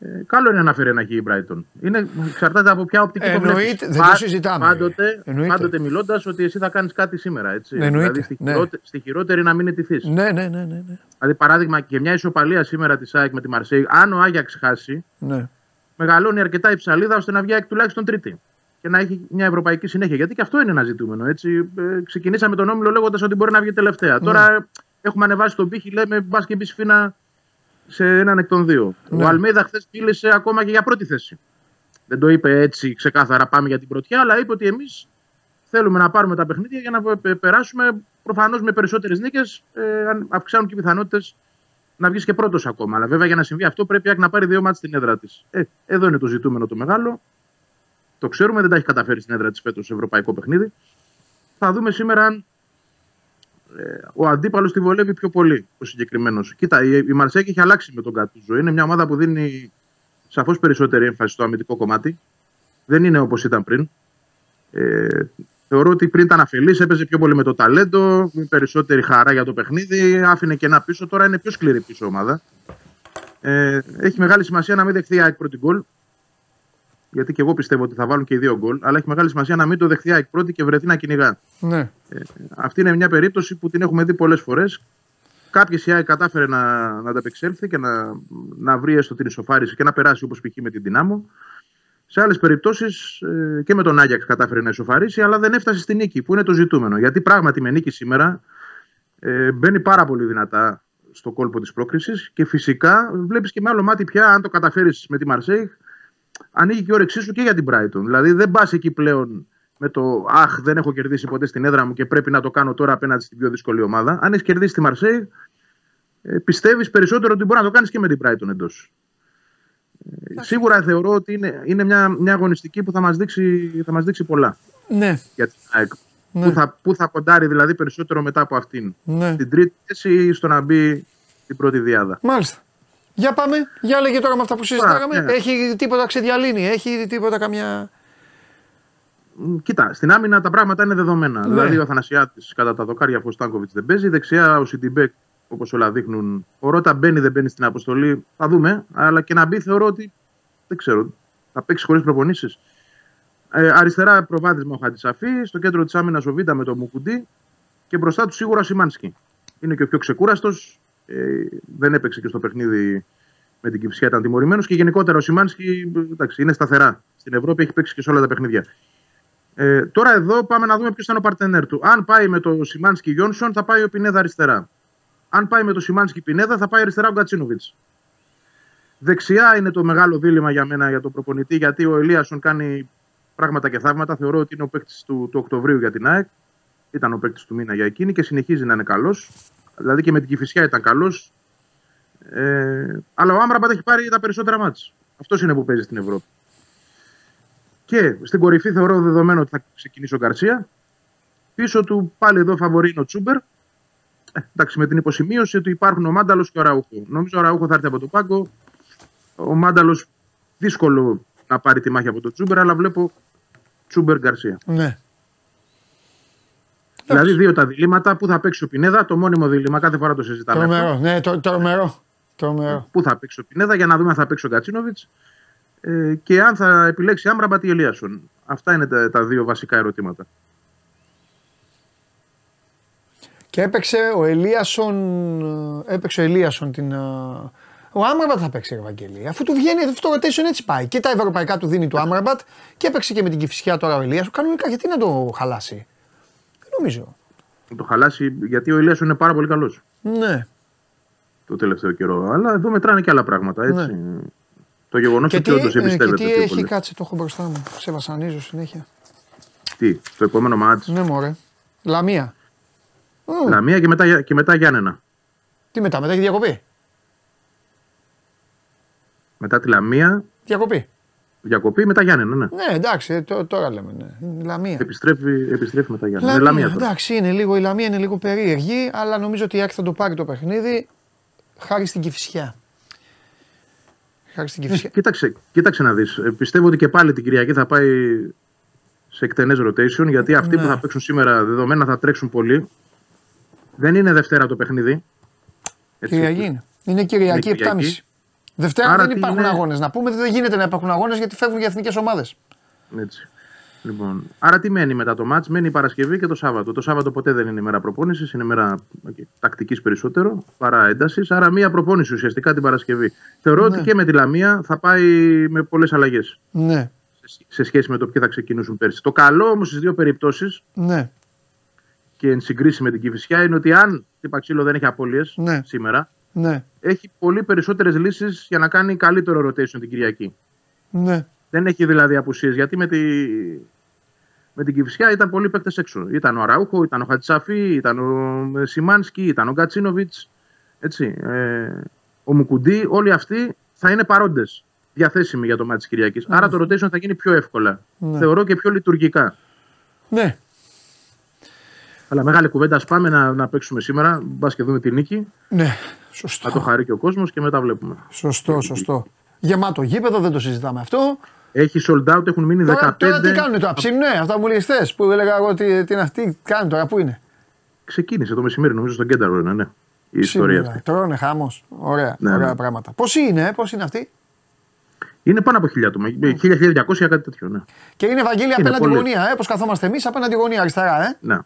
ε, καλό είναι να φέρει ένα χ η Brighton. Είναι, εξαρτάται από ποια οπτική το βλέπεις. Δεν το συζητάμε. Πάντοτε, πάντοτε μιλώντας ότι εσύ θα κάνεις κάτι σήμερα. Έτσι. Δηλαδή, στη, ναι. χειρότερη, στη χειρότερη να μην ετηθείς. Ναι, ναι, ναι, ναι, ναι. Δηλαδή, παράδειγμα, και μια ισοπαλία σήμερα της ΑΕΚ με τη Μαρσέιγ, αν ο Άγιαξ χάσει, ναι. μεγαλώνει αρκετά η ψαλίδα ώστε να βγει τουλάχιστον τρίτη. Και να έχει μια ευρωπαϊκή συνέχεια. Γιατί και αυτό είναι ένα ζητούμενο. Έτσι. Ε, ξεκινήσαμε τον όμιλο λέγοντας ότι μπορεί να βγει τελευταία. Ναι. Τώρα έχουμε ανεβάσει τον πύχη, λέμε μπας και μπει φίνα. Σε έναν εκ των δύο. Ναι. Ο Αλμίδα χθες μίλησε ακόμα και για πρώτη θέση. Δεν το είπε έτσι ξεκάθαρα, πάμε για την πρωτιά, αλλά είπε ότι εμείς θέλουμε να πάρουμε τα παιχνίδια για να περάσουμε. Προφανώς με περισσότερες νίκες ε, αυξάνουν και οι πιθανότητες να βγεις και πρώτος ακόμα. Αλλά βέβαια για να συμβεί αυτό πρέπει να πάρει δύο μάτς στην έδρα της. Ε, εδώ είναι το ζητούμενο το μεγάλο. Το ξέρουμε, δεν τα έχει καταφέρει στην έδρα της φέτος σε ευρωπαϊκό παιχνίδι. Θα δούμε σήμερα αν. Ο αντίπαλος τη βολεύει πιο πολύ ο συγκεκριμένος. Κοίτα, η Μαρσέιγ έχει αλλάξει με τον Κατούζο. Είναι μια ομάδα που δίνει σαφώς περισσότερη έμφαση στο αμυντικό κομμάτι. Δεν είναι όπως ήταν πριν. Ε, θεωρώ ότι πριν ήταν αφελής, έπαιζε πιο πολύ με το ταλέντο, με περισσότερη χαρά για το παιχνίδι, άφηνε κενά πίσω. Τώρα είναι πιο σκληρή πίσω ομάδα. Ε, έχει μεγάλη σημασία να μην δεχθεί η ΑΕΚ πρώτη γκολ. Γιατί και εγώ πιστεύω ότι θα βάλουν και οι δύο γκολ, αλλά έχει μεγάλη σημασία να μην το δεχθεί ΑΕΚ πρώτη και βρεθεί να κυνηγά. Ναι. Ε, αυτή είναι μια περίπτωση που την έχουμε δει πολλές φορές Κάποιες η ΑΕΚ κατάφερε να, να ανταπεξέλθει και να, να βρει έστω την ισοφάριση και να περάσει, όπως π.χ. με την Δυνάμο. Σε άλλες περιπτώσεις ε, και με τον Άγιαξ κατάφερε να ισοφαρίσει, αλλά δεν έφτασε στη νίκη, που είναι το ζητούμενο. Γιατί πράγματι με νίκη σήμερα ε, μπαίνει πάρα πολύ δυνατά στο κόλπο της πρόκρισης και φυσικά βλέπεις και με άλλο μάτι πια, αν το καταφέρεις με τη Μαρσέιγ, ανοίγει και η όρεξή σου και για την Brighton. Δηλαδή δεν πας εκεί πλέον με το «Αχ, δεν έχω κερδίσει ποτέ στην έδρα μου και πρέπει να το κάνω τώρα απέναντι στην πιο δύσκολη ομάδα». Αν έχεις κερδίσει τη Μαρσέιγ, ε, πιστεύεις περισσότερο ότι μπορεί να το κάνεις και με την Brighton εντός. Σίγουρα θεωρώ ότι είναι, είναι μια, μια αγωνιστική που θα μας δείξει, θα μας δείξει πολλά. Ναι. Για την ΑΕΚ. Ναι. Που, θα, που θα κοντάρει δηλαδή περισσότερο μετά από αυτήν. Ναι. Στην τρίτη θέση ή στο να μπει την πρώτη διάδα. Μάλιστα. Για πάμε. Για λέγε τώρα με αυτά που συζητάγαμε. Ναι. Έχει τίποτα ξεδιαλύνει, έχει τίποτα καμιά. Κοίτα, στην άμυνα τα πράγματα είναι δεδομένα. Ναι. Δηλαδή ο Αθανασιάδης κατά τα δοκάρια αφού ο Στάνκοβιτς δεν παίζει. Δεξιά ο Σιντιμπέκ. Όπως όλα δείχνουν, ο Ρώτα μπαίνει, δεν μπαίνει στην αποστολή. Θα δούμε, αλλά και να μπει θεωρώ ότι δεν ξέρω. Θα παίξει χωρίς προπονήσεις. Ε, αριστερά προβάδισμα ο Χατζησαφή, στο κέντρο της άμυνας ο Βίτα με το Μουκουντή και μπροστά του σίγουρα ο Σιμάνσκι. Είναι και ο πιο ξεκούραστος. Ε, δεν έπαιξε και στο παιχνίδι με την Κυψιά, ήταν τιμωρημένος. Και γενικότερα ο Σιμάνσκι εντάξει, είναι σταθερά. Στην Ευρώπη έχει παίξει και σε όλα τα παιχνίδια. Ε, τώρα εδώ πάμε να δούμε ποιο ήταν ο παρτενέρ του. Αν πάει με το Σιμάνσκι Γιόνσον, θα πάει ο Πινέδα αριστερά. Αν πάει με το Σιμάνσκι Πινέδα, θα πάει αριστερά ο Γκατσίνοβιτς. Δεξιά είναι το μεγάλο δίλημα για μένα για τον προπονητή, γιατί ο Ελίασον κάνει πράγματα και θαύματα. Θεωρώ ότι είναι ο παίκτης του, του Οκτωβρίου για την ΑΕΚ. Ήταν ο παίκτης του μήνα για εκείνη και συνεχίζει να είναι καλός. Δηλαδή και με την Κηφισιά ήταν καλός. Ε, αλλά ο Άμραμπατ έχει πάρει τα περισσότερα μάτς. Αυτός είναι που παίζει στην Ευρώπη. Και στην κορυφή θεωρώ δεδομένο ότι θα ξεκινήσει ο Γκαρσία. Πίσω του πάλι εδώ φαβορεί ο Τσούμπερ. Εντάξει, με την υποσημείωση ότι υπάρχουν ο Μάνταλος και ο Ραούχο. Νομίζω ο Ραούχο θα έρθει από τον πάγκο. Ο Μάνταλος δύσκολο να πάρει τη μάχη από τον Τσούμπερ, αλλά βλέπω Τσούμπερ Γκαρσία. Ναι. Δηλαδή δύο τα διλήμματα. Πού θα παίξει ο Πινέδα, το μόνιμο δίλημα, κάθε φορά το συζητάμε. Τρομερό, ναι, τρομερό. Πού θα παίξει ο Πινέδα, για να δούμε αν θα παίξει ο Γκατσίνοβιτς ε, και αν θα επιλέξει Άμραμπατ ή Ελίασον. Αυτά είναι τα, τα δύο βασικά ερωτήματα. Και έπαιξε ο Ελίασον, έπαιξε ο Ελίασον την... Ο Άμραμπατ θα παίξει, Ευαγγελία. Αφού του βγαίνει, αυτό το rotation έτσι πάει. Και τα ευρωπαϊκά του δίνει του Άμραμπατ και έπαιξε και με την Κηφισιά τώρα ο Ελίασον. Κανονικά, γιατί να το χαλάσει. Δεν νομίζω. Να το χαλάσει, γιατί ο Ελίασον είναι πάρα πολύ καλός. Ναι. Το τελευταίο καιρό. Αλλά εδώ μετράνε και άλλα πράγματα, έτσι. Ναι. Το γεγονός ότι όντως εμπιστεύεται. Και τι έχει πολύ. Κάτσε, το έχω μπροστά μου. Σε βασανίζω συνέχεια. Τι, το επόμενο μάτι. Ναι, μωρέ. Λαμία. Mm. Λαμία και μετά, και μετά Γιάννενα. Τι μετά, μετά έχει διακοπή. Μετά τη Λαμία. Διακοπή. Διακοπή μετά Γιάννενα, ναι. Ναι, εντάξει, τ- τώρα λέμε. Ναι. Λαμία. Επιστρέφει, επιστρέφει μετά Γιάννενα. Λαμία, Λαμία τώρα. Εντάξει, είναι λίγο, η Λαμία είναι λίγο περίεργη, αλλά νομίζω ότι η ΑΕΚ θα το πάρει το παιχνίδι χάρη στην Κηφισιά. Χάρη στην Κηφισιά. Ε, κοίταξε, κοίταξε να δεις. Ε, πιστεύω ότι και πάλι την Κυριακή θα πάει σε εκτενές rotation, γιατί αυτοί ναι. που θα παίξουν σήμερα δεδομένα θα τρέξουν πολύ. Δεν είναι Δευτέρα το παιχνίδι. Έτσι. Κυριακή είναι. Είναι Κυριακή, είναι Κυριακή. επτά και μισή. Δευτέρα άρα δεν υπάρχουν είναι... αγώνες. Να πούμε ότι δεν γίνεται να υπάρχουν αγώνες γιατί φεύγουν για εθνικές ομάδες. Έτσι. Λοιπόν. Άρα τι μένει μετά το μάτς. Μένει η Παρασκευή και το Σάββατο. Το Σάββατο ποτέ δεν είναι ημέρα προπόνησης. Είναι ημέρα okay, τακτικής περισσότερο παρά έντασης. Άρα μία προπόνηση ουσιαστικά την Παρασκευή. Θεωρώ ναι. ότι και με τη Λαμία θα πάει με πολλές αλλαγές. Ναι. Σε, σε σχέση με το ποιοι θα ξεκινήσουν πέρσι. Το καλό όμως στις δύο περιπτώσεις. Ναι. Και εν συγκρίση με την Κηφισιά είναι ότι αν Τυπαξίλο δεν έχει απώλειες ναι. σήμερα, ναι. έχει πολύ περισσότερες λύσεις για να κάνει καλύτερο rotation την Κυριακή. Ναι. Δεν έχει δηλαδή απουσίες, γιατί με, τη... με την Κηφισιά ήταν πολλοί παίκτες έξω. Ήταν ο Αραούχο, ήταν ο Χατζησαφή, ήταν ο Σιμάνσκι, ήταν ο Γκατσίνοβιτς, έτσι, ε... ο Μουκουντή. Όλοι αυτοί θα είναι παρόντες, διαθέσιμοι για το μάτι της Κυριακής. Ναι. Άρα το rotation θα γίνει πιο εύκολα. Ναι. Θεωρώ και πιο λειτουργικά. Ναι. Αλλά μεγάλη κουβέντα, πάμε να, να παίξουμε σήμερα. Μπας και δούμε τη νίκη. Ναι, σωστό. Θα το χαρεί και ο κόσμος και μετά βλέπουμε. Σωστό, σωστό. Γεμάτο γήπεδο, δεν το συζητάμε αυτό. Έχει sold out, έχουν μείνει τώρα, δεκαπέντε. Τώρα τι κάνουν τώρα, ψήνουν, ναι, αυτά μου λέει χθες που έλεγα εγώ τι, τι είναι αυτή, κάνουν τώρα, πού είναι. Ξεκίνησε το μεσημέρι, νομίζω στον Κένταρο είναι, ναι. Η ψήνουν, ιστορία αυτή. Τρώνε, χάμος. Ωραία, ναι, ωραία ναι. πράγματα. Πώς είναι, πώς είναι αυτή. Είναι πάνω από χίλια άτομα, χίλια χίλια διακόσια κάτι τέτοιο, ναι. Και είναι Ευαγγέλη απέναντι πολύ... γωνία, ε, πώς καθόμαστε εμείς απέναντι γωνία αριστερά, ε. Ναι.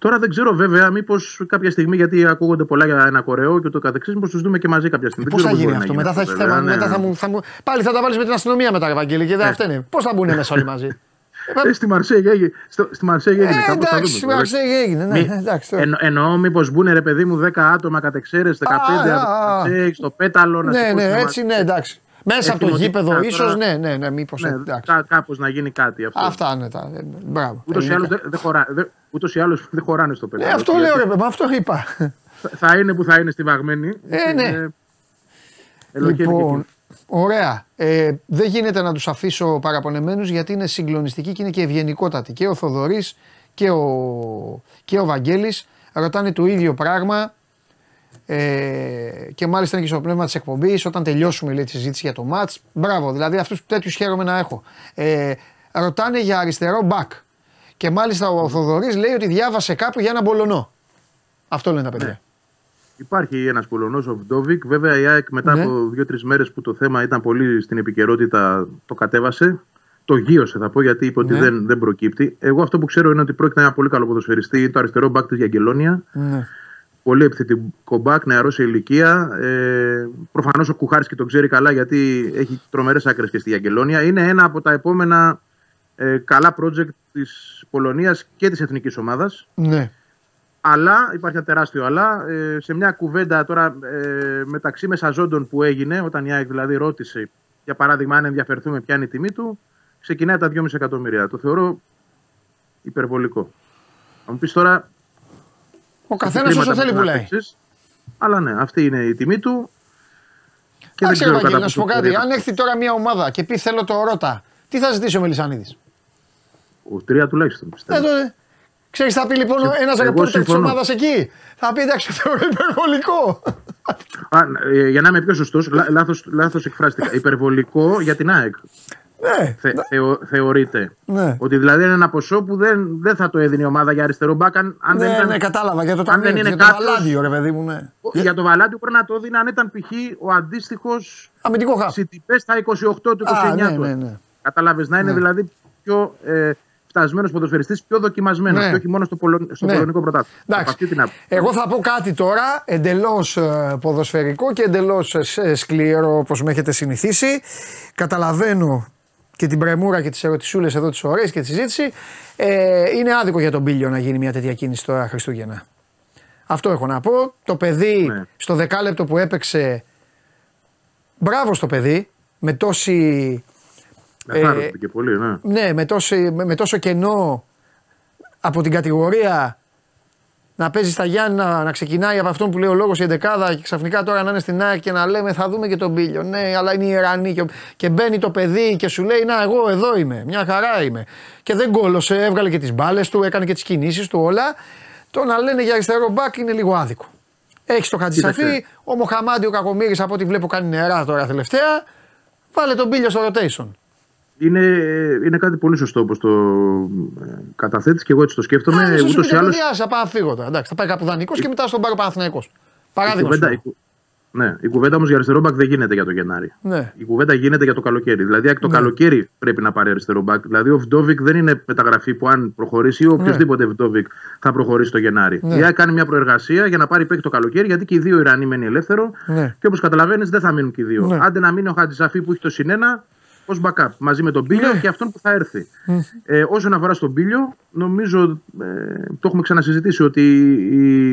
Τώρα δεν ξέρω βέβαια μήπως κάποια στιγμή, γιατί ακούγονται πολλά για ένα Κορεό και το καθεξής, μήπως τους δούμε και μαζί κάποια στιγμή. Πώς θα γίνει αυτό, μετά θα έχει θέμα. Ναι. Μετά θα μου, θα μου... Πάλι θα τα βάλεις με την αστυνομία μετά, Ευαγγέλη, και δεν ε. Αυτά είναι. Πώς θα μπουν μέσα όλοι μαζί. Ε, στη Μαρσέγ έγινε. Εντάξει, στη Μαρσέγ έγινε. Ναι, εντάξει, εν, εννοώ μήπως μπουνε ρε παιδί μου δέκα άτομα κατ' εξαίρεση, δεκαπέντε στο πέταλο. Ναι, ναι, ναι, έτσι ναι, εντάξει. Μέσα από το γήπεδο, ίσως ναι, ναι, ναι, μήπως. Ναι, κάπως να γίνει κάτι αυτό. Αυτά είναι τα. Μπράβο. Ούτως ή άλλως δεν χωράνε στο πέταλο. Αυτό λέω ρε παιδί, αυτό είπα. Θα είναι που θα είναι στη βαγμένη. Ε, ναι. Λοιπόν. Ωραία. Ε, δεν γίνεται να τους αφήσω παραπονεμένους γιατί είναι συγκλονιστικοί και είναι και ευγενικότατοι. Και ο Θοδωρής και ο, και ο Βαγγέλης ρωτάνε το ίδιο πράγμα ε, και μάλιστα είναι και στο πνεύμα της εκπομπής. Όταν τελειώσουμε λέει τη συζήτηση για το μάτς, μπράβο, δηλαδή αυτούς τέτοιους χαίρομαι να έχω. Ε, ρωτάνε για αριστερό μπακ και μάλιστα ο Θοδωρής λέει ότι διάβασε κάπου για ένα Μπολωνό. Αυτό λένε τα παιδιά. Υπάρχει ένας Πολωνός, ο Βντόβικ. Βέβαια η ΑΕΚ μετά ναι. από δύο-τρεις μέρες που το θέμα ήταν πολύ στην επικαιρότητα το κατέβασε. Το γύρωσε θα πω γιατί είπε ότι ναι. δεν, δεν προκύπτει. Εγώ αυτό που ξέρω είναι ότι πρόκειται ένα πολύ καλό ποδοσφαιριστή, το αριστερό μπακ της Γιαγκελόνια. Ναι. Πολύ επιθετικό μπακ, νεαρό σε ηλικία. Ε, προφανώς ο Κουχάρης και τον ξέρει καλά γιατί έχει τρομερές άκρες και στη Γιαγκελόνια. Είναι ένα από τα επόμενα ε, καλά project της Πολωνίας και της εθνικής ομάδας. Ναι. Αλλά, υπάρχει ένα τεράστιο αλλά, σε μια κουβέντα τώρα μεταξύ μεσαζόντων που έγινε, όταν η ΑΕΚ δηλαδή ρώτησε, για παράδειγμα, αν ενδιαφερθούμε ποια είναι η τιμή του, ξεκινάει τα δυόμισι εκατομμύρια. Το θεωρώ υπερβολικό. Θα μου πεις τώρα. Ο καθένας όσο θέλει πουλάει. Αλλά ναι, αυτή είναι η τιμή του. Άξε, Ευαγγέλη, να σου πω κάτι. Αν έρθει τώρα μια ομάδα και πει θέλω το Ρώτα, τι θα ζητήσει ο Μελισσανίδης. Ο τρία τουλάχιστον πιστεύω. Ε, Ξέρεις, θα πει λοιπόν ένας ρεπόρτερ της ομάδας εκεί. Θα πει εντάξει, θεωρώ υπερβολικό. Α, για να είμαι πιο σωστός, λά, λάθος, λάθος εκφράστηκα. Υπερβολικό για την ΑΕΚ. Ναι. Θε, θεω, θεωρείται. Ναι. Ότι δηλαδή είναι ένα ποσό που δεν, δεν θα το έδινε η ομάδα για αριστερό μπακ. Αν, αν ναι, δεν ήταν, ναι, κατάλαβα. Για το, αν δεν είναι για το κάποιος, Βαλάντιο, ρε παιδί μου. Ναι. Για το Βαλάντιο πρέπει να το έδινε αν ήταν π.χ. ο αντίστοιχος Σιτιπές στα είκοσι οκτώ του είκοσι εννιά. Ναι, ναι, ναι. Κατάλαβες, να είναι ναι. δηλαδή πιο. Ε, Φτασμένος ποδοσφαιριστής πιο δοκιμασμένος ναι. και όχι μόνο στο, πολο... στο ναι. πολωνικό πρωτάθλημα. Εγώ θα πω κάτι τώρα εντελώς ποδοσφαιρικό και εντελώς σκληρό όπως με έχετε συνηθίσει. Καταλαβαίνω και την πρεμούρα και τις ερωτησούλες εδώ τις ωραίες και τη συζήτηση. Ε, είναι άδικο για τον Πίλιο να γίνει μια τέτοια κίνηση τώρα Χριστούγεννα. Αυτό έχω να πω. Το παιδί ναι. στο δεκάλεπτο που έπαιξε. Μπράβο στο παιδί με τόση. Ε, και πολύ, ναι, ναι με, τόσο, με, με τόσο κενό από την κατηγορία να παίζει στα Γιάννα, να ξεκινάει από αυτόν που λέει ο λόγος η εντεκάδα και ξαφνικά τώρα να είναι στην ΑΕΚ και να λέμε θα δούμε και τον Πίλιο. Ναι, αλλά είναι ιερανή και, και μπαίνει το παιδί και σου λέει να εγώ εδώ είμαι, μια χαρά είμαι. Και δεν κόλωσε, έβγαλε και τις μπάλες του, έκανε και τις κινήσεις του όλα. Το να λένε για αριστερό μπακ είναι λίγο άδικο. Έχεις το Χατζησαφή, ο Μοχαμάντι ο Κακομοίρης από ό,τι βλέπω κάνει νερά τώρα τελευταία. Βάλε τον Πίλιο στο rotation. Είναι, είναι κάτι πολύ σωστό όπως το καταθέτεις και εγώ έτσι το σκέφτομαι. Ά, ούτως ή άλλως. Θα πάω αφήγοντα. Εντάξει, θα πάει κάπου δανεικός και μετά στον πάρει ο Παναθηναϊκός. Παράδειγμα. Ναι, η κουβέντα όμως για αριστερό μπακ δεν γίνεται για το Γενάρη. Ναι. Η κουβέντα γίνεται για το καλοκαίρι. Δηλαδή, το ναι. καλοκαίρι πρέπει να πάρει αριστερό μπακ. Δηλαδή, ο Βντόβικ δεν είναι μεταγραφή που αν προχωρήσει ή οποιοδήποτε ναι. Βντόβικ θα προχωρήσει το Γενάρη. Ναι. Η ΑΕΚ κάνει μια προεργασία για να πάρει παίκτη το καλοκαίρι, γιατί και οι δύο Ιρανοί μένει ελεύθερο ναι. και όπως καταλαβαίνεις δεν θα μείνουν και οι δύο. Ναι. Άντε να μείνει ο Χατζησαφή που έχει το συνένα. Ως backup μαζί με τον Πίλιο και αυτόν που θα έρθει. Ε, όσον αφορά στον Πίλιο, νομίζω ε, το έχουμε ξανασυζητήσει ότι η,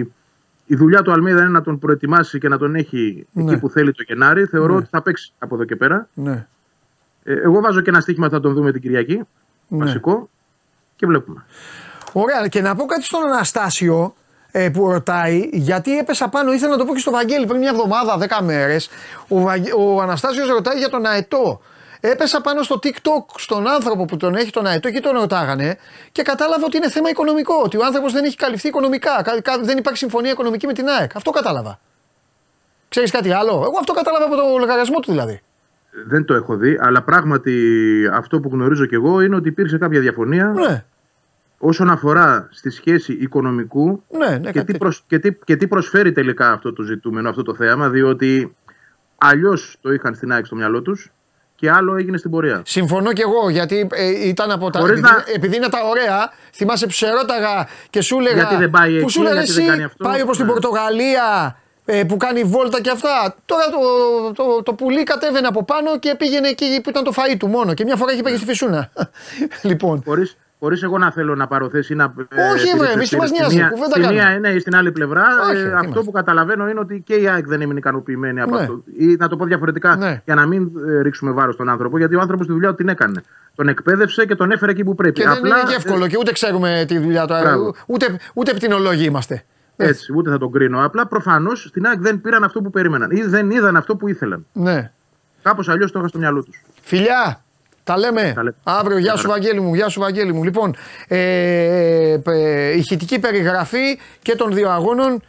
η δουλειά του Αλμίδα είναι να τον προετοιμάσει και να τον έχει ναι. εκεί που θέλει το Γενάρη. Θεωρώ ναι. ότι θα παίξει από εδώ και πέρα. Ναι. Ε, εγώ βάζω και ένα στοίχημα, θα τον δούμε την Κυριακή. Ναι. Βασικό. Και βλέπουμε. Ωραία. Και να πω κάτι στον Αναστάσιο ε, που ρωτάει, γιατί έπεσα πάνω, ήθελα να το πω και στο Βαγγέλη πριν μια εβδομάδα, δέκα μέρες. Ο, ο Αναστάσιος ρωτάει για τον Αετό. Έπεσα πάνω στο TikTok στον άνθρωπο που τον έχει τον Αετό και τον ρωτάγανε και κατάλαβα ότι είναι θέμα οικονομικό. Ότι ο άνθρωπος δεν έχει καλυφθεί οικονομικά. Δεν υπάρχει συμφωνία οικονομική με την ΑΕΚ. Αυτό κατάλαβα. Ξέρεις κάτι άλλο. Εγώ αυτό κατάλαβα από τον λογαριασμό του δηλαδή. Δεν το έχω δει, αλλά πράγματι αυτό που γνωρίζω κι εγώ είναι ότι υπήρξε κάποια διαφωνία. Ναι. Όσον αφορά στη σχέση οικονομικού ναι, ναι, και, τι προσ, και, τι, και τι προσφέρει τελικά αυτό το ζητούμενο, αυτό το θέαμα, διότι αλλιώς το είχαν στην ΑΕΚ στο μυαλό τους. και άλλο έγινε στην πορεία. Συμφωνώ κι εγώ, γιατί ε, ήταν από τα. Επειδή, να... επειδή είναι τα ωραία, θυμάσαι ψερόταγα και σου έλεγα. Γιατί δεν πάει εκεί, γιατί εσύ, δεν κάνει αυτό. Πάει όπως ναι. Την Πορτογαλία ε, που κάνει βόλτα και αυτά. Τώρα το, το, το, το πουλί κατέβαινε από πάνω και πήγαινε εκεί που ήταν το φαΐ του μόνο. Και μια φορά είχε πάει στη Φυσούνα. Λοιπόν. Χωρίς... Χωρίς εγώ να θέλω να πάρω θέση ή να. Όχι, βέβαια, εμείς μας νοιάζει. Στη μία είναι ή στην άλλη πλευρά. Όχι, ε, αυτό που καταλαβαίνω είναι ότι και η ΑΕΚ δεν ήμουν ικανοποιημένη ναι. από αυτό. Ή να το πω διαφορετικά, ναι. για να μην ε, ρίξουμε βάρος στον άνθρωπο, γιατί ο άνθρωπος τη δουλειά του την έκανε. Τον εκπαίδευσε και τον έφερε εκεί που πρέπει. Και απλά, δεν είναι και εύκολο και ούτε ξέρουμε τη δουλειά του. Ούτε, ούτε πτηνολόγοι είμαστε. Έτσι, ούτε θα τον κρίνω. Απλά προφανώς στην ΑΕΚ δεν πήραν αυτό που περίμεναν ή δεν είδαν αυτό που ήθελαν. Ναι. Κάπως αλλιώς το είχα στο μυαλό τους. Φιλιά! Τα λέμε. Τα λέμε αύριο. Γεια σου Βαγγέλη μου, γεια σου Βαγγέλη μου. Λοιπόν, ε, ε, ε, ηχητική περιγραφή και των δύο αγώνων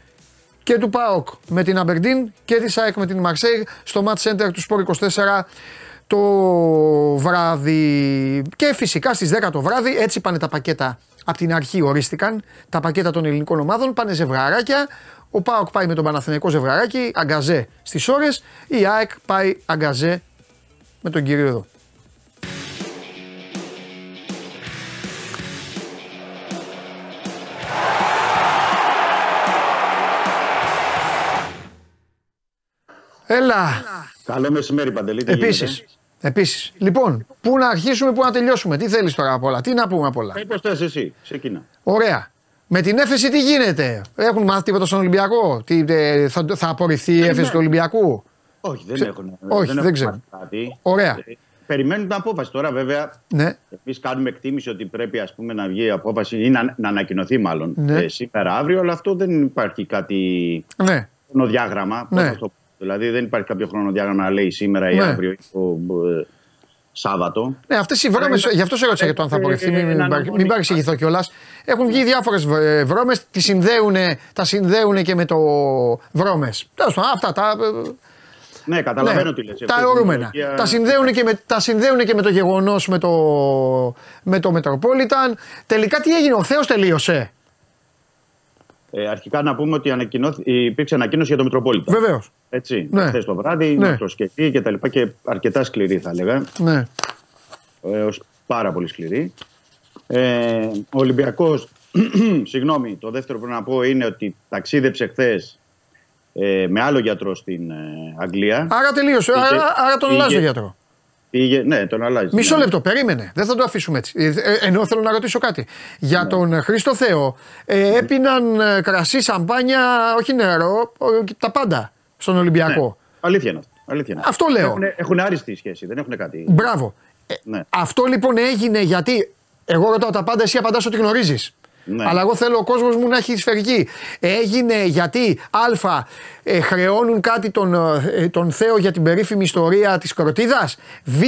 και του ΠΑΟΚ με την Αμπερντίν και της ΑΕΚ με την Μαρσέιγ στο Match Center του Sport είκοσι τέσσερα το βράδυ. Και φυσικά στις δέκα το βράδυ, έτσι πάνε τα πακέτα. Απ' την αρχή ορίστηκαν τα πακέτα των ελληνικών ομάδων, πάνε ζευγαράκια. Ο ΠΑΟΚ πάει με τον Παναθηναϊκό ζευγαράκι, αγκαζέ στις ώρες. Η ΑΕΚ πάει αγκαζέ με τον κύριο εδώ. Έλα. Καλό μεσημέρι, Παντελή. Επίσης. Επίσης. Λοιπόν, πού να αρχίσουμε, πού να τελειώσουμε. Τι θέλεις τώρα απ' όλα, τι να πούμε απ' όλα. Πώς θες εσύ, ξεκινά. Ωραία. Με την έφεση τι γίνεται, έχουν μάθει τίποτα στον Ολυμπιακό, τι, ε, θα, θα απορριφθεί η έφεση του Ολυμπιακού. Όχι, δεν Ξε... έχουν. Όχι, δεν, δεν ξέρω. Κάτι. Ωραία. Περιμένουν την απόφαση τώρα, βέβαια. Ναι. Εμείς κάνουμε εκτίμηση ότι πρέπει ας πούμε, να βγει η απόφαση ή να, να ανακοινωθεί μάλλον ναι. ε, σήμερα, αύριο, αλλά αυτό δεν υπάρχει κάτι ναι. χρονοδιάγραμμα. Ναι. Δηλαδή δεν υπάρχει κάποιο χρονοδιάγραμμα να λέει σήμερα ή ναι. αύριο ή το ε, Σάββατο. Ναι, αυτές οι βρώμες, ε, γι' αυτό σε ρώτησα για το αν θα απορριφθεί, μην, μην, μην παρεξηγηθώ κιόλας. Έχουν βγει διάφορες βρώμες, τις συνδέουνε, τα συνδέουν και με το βρώμες. Αυτά τα... Ναι, καταλαβαίνω τι λες. Τα ορούμενα. Τα συνδέουν και με το γεγονός με το, με το Μετροπόλιταν. Τελικά τι έγινε, ο Θεός τελείωσε. Ε, αρχικά να πούμε ότι υπήρξε ανακοίνωση για το Μητροπόλιτα. Βεβαίως. Έτσι. Ναι. Χθες το βράδυ, ναι. μικροσκευή και τα λοιπά και αρκετά σκληρή θα έλεγα. Ναι. Ε, ως πάρα πολύ σκληρή. Ε, ο Ολυμπιακός, συγγνώμη, το δεύτερο που να πω είναι ότι ταξίδεψε χθες ε, με άλλο γιατρό στην ε, Αγγλία. Άρα τελείωσε. Πήγε, άρα, άρα τον πήγε, αλλάζει τον γιατρό. Πήγε, ναι, τον αλλάζει. Μισό λεπτό, ναι. περίμενε. Δεν θα το αφήσουμε έτσι. Ε, ενώ θέλω να ρωτήσω κάτι. Για ναι. τον Χρήστο Θεό ε, έπιναν κρασί, σαμπάνια, όχι νερό, τα πάντα. Στον Ολυμπιακό. Ναι, αλήθεια είναι αυτό. Αλήθεια είναι. Αυτό λέω. Έχουν, έχουν άριστη σχέση, δεν έχουν κάτι. Μπράβο. Ε, ναι. Αυτό λοιπόν έγινε γιατί εγώ ρωτάω τα πάντα, εσύ απαντάς ότι γνωρίζεις. Ναι. Αλλά εγώ θέλω ο κόσμος μου να έχει σφαιρική. Έγινε γιατί α. Ε, χρεώνουν κάτι τον, ε, τον Θεό για την περίφημη ιστορία της Κροτίδας. Β.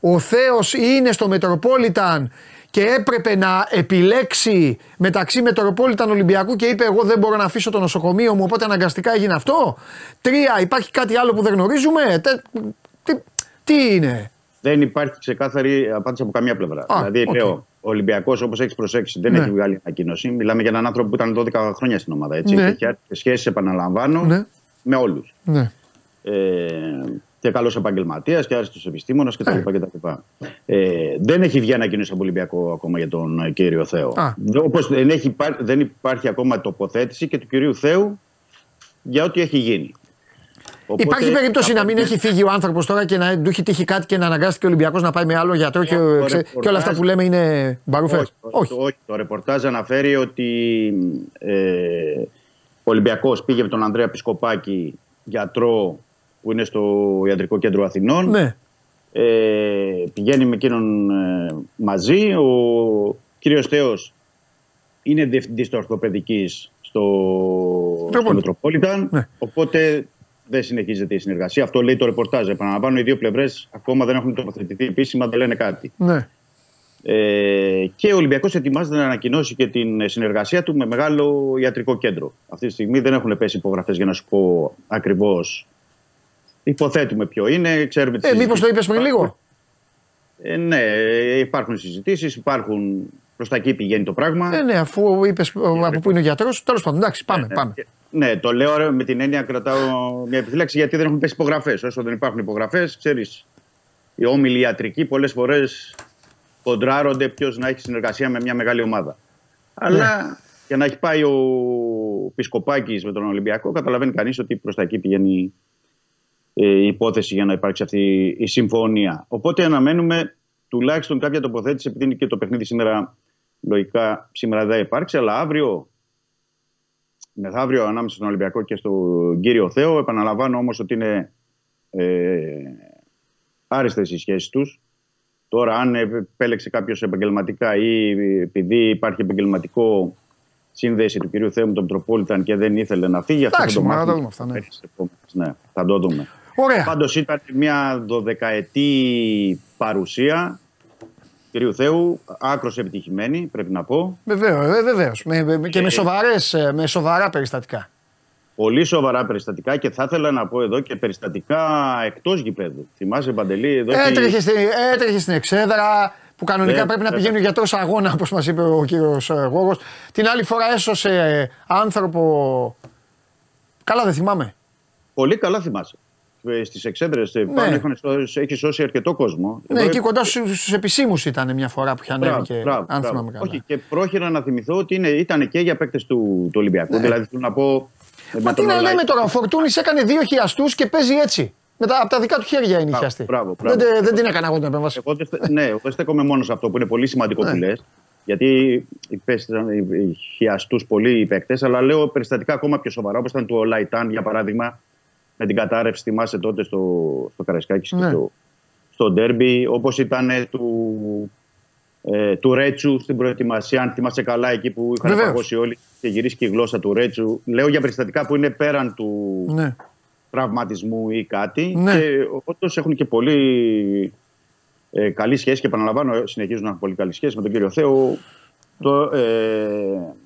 Ο Θεός είναι στο Μετροπόλιταν και έπρεπε να επιλέξει μεταξύ Μετροπόλιταν Ολυμπιακού και είπε εγώ δεν μπορώ να αφήσω το νοσοκομείο μου, οπότε αναγκαστικά έγινε αυτό. Τρία, υπάρχει κάτι άλλο που δεν γνωρίζουμε. Τε, τι, τι είναι. Δεν υπάρχει ξεκάθαρη απάντηση από καμία πλευρά. Α, δηλαδή okay. λέω, ο Ολυμπιακός όπως έχεις προσέξει δεν ναι. έχει βγάλει ανακοίνωση. Μιλάμε για έναν άνθρωπο που ήταν δώδεκα χρόνια στην ομάδα. Έτσι. Ναι. Έχει σχέσεις, επαναλαμβάνω, ναι. με όλους. Ναι. Ε, και καλός επαγγελματίας και άριστος επιστήμονας κτλ. Ε, δεν έχει βγει ανακοίνωση από Ολυμπιακό ακόμα για τον κύριο Θεό. Α. Όπως δεν, έχει, δεν υπάρχει ακόμα τοποθέτηση και του κυρίου Θεού για ό,τι έχει γίνει. Οπότε, υπάρχει περίπτωση να μην έχει φύγει ο άνθρωπος τώρα και να του έχει τύχει κάτι και να αναγκάστηκε ο Ολυμπιακός να πάει με άλλο γιατρό και, ξε... και όλα αυτά που λέμε είναι μπαρούφες. Όχι, όχι. όχι. Το ρεπορτάζ αναφέρει ότι ε, ο Ολυμπιακός πήγε με τον Ανδρέα Πισκοπάκη γιατρό που είναι στο Ιατρικό Κέντρο Αθηνών. Ναι. Ε, πηγαίνει με εκείνον ε, μαζί. Ο κύριος Θεός είναι διευθυντής της ορθοπαιδικής στο, στο Μετροπόλιταν. Ναι. Οπότε δεν συνεχίζεται η συνεργασία. Αυτό λέει το ρεπορτάζ. Επαναλαμβάνω, οι δύο πλευρές ακόμα δεν έχουν τοποθετηθεί επίσημα, δεν λένε κάτι. Ναι. Ε, και ο Ολυμπιακός ετοιμάζεται να ανακοινώσει και την συνεργασία του με μεγάλο ιατρικό κέντρο. Αυτή τη στιγμή δεν έχουν πέσει υπογραφές για να σου πω ακριβώς. Υποθέτουμε ποιο είναι, ξέρουμε τι. Ε, μήπως το είπες πριν λίγο. Ε, ναι, υπάρχουν συζητήσεις, υπάρχουν. Προς τα εκεί πηγαίνει το πράγμα. Ε, ναι, αφού είπες ε, από πού είναι ο γιατρός, τέλος πάντων. Εντάξει, πάμε. Ε, πάμε. Ε, ναι, το λέω με την έννοια κρατάω μια επιφύλαξη γιατί δεν έχουν πέσει υπογραφές. Όσο δεν υπάρχουν υπογραφές, ξέρεις. οι όμιλοι ιατρικοί πολλές φορές κοντράρονται ποιος να έχει συνεργασία με μια μεγάλη ομάδα. Αλλά ναι. για να έχει πάει ο Πισκοπάκης με τον Ολυμπιακό, καταλαβαίνει κανείς ότι προς τα εκεί πηγαίνει η υπόθεση για να υπάρξει αυτή η συμφωνία. Οπότε αναμένουμε τουλάχιστον κάποια τοποθέτηση, επειδή είναι και το παιχνίδι σήμερα, λογικά σήμερα δεν υπάρξει, αλλά αύριο, μεθαύριο, ανάμεσα στον Ολυμπιακό και στον κύριο Θεό. Επαναλαμβάνω όμως ότι είναι ε, άριστες οι σχέσεις τους. Τώρα, αν επέλεξε κάποιος επαγγελματικά ή επειδή υπάρχει επαγγελματικό σύνδεση του κυρίου Θεού με τον Μητροπόληταν και δεν ήθελε να φύγει, αυτό θα το μάθουμε. Δούμε αυτά, ναι. ναι, θα το δούμε. Ωραία. Πάντως ήταν μια δωδεκαετή παρουσία κυρίου Θεού, άκρως επιτυχημένη, πρέπει να πω. Βεβαίως, βεβαίως. Και, και με, σοβαρές, με σοβαρά περιστατικά. Πολύ σοβαρά περιστατικά, και θα ήθελα να πω εδώ και περιστατικά εκτός γηπέδου. Θυμάσαι, Παντελή, εδώ έτρεχε, και... στην, έτρεχε στην εξέδρα που κανονικά ε, πρέπει ε, να πηγαίνει ο γιατρός αγώνα, όπως μας είπε ο κύριος Γόρος. Την άλλη φορά έσωσε άνθρωπο... Καλά δεν θυμάμαι. Πολύ καλά θυμάσαι. Στις εξέδρες ναι. πάνω έχει σώσει αρκετό κόσμο. Ναι, εδώ... εκεί κοντά στους επισήμους ήταν μια φορά που είχε ανέβηκε. Αν θυμάμαι καλά. Όχι, και πρόχειρα να θυμηθώ ότι είναι, ήταν και για παίκτες του, του Ολυμπιακού. Ναι. Δηλαδή θέλω να πω. Μα τι να λέμε τώρα, ο Φορτούνης έκανε δύο χιαστούς και παίζει έτσι. Μετά από τα δικά του χέρια είναι η χιαστή. Μπράβο, μπράβο, δεν, μπράβο. δεν την έκανα εγώ την επέμβαση. Εγώ, ναι, εγώ στέκομαι μόνο σε αυτό που είναι πολύ σημαντικό ναι. που λες. Γιατί υπέστησαν οι χιαστούς πολλοί οι παίκτες, αλλά λέω περιστατικά ακόμα πιο σοβαρά, όπως ήταν του Λαϊτάν για παράδειγμα, με την κατάρρευση, θυμάσαι τότε στο, στο Καραϊσκάκη ναι. και στο, στο ντέρμπι, όπως ήταν του, ε, του Ρέτσου στην προετοιμασία, αν θυμάσαι καλά, εκεί που είχαν παγώσει όλοι και γυρίσει και η γλώσσα του Ρέτσου. Λέω για περιστατικά που είναι πέραν του ναι. τραυματισμού ή κάτι ναι. και όντως έχουν και πολύ ε, καλή σχέση, και επαναλαμβάνω, συνεχίζουν να έχουν πολύ καλή σχέση με τον κύριο Θεό. Το, ε,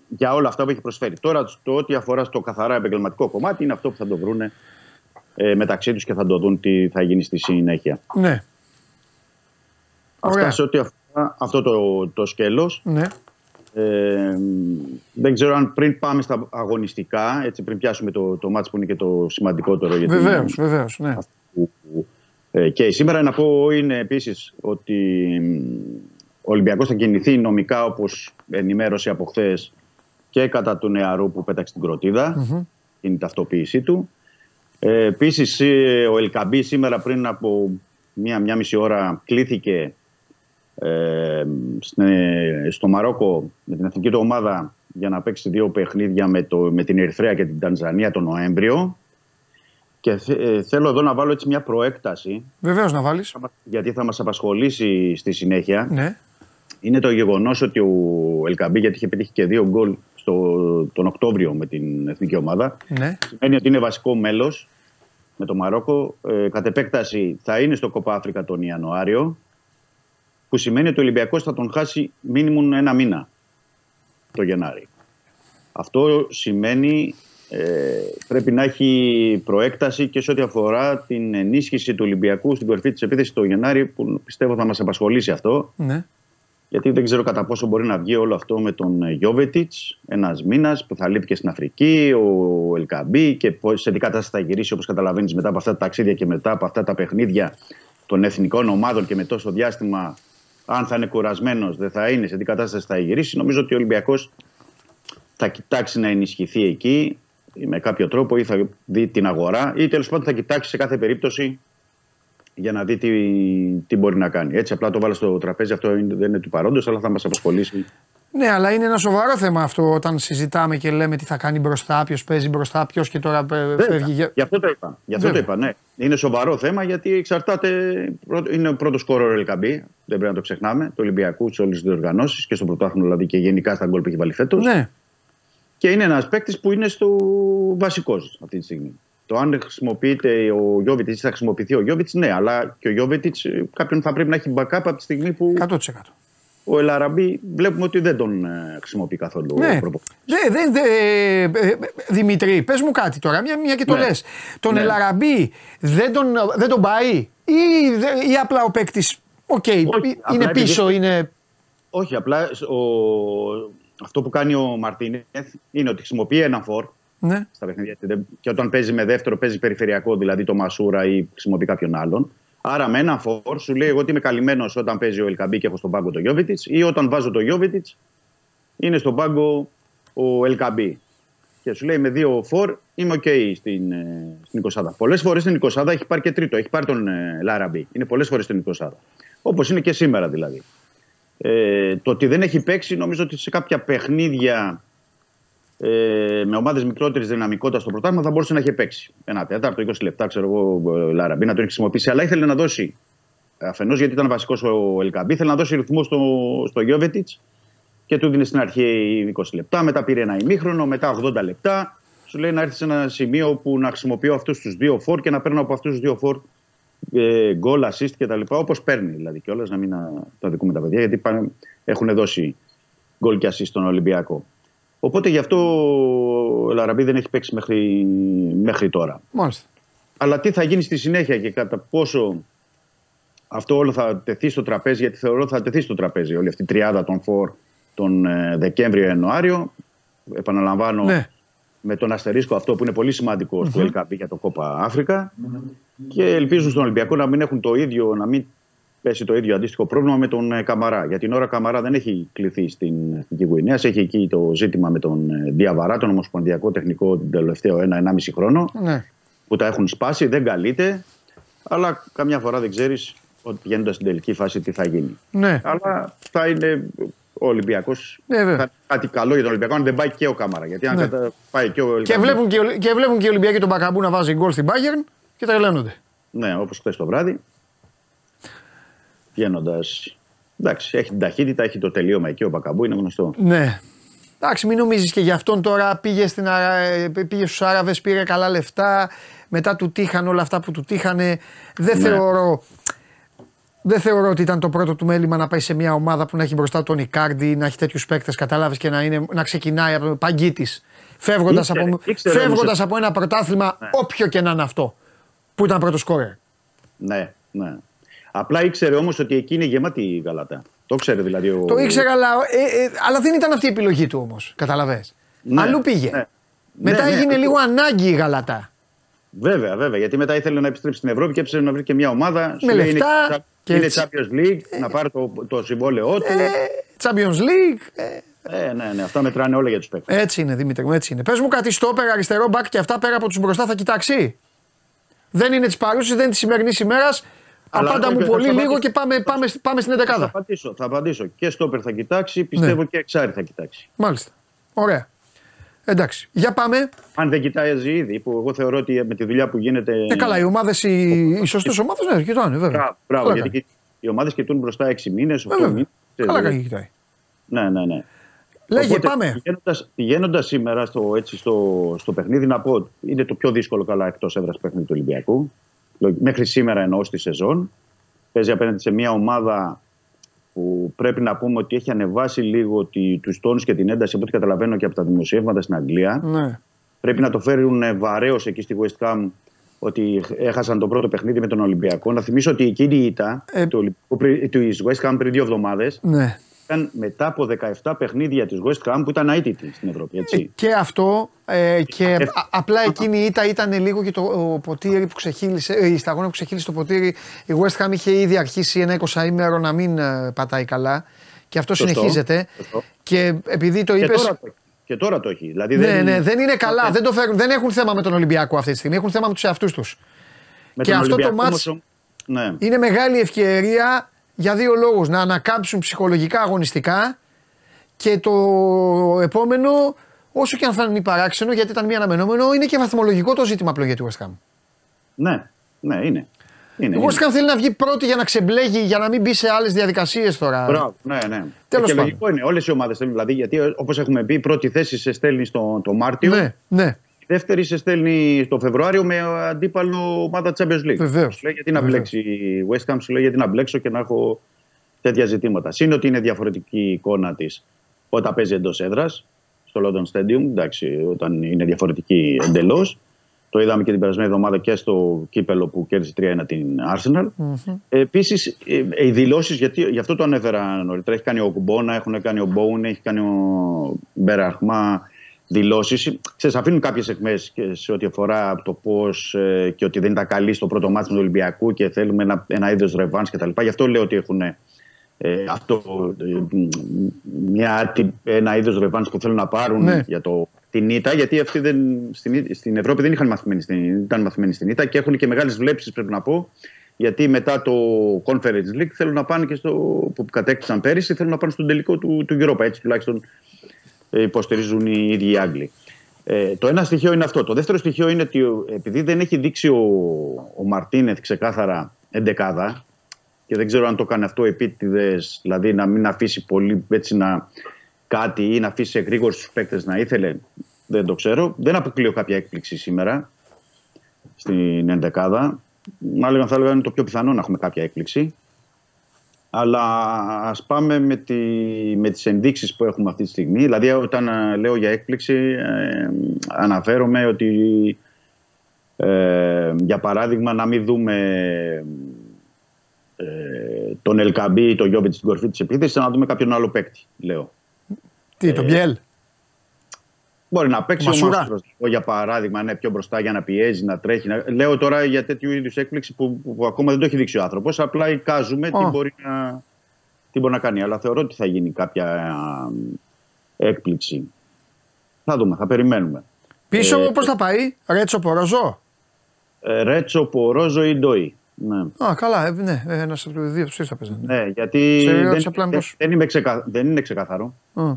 για όλα αυτά που έχει προσφέρει. Τώρα το ότι αφορά στο καθαρά επαγγελματικό κομμάτι είναι αυτό που θα το βρούνε Ε, μεταξύ τους και θα το δουν τι θα γίνει στη συνέχεια. Ναι. Αυτά σε ό,τι αφορά αυτό το, το σκέλος. Ναι. Ε, δεν ξέρω αν πριν πάμε στα αγωνιστικά, έτσι, πριν πιάσουμε το, το μάτς που είναι και το σημαντικότερο. Γιατί βεβαίως, είναι, βεβαίως. Ναι. Που, ε, και σήμερα να πω είναι επίσης ότι ο Ολυμπιακός θα κινηθεί νομικά, όπως ενημέρωσε από χθες, και κατά του νεαρού που πέταξε την κροτίδα. Mm-hmm. Είναι η ταυτοποίησή του. Ε, επίσης ο Ελκαμπή σήμερα πριν από μία, μία μισή ώρα κλήθηκε ε, στο Μαρόκο με την εθνική του ομάδα για να παίξει δύο παιχνίδια με, το, με την Ερυθρέα και την Τανζανία τον Νοέμβριο. Και θε, ε, θέλω εδώ να βάλω έτσι μια προέκταση. Βεβαίως να βάλεις. Γιατί θα μας απασχολήσει στη συνέχεια. Ναι. Είναι το γεγονός ότι ο Ελκαμπή, γιατί είχε πετύχει και δύο γκολ στο, τον Οκτώβριο με την εθνική ομάδα, ναι. σημαίνει ότι είναι βασικό μέλος με το Μαρόκο. Ε, κατ' επέκταση θα είναι στο Κόπα Αφρικα τον Ιανουάριο, που σημαίνει ότι ο Ολυμπιακός θα τον χάσει μίνιμουμ ένα μήνα το Γενάρη. Αυτό σημαίνει ε, πρέπει να έχει προέκταση και σε ό,τι αφορά την ενίσχυση του Ολυμπιακού στην κορυφή της επίθεσης το Γενάρη, που πιστεύω θα μας απασχολήσει αυτό. Ναι. Γιατί δεν ξέρω κατά πόσο μπορεί να βγει όλο αυτό με τον Γιόβετιτς, ένας μήνας που θα λείπει και στην Αφρική, ο Ελκαμπή, και σε τι κατάσταση θα γυρίσει, όπως καταλαβαίνεις, μετά από αυτά τα ταξίδια και μετά από αυτά τα παιχνίδια των εθνικών ομάδων και με τόσο διάστημα. Αν θα είναι κουρασμένος, δεν θα είναι, σε τι κατάσταση θα γυρίσει. Νομίζω ότι ο Ολυμπιακός θα κοιτάξει να ενισχυθεί εκεί με κάποιο τρόπο, ή θα δει την αγορά, ή τέλος πάντων θα κοιτάξει σε κάθε περίπτωση για να δει τι, τι μπορεί να κάνει. Έτσι απλά το βάλω στο τραπέζι, αυτό είναι, δεν είναι του παρόντος, αλλά θα μας απασχολήσει. Ναι, αλλά είναι ένα σοβαρό θέμα αυτό όταν συζητάμε και λέμε τι θα κάνει μπροστά, ποιος παίζει μπροστά, ποιος και τώρα φεύγει. Για... Γι' αυτό το είπα, Γι αυτό το είπα ναι. Είναι σοβαρό θέμα, γιατί εξαρτάται, είναι ο πρώτος σκόρερ ο Ελκαμπή, δεν πρέπει να το ξεχνάμε, του Ολυμπιακού, σε όλες τις διοργανώσεις και στο πρωτάθλημα, δηλαδή, και γενικά στα γκολ που έχει βάλει φέτος. Ναι. Και είναι ένας παίκτης που είναι στο βασικός αυτή τη στιγμή. Το αν χρησιμοποιείται ο Γιόβετιτς, θα χρησιμοποιηθεί ο Γιόβετιτς, ναι, αλλά και ο Γιόβετιτς κάποιον θα πρέπει να έχει backup από τη στιγμή που. εκατό τοις εκατό. Ο Λάραμπι βλέπουμε ότι δεν τον χρησιμοποιεί καθόλου. Ναι. Δε, δε, δε, Δημήτρη, πες μου κάτι τώρα, μια, μια και το ναι. λες. Τον ναι. Λάραμπι δεν τον, δεν τον πάει, ή, ή απλά ο παίκτης. Οκ, okay, είναι πίσω, επειδή... είναι. Όχι, απλά ο... αυτό που κάνει ο Μαρτίνεθ είναι ότι χρησιμοποιεί έναν φορ. Ναι. Στα παιχνίδια. Και όταν παίζει με δεύτερο, παίζει περιφερειακό, δηλαδή το Μασούρα, ή χρησιμοποιεί κάποιον άλλον. Άρα με ένα φορ σου λέει: εγώ ότι είμαι καλυμμένος όταν παίζει ο Ελκαμπή και έχω στον πάγκο το Γιόβετιτς, ή όταν βάζω το Γιόβετιτς είναι στον πάγκο ο Ελκαμπή. Και σου λέει: με δύο φορ είμαι οκ okay στην, στην εικοσάδα. Πολλές φορές στην εικοσάδα έχει πάρει και τρίτο, έχει πάρει τον ε, Λάραμπι. Είναι πολλές φορές στην εικοσάδα. Όπως είναι και σήμερα δηλαδή. Ε, το ότι δεν έχει παίξει, νομίζω ότι σε κάποια παιχνίδια ε, με ομάδες μικρότερης δυναμικότητας στο πρωτάθλημα θα μπορούσε να έχει παίξει. Ένα τέταρτο, είκοσι λεπτά, ξέρω εγώ, Λάραμπι, να τον έχει χρησιμοποιήσει. Αλλά ήθελε να δώσει, αφενός γιατί ήταν βασικός ο Ελκαμπή, ήθελε να δώσει ρυθμό στο, στο Γιόβετιτς και του δίνει στην αρχή είκοσι λεπτά. Μετά πήρε ένα ημίχρονο, μετά ογδόντα λεπτά. Σου λέει να έρθει σε ένα σημείο που να χρησιμοποιώ αυτούς τους δύο φορ και να παίρνω από αυτούς τους δύο φορ γκολ, assist και τα λοιπά, όπως παίρνει δηλαδή κιόλας, να μην τα δικούμε τα παιδιά, γιατί πάνε, έχουν δώσει γκολ και assist στον Ολυμπιακό. Οπότε γι' αυτό ο Λαραμπή δεν έχει παίξει μέχρι, μέχρι τώρα. Μάλιστα. Αλλά τι θα γίνει στη συνέχεια και κατά πόσο αυτό όλο θα τεθεί στο τραπέζι, γιατί θεωρώ θα τεθεί στο τραπέζι όλη αυτή η τριάδα των φορ τον Δεκέμβριο-Ιανουάριο, επαναλαμβάνω, ναι, με τον αστερίσκο αυτό που είναι πολύ σημαντικό στο Ελ Κάπι για το Κόπα Αφρικα. Και ελπίζουν στον Ολυμπιακό να μην έχουν το ίδιο, να μην πέσει το ίδιο αντίστοιχο πρόβλημα με τον Καμαρά. Για την ώρα, Καμαρά δεν έχει κληθεί στην Εθνική Γουινέα. Έχει εκεί το ζήτημα με τον Διαβαρά, τον ομοσπονδιακό τεχνικό, τον τελευταίο ένα ενάμιση χρόνο. Ναι. Που τα έχουν σπάσει, δεν καλείται. Αλλά καμιά φορά δεν ξέρει ότι πηγαίνοντα στην τελική φάση τι θα γίνει. Ναι. Αλλά θα είναι ο Ολυμπιακός. Ναι, θα... κάτι καλό για τον Ολυμπιακό, αν δεν πάει και ο Καμαρά. Γιατί αν ναι. κατα... πάει και ο Ολυμπιακός. Και βλέπουν και, ο... και βλέπουν και οι Ολυμπιακοί τον Πακαμπού να βάζει γκολ στην Bayern. Και τα ελέγονται. Ναι, όπως χθες το βράδυ. Βγαίνοντας. Εντάξει, έχει την ταχύτητα, έχει το τελείωμα εκεί ο Πακαμπού, είναι γνωστό. Ναι. Εντάξει, μην νομίζεις και γι' αυτόν τώρα πήγε, στην Αρα... πήγε στους Άραβες, πήρε καλά λεφτά. Μετά του τύχαν όλα αυτά που του τύχανε. Δεν, ναι. θεωρώ... Δεν θεωρώ ότι ήταν το πρώτο του μέλημα να πάει σε μια ομάδα που να έχει μπροστά τον Ικάρντι, να έχει τέτοιους παίκτες, κατάλαβες, και να, είναι... να ξεκινάει από τον Παγκίτης. Φεύγοντας, Ήξερε, από... Ήξερε, Φεύγοντας από ένα πρωτάθλημα, ναι. όποιο και να είναι αυτό. Που ήταν πρώτο σκόρερ. Ναι, ναι. Απλά ήξερε όμως ότι εκεί είναι γεμάτη η Γαλατά. Το ήξερε δηλαδή. Ο... Το ήξερε, αλλά, ε, ε, αλλά δεν ήταν αυτή η επιλογή του όμως. Καταλαβες. Ναι, αλλού πήγε. Ναι. Μετά ναι, έγινε ναι. λίγο ανάγκη η Γαλατά. Βέβαια, βέβαια. Γιατί μετά ήθελε να επιστρέψει στην Ευρώπη και έψελε να βρει και μια ομάδα. Με λεφτά. Είναι, και είναι Champions League, ε, να πάρει το, το συμβόλαιό του. Ε, Champions League. Ε. Ε, ναι, ναι, αυτά μετράνε όλα για τους παίκτες. Έτσι είναι, Δημήτρη μου, έτσι είναι. Πες μου κάτι στο πέρα, αριστερό μπακ και αυτά πέρα από τους μπροστά θα κοιτάξει. Δεν είναι τη παρούση, δεν είναι τη σημερινή ημέρα. Απάντα μου πολύ λίγο και πάμε, πάμε, πάμε στην έντεκα. Θα απαντήσω, θα απαντήσω. Και στόπερ θα κοιτάξει, πιστεύω ναι. και εξάρι θα κοιτάξει. Μάλιστα. Ωραία. Εντάξει. Για πάμε. Αν δεν κοιτάζει ήδη, που εγώ θεωρώ ότι με τη δουλειά που γίνεται. Ναι, καλά, οι ομάδες, οι, οι σωστές ομάδες, ναι, κοιτάνε, βέβαια. Μπράβο, μπράβο γιατί και, οι ομάδες κοιτούν μπροστά έξι μήνες, οκτώ μήνες. Καλά, καλά, κοιτάει. Ναι, ναι, ναι. Λέγε, οπότε, πάμε. Πηγαίνοντας, πηγαίνοντας σήμερα στο, έτσι, στο, στο παιχνίδι, να πω ότι είναι το πιο δύσκολο καλά εκτός έδρας παιχνίδι του Ολυμπιακού. Μέχρι σήμερα εννοώ στη σεζόν. Παίζει απέναντι σε μια ομάδα που πρέπει να πούμε ότι έχει ανεβάσει λίγο τους τόνους και την ένταση, από ό,τι καταλαβαίνω και από τα δημοσιεύματα στην Αγγλία. Ναι. Πρέπει να το φέρουν βαρέως εκεί στη West Ham ότι έχασαν το πρώτο παιχνίδι με τον Ολυμπιακό. Να θυμίσω ότι εκείνη η ήττα ε... του West Ham πριν δύο εβδομάδες. Ναι. Μετά από δεκαεπτά παιχνίδια της West Ham που ήταν αίτητη στην Ευρώπη. Έτσι. Και αυτό ε, και ε, α, απλά εκείνη η ήττα ήταν λίγο και το ποτήρι που ξεχύλισε, η σταγόνα που ξεχύλισε το ποτήρι. Η West Ham είχε ήδη αρχίσει ένα εικοσαήμερο να μην πατάει καλά και αυτό σωστό, συνεχίζεται. Σωστό. Και επειδή το είπες... Και τώρα, και τώρα το έχει. Δηλαδή δεν... Ναι, ναι, δεν είναι καλά. Δεν, το φέρουν, δεν έχουν θέμα με τον Ολυμπιακό αυτή τη στιγμή. Έχουν θέμα με τους εαυτούς τους. Με και αυτό Ολυμπιακό, το μάτς όμως... ναι. είναι μεγάλη ευκαιρία... Για δύο λόγους. Να ανακάμψουν ψυχολογικά, αγωνιστικά και το επόμενο, όσο και αν θα είναι παράξενο, γιατί ήταν μη αναμενόμενο, είναι και βαθμολογικό το ζήτημα πλέον για τη West Ham. Ναι, ναι, είναι. είναι η West Ham είναι. Θέλει να βγει πρώτη για να ξεμπλέγει, για να μην μπει σε άλλες διαδικασίες τώρα. Μπράβο, ναι, ναι. Τέλος πάντων. Λογικό είναι. Όλες οι ομάδες θέλουν. Δηλαδή, γιατί όπως έχουμε πει, η πρώτη θέση σε στέλνει στο, το Μάρτιο. Ναι, ναι. Η δεύτερη σε στέλνει στο Φεβρουάριο με αντίπαλο ομάδα Champions League. Βεβαίως. Σου λέει γιατί να μπλέξει η West Ham, σου λέει γιατί να μπλέξω και να έχω τέτοια ζητήματα. Συν ότι είναι διαφορετική η εικόνα της όταν παίζει εντός έδρας, στο London Stadium, εντάξει, όταν είναι διαφορετική εντελώς. Το είδαμε και την περασμένη εβδομάδα και στο κύπελο που κέρδισε τρία ένα την Arsenal. Mm-hmm. Επίσης, οι δηλώσεις, γιατί γι' αυτό το ανέφερα νωρίτερα, έχει κάνει ο Κουμπόνα, έχουν κάνει ο Bowen, έχει κάνει ο Μπεραχμά. δηλώσεις. Ξέρεις, αφήνουν κάποιες αιχμές σε ό,τι αφορά το πώς ε, και ότι δεν ήταν καλή στο πρώτο μάτι του Ολυμπιακού και θέλουμε ένα, ένα είδος ρεβάνς κτλ. Γι' αυτό λέω ότι έχουν ε, αυτό, ε, μια, ένα είδος ρεβάνς που θέλουν να πάρουν ναι. για το, την ήττα. Γιατί αυτοί δεν, στην, στην Ευρώπη δεν είχαν μαθημένοι στην, ήταν μαθημένοι στην ήττα και έχουν και μεγάλες βλέψεις, πρέπει να πω. Γιατί μετά το Conference League θέλουν να πάνε και στο, που κατέκτησαν πέρυσι, θέλουν να πάνε στον τελικό του, του Europa. Έτσι τουλάχιστον υποστηρίζουν οι ίδιοι οι Άγγλοι. Ε, το ένα στοιχείο είναι αυτό. Το δεύτερο στοιχείο είναι ότι επειδή δεν έχει δείξει ο, ο Μαρτίνεθ ξεκάθαρα εντεκάδα και δεν ξέρω αν το κάνει αυτό επίτηδες, δηλαδή να μην αφήσει πολύ έτσι να, κάτι ή να αφήσει γρήγορους τους παίκτες να ήθελε, δεν το ξέρω. Δεν αποκλείω κάποια έκπληξη σήμερα στην εντεκάδα. Μάλλον θα έλεγα είναι το πιο πιθανό να έχουμε κάποια έκπληξη. Αλλά ας πάμε με, τη, με τις ενδείξεις που έχουμε αυτή τη στιγμή. Δηλαδή όταν α, λέω για έκπληξη ε, αναφέρομαι ότι ε, για παράδειγμα να μην δούμε ε, τον Ελκαμπή ή τον Γιόβετιτς στην κορφή της επίθεσης, να δούμε κάποιον άλλο παίκτη, λέω. Τι, ε, τον Μπιέλ. Μπορεί να παίξει Μασούρα. Ο Μασούρας, για παράδειγμα, ναι, πιο μπροστά για να πιέζει, να τρέχει. Να... Λέω τώρα για τέτοιου είδους έκπληξη που, που, που ακόμα δεν το έχει δείξει ο άνθρωπος. Απλά εικάζουμε oh. τι, μπορεί να, τι μπορεί να κάνει. Αλλά θεωρώ ότι θα γίνει κάποια έκπληξη. Θα δούμε, θα περιμένουμε. Πίσω ε, πώς θα πάει, Ρέτσο, Πορόζο. Ε, Ρέτσο, Πορόζο ή Ντόι. Ναι. Α, καλά, ε, ναι, ένας από τους δύο τους θα παίζει. Ναι, γιατί δεν, δεν, δεν, είμαι ξεκα... δεν είναι ξεκαθαρό. Mm.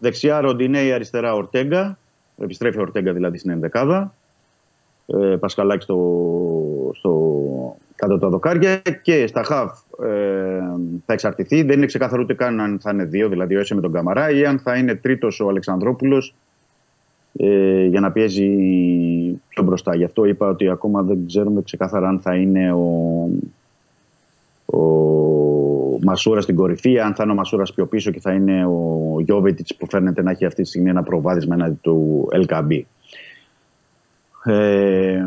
Δεξιά Ροντινέη, αριστερά Ορτέγκα. Επιστρέφει ο Ορτέγκα δηλαδή στην ενδεκάδα. Ε, Πασκαλάκη στο, στο κάτω τα δοκάρια. Και στα χαφ ε, θα εξαρτηθεί. Δεν είναι ξεκάθαρο ούτε καν αν θα είναι δύο, δηλαδή ο Έσε με τον Καμαρά, ή αν θα είναι τρίτος ο Αλεξανδρόπουλος ε, για να πιέζει πιο μπροστά. Γι' αυτό είπα ότι ακόμα δεν ξέρουμε ξεκάθαρα αν θα είναι ο... ο Μασούρα στην κορυφή, αν θα είναι ο Μασούρα πιο πίσω και θα είναι ο Γιόβετιτς που φαίνεται να έχει αυτή τη στιγμή ένα προβάδισμα έναντι του Ελκαμπή. Ε,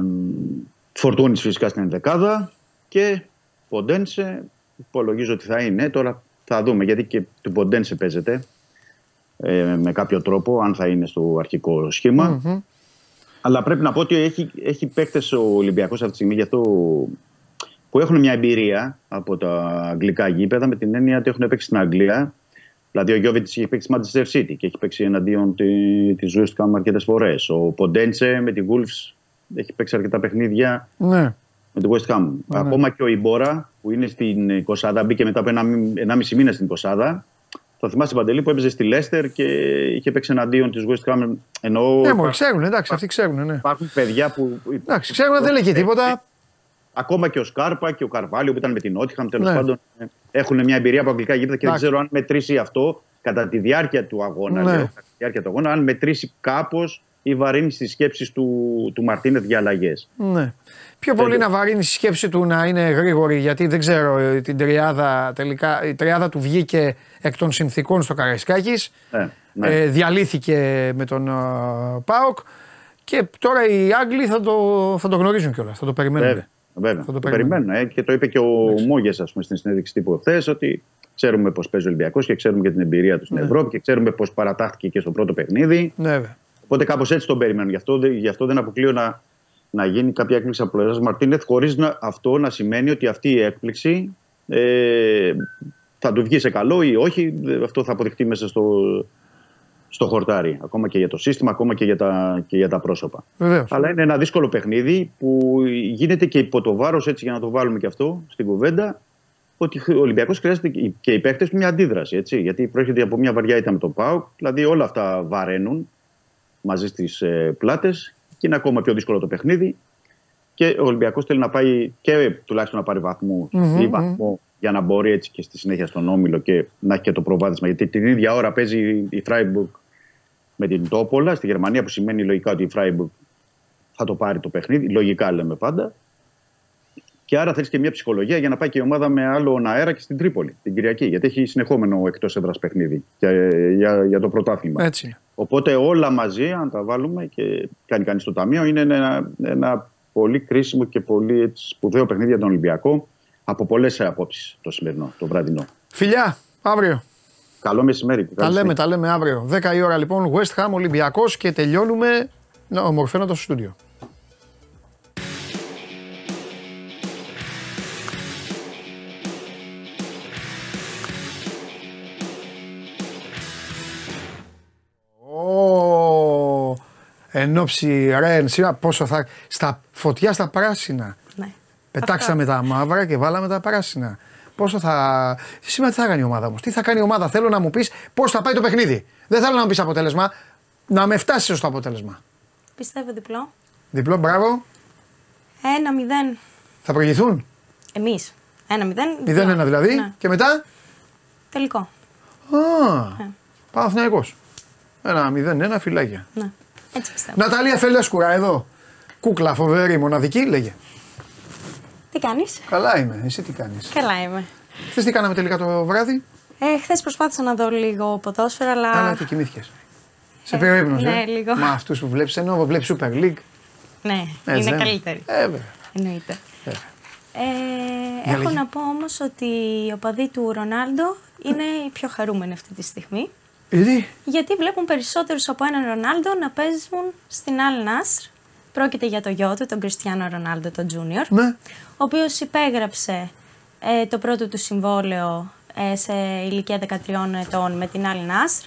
Φορτούνης φυσικά στην ενδεκάδα και Ποντένσε, υπολογίζω ότι θα είναι. Τώρα θα δούμε γιατί και του Ποντένσε παίζεται ε, με κάποιο τρόπο, αν θα είναι στο αρχικό σχήμα. Mm-hmm. Αλλά πρέπει να πω ότι έχει, έχει παίκτες ο Ολυμπιακός αυτή τη στιγμή, γι' αυτό. Που έχουν μια εμπειρία από τα αγγλικά γήπεδα με την έννοια ότι έχουν παίξει στην Αγγλία. Δηλαδή, ο Γιόβετιτς έχει παίξει στη Manchester City και έχει παίξει εναντίον της West Ham αρκετές φορές. Ο Ποντέντσε με τη Wolves έχει παίξει αρκετά παιχνίδια ναι. με τη West Ham. Ναι. Ακόμα και ο Ιμπόρα που είναι στην Κοσάδα, μπήκε μετά από ενάμιση μήνα στην Κοσάδα. Θα θυμάσαι, Παντελή, που έπαιζε στη Λέστερ και είχε παίξει εναντίον της West Ham. Εννοώ. Ναι, μόλις ξέρουν, εντάξει, αυτοί ξέρουν. Ναι. Υπάρχουν παιδιά που. Εντάξει, ξέρουν, δεν λέει και τίποτα. Ακόμα και ο Σκάρπα και ο Καρβάλιο που ήταν με την Νότιχαμ, τέλος ναι. πάντων, έχουν μια εμπειρία από αγγλικά γήπεδα και εντάξει. δεν ξέρω αν μετρήσει αυτό κατά τη διάρκεια του αγώνα. Ναι. Λέω, κατά τη διάρκεια του αγώνα, αν μετρήσει κάπως η βαρύνει στις σκέψεις του, του Μαρτίνεθ για αλλαγές. Ναι. Πιο πολύ να βαρύνει στη σκέψη του να είναι γρήγορη, γιατί δεν ξέρω την τριάδα τελικά. Η τριάδα του βγήκε εκ των συνθήκων στο Καραϊσκάκης. Ναι, ναι. Ε, διαλύθηκε με τον uh, ΠΑΟΚ και τώρα οι Άγγλοι θα το, θα το γνωρίζουν κιόλας, θα το περιμένουν. Ναι. Βέβαια, το, το περιμένω. Ε, και το είπε και ο Μόγες, ας πούμε, στην συνέντευξη τύπου χθες, ότι ξέρουμε πώς παίζει ο Ολυμπιακός και ξέρουμε και την εμπειρία του στην ναι. Ευρώπη και ξέρουμε πώς παρατάχθηκε και στο πρώτο παιχνίδι. Ναι, οπότε κάπως έτσι τον περιμένω. Γι' αυτό, γι' αυτό δεν αποκλείω να, να γίνει κάποια έκπληξη από πλευράς Μαρτίνεθ, χωρίς να, αυτό να σημαίνει ότι αυτή η έκπληξη ε, θα του βγει σε καλό ή όχι. Αυτό θα αποδειχτεί μέσα στο, στο χορτάρι. Ακόμα και για το σύστημα, ακόμα και για τα, και για τα πρόσωπα. Βεβαίως. Αλλά είναι ένα δύσκολο παιχνίδι που γίνεται και υπό το βάρος, έτσι για να το βάλουμε και αυτό στην κουβέντα, ότι ο Ολυμπιακός χρειάζεται και οι παίκτες μια αντίδραση. Έτσι, γιατί προέρχεται από μια βαριά ήττα με τον ΠΑΟΚ, δηλαδή όλα αυτά βαραίνουν μαζί στις ε, πλάτες και είναι ακόμα πιο δύσκολο το παιχνίδι. Και ο Ολυμπιακός θέλει να πάει και τουλάχιστον να πάρει βαθμού mm-hmm, ή βαθμό. Mm-hmm. Για να μπορεί έτσι και στη συνέχεια στον Όμιλο και να έχει και το προβάδισμα. Γιατί την ίδια ώρα παίζει η Φράιμπουργκ με την Τόπολα στη Γερμανία, που σημαίνει λογικά ότι η Φράιμπουργκ θα το πάρει το παιχνίδι. Λογικά λέμε πάντα. Και άρα θέλει και μια ψυχολογία για να πάει και η ομάδα με άλλον αέρα και στην Τρίπολη την Κυριακή. Γιατί έχει συνεχόμενο εκτός έδρας παιχνίδι για, για, για το πρωτάθλημα. Έτσι. Οπότε όλα μαζί, αν τα βάλουμε και κάνει κανείς το ταμείο, είναι ένα, ένα πολύ κρίσιμο και πολύ έτσι, σπουδαίο παιχνίδι για τον Ολυμπιακό. Από πολλές απόψεις το σημερινό, το βραδινό. Φιλιά, αύριο. Καλό μεσημέρι. Τα λέμε, τα λέμε αύριο. δέκα η ώρα λοιπόν, West Ham Ολυμπιακός και τελειώνουμε ομορφαίνοντας το στούντιο. Εν όψη Ρεν, σήμερα πόσο θα. Στα φωτιά στα πράσινα. Ναι. Πετάξαμε αυτά. Τα μαύρα και βάλαμε τα πράσινα. Πόσο θα. Σήμερα τι θα κάνει η ομάδα όμως. Τι θα κάνει η ομάδα. Θέλω να μου πεις πώς θα πάει το παιχνίδι. Δεν θέλω να μου πεις αποτέλεσμα. Να με φτάσεις στο αποτέλεσμα. Πιστεύω διπλό. Διπλό, μπράβο. Ένα μηδέν. Θα προηγηθούν. Εμείς. Ένα μηδέν. Μηδέν ένα δηλαδή. Ναι. Και μετά. Τελικό. Α. Παναθηναϊκός. Ένα μηδέν ένα φυλάκια. Ναι. Ναταλία Φελέσκουρα εδώ. Κούκλα φοβερή, μοναδική, λέγε. Τι κάνεις? Καλά είμαι, εσύ τι κάνεις? Καλά είμαι. Χθες τι κάναμε τελικά το βράδυ? Ε, χθες προσπάθησα να δω λίγο ποδόσφαιρα, αλλά. Αλλά και κοιμήθηκες. Σε πήρε ύπνος. Ναι, ε? Λίγο. Μα αυτούς που βλέπεις ενώ βλέπεις Super League. Ναι, έτσι, είναι καλύτερη. Ε, βέβαια. Εννοείται. Ε, ε, έχω να πω όμως ότι οι οπαδοί του Ρονάλντο είναι οι πιο χαρούμενοι αυτή τη στιγμή. Ήδη. Γιατί βλέπουν περισσότερους από έναν Ρονάλντο να παίζουν στην Αλ Νασρ. Πρόκειται για το γιο του, τον Κριστιάνο Ρονάλντο τον Τζούνιορ, ναι. Ο οποίος υπέγραψε ε, το πρώτο του συμβόλαιο ε, σε ηλικία δεκατριών ετών με την Αλ Νασρ.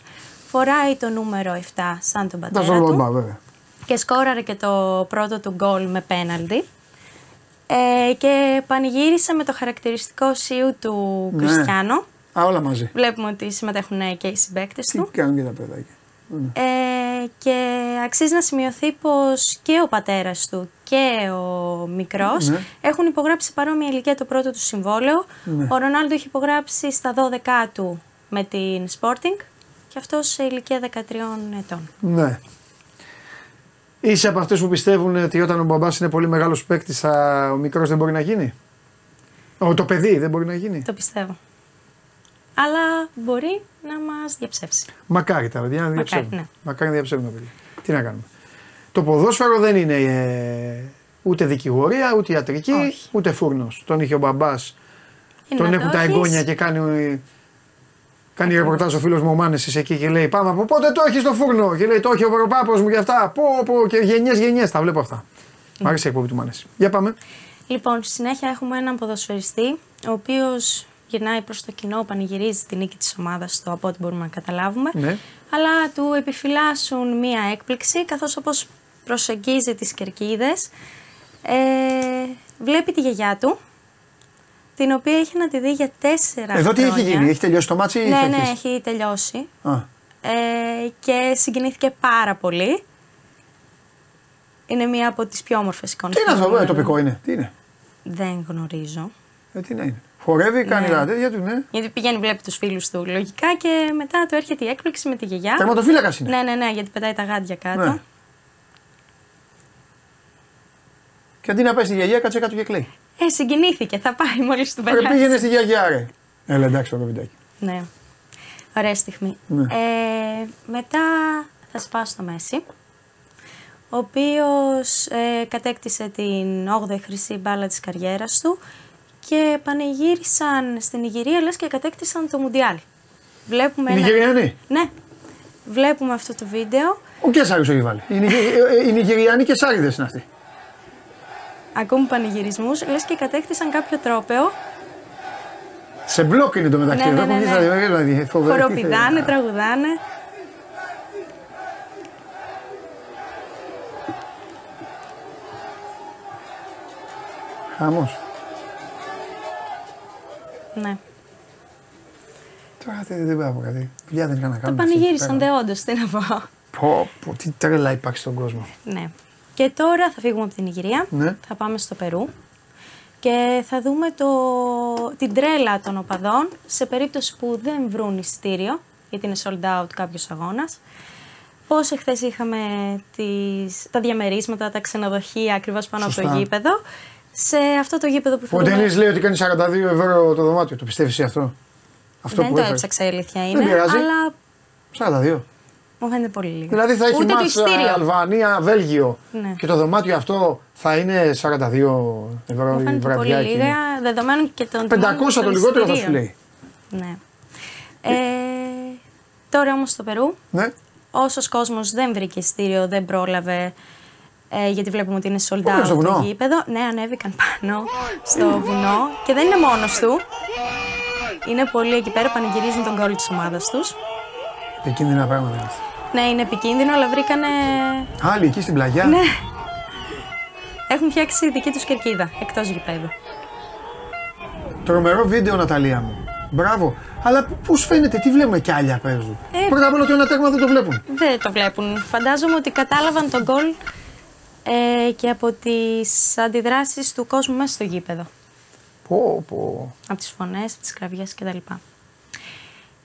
Φοράει το νούμερο εφτά σαν τον πατέρα το του βέβαια. Και σκόραρε και το πρώτο του γκολ με πέναλτι. Ε, και πανηγύρισε με το χαρακτηριστικό σίου του ναι. Κριστιάνο. Α, όλα μαζί. Βλέπουμε ότι συμμετέχουν και οι συμπαίκτες του. Τι κάνουν και τα παιδάκια. Ε, και αξίζει να σημειωθεί πως και ο πατέρας του και ο μικρός ναι. έχουν υπογράψει παρόμοια ηλικία το πρώτο του συμβόλαιο. Ναι. Ο Ρονάλντο έχει υπογράψει στα δώδεκα του με την Sporting και αυτός σε ηλικία δεκατριών ετών. Ναι. Είσαι από αυτούς που πιστεύουν ότι όταν ο μπαμπάς είναι πολύ μεγάλος παίκτης θα... ο μικρός δεν μπορεί να γίνει. Ο, το παιδί δεν μπορεί να γίνει. Το πιστεύω. Αλλά μπορεί να μας διαψεύσει. Μακάρι τα παιδιά να διαψεύουν. Μακάρι, ναι. Μακάρι να διαψεύουν τα παιδιά. Τι να κάνουμε. Το ποδόσφαιρο δεν είναι ε, ούτε δικηγορία, ούτε ιατρική, όχι. Ούτε φούρνος. Τον είχε ο μπαμπάς, είναι τον έχουν τα εγγόνια και κάνει, κάνει ρεπορτάζ ο φίλος μου ο Μάνεσης εκεί και λέει πάμε από πότε το έχεις στο φούρνο. Και λέει το έχει ο προπάπος μου και αυτά. Πω, πω, και γενιές γενιές τα βλέπω αυτά. Mm. Μ' άρεσε η εκπομπή του Μάνεση. Για πάμε. Λοιπόν, στη συνέχεια έχουμε έναν ποδοσφαιριστή ο οποίος. Γυρνάει προς το κοινό, πανηγυρίζει την νίκη της ομάδας του από ό,τι μπορούμε να καταλάβουμε. Ναι. Αλλά του επιφυλάσσουν μία έκπληξη, καθώς όπως προσεγγίζει τις κερκίδες, ε, βλέπει τη γιαγιά του, την οποία έχει να τη δει για τέσσερα εδώ χρόνια. Εδώ τι έχει γίνει, έχει τελειώσει το μάτσι ή ναι, ναι, έχει τελειώσει. Ε, και συγκινήθηκε πάρα πολύ. Είναι μία από τις πιο όμορφες εικόνες. Τι είναι αυτό, το τοπικό είναι, τι είναι. Δεν γνωρίζω. Ε, τι να είναι. Χορεύει, κάνει τα τέτοια του, ναι. Γιατί πηγαίνει, βλέπει τους φίλους του λογικά και μετά του έρχεται η έκπληξη με τη γιαγιά. Τερματοφύλακας είναι. Ναι, ναι, ναι, γιατί πετάει τα γάντια κάτω. Ναι. Και αντί να πάει στη γιαγιά, κάτσε κάτω και κλαίει. Ε, συγκινήθηκε, θα πάει μόλις του πετάξει. Ωραία, πήγαινε στη γιαγιά, ρε. Έλα, εντάξει το κοβιντάκι. Ναι. Ωραία στιγμή. Ναι. Ε, μετά θα σπάσω στο Μέση, ο οποίος ε, κατέκτησε την όγδοη χρυσή μπάλα της καριέρας του. Και πανηγύρισαν στην Νιγηρία, λες και κατέκτησαν το Μουντιάλ. Βλέπουμε. Η Νιγηριανή. Ναι. Βλέπουμε αυτό το βίντεο. Ο Κεσάρης έχει βάλει. Οι Νιγηριανοί Κεσάριδες είναι αυτοί. Ακούμε πανηγυρισμούς, λες και κατέκτησαν κάποιο τρόπαιο. Σε μπλοκ είναι το μεταξύ. Ναι, ναι, ναι. Χοροπηδάνε, τραγουδάνε. Χαμός. Ναι. Τώρα δεν πάω από κάτι. Δουλειά δεν είχα να κάνω. Το πανηγύρισαν δε όντως, τι να πω. Πω, πω, τι τρελά υπάρχει στον κόσμο. Ναι. Και τώρα θα φύγουμε από την Νιγηρία, ναι. Θα πάμε στο Περού και θα δούμε το... την τρέλα των οπαδών σε περίπτωση που δεν βρουν εισιτήριο, γιατί είναι sold out κάποιος αγώνας. Πώς εχθές είχαμε τις... τα διαμερίσματα, τα ξενοδοχεία ακριβώς πάνω σωστά. Από το γήπεδο. Σε αυτό το γήπεδο που φοβούνται. Ο Ντενής λέει ότι κάνει σαράντα δύο ευρώ το δωμάτιο. Το πιστεύεις αυτό? αυτό Δεν που το έφερε. Έψαξα η αλήθεια είναι. Δεν πειράζει. Αλλά... σαράντα δύο. Μου φαίνεται πολύ λίγο. Δηλαδή θα έχει μάτς Αλβανία, Βέλγιο. Ναι. Και το δωμάτιο αυτό θα είναι σαράντα δύο ευρώ η βραδιά. Πολύ λίγα. Δεδομένων και των πεντακόσια το λιγότερο θα σου λέει. Ναι. Ε... Ε... Τώρα όμως στο Περού, ναι. Όσος κόσμος δεν βρήκε ειστήριο, δεν πρόλαβε, ε, γιατί βλέπουμε ότι είναι sold out το γήπεδο. Ναι, ανέβηκαν πάνω στο βουνό και δεν είναι μόνος του. Είναι πολλοί εκεί πέρα, πανηγυρίζουν τον γκολ της ομάδας τους. Επικίνδυνα πράγματα. Ναι, είναι επικίνδυνο, αλλά βρήκανε... Άλλοι εκεί στην πλαγιά. Ναι. Έχουν φτιάξει δική τους κερκίδα, εκτός γηπέδου. Τρομερό βίντεο, Ναταλία μου. Μπράβο. Αλλά πώς φαίνεται, τι βλέπουμε κι άλλοι παίζουν. Ε, Πρώτα απ' όλα και ένα τέρμα δεν το βλέπουν. Δεν το βλέπουν. Φαντάζομαι ότι κατάλαβαν τον γκολ ε, και από τις αντιδράσεις του κόσμου μέσα στο γήπεδο. Πω, πω. Από τις φωνές, από τις κραυγές κτλ.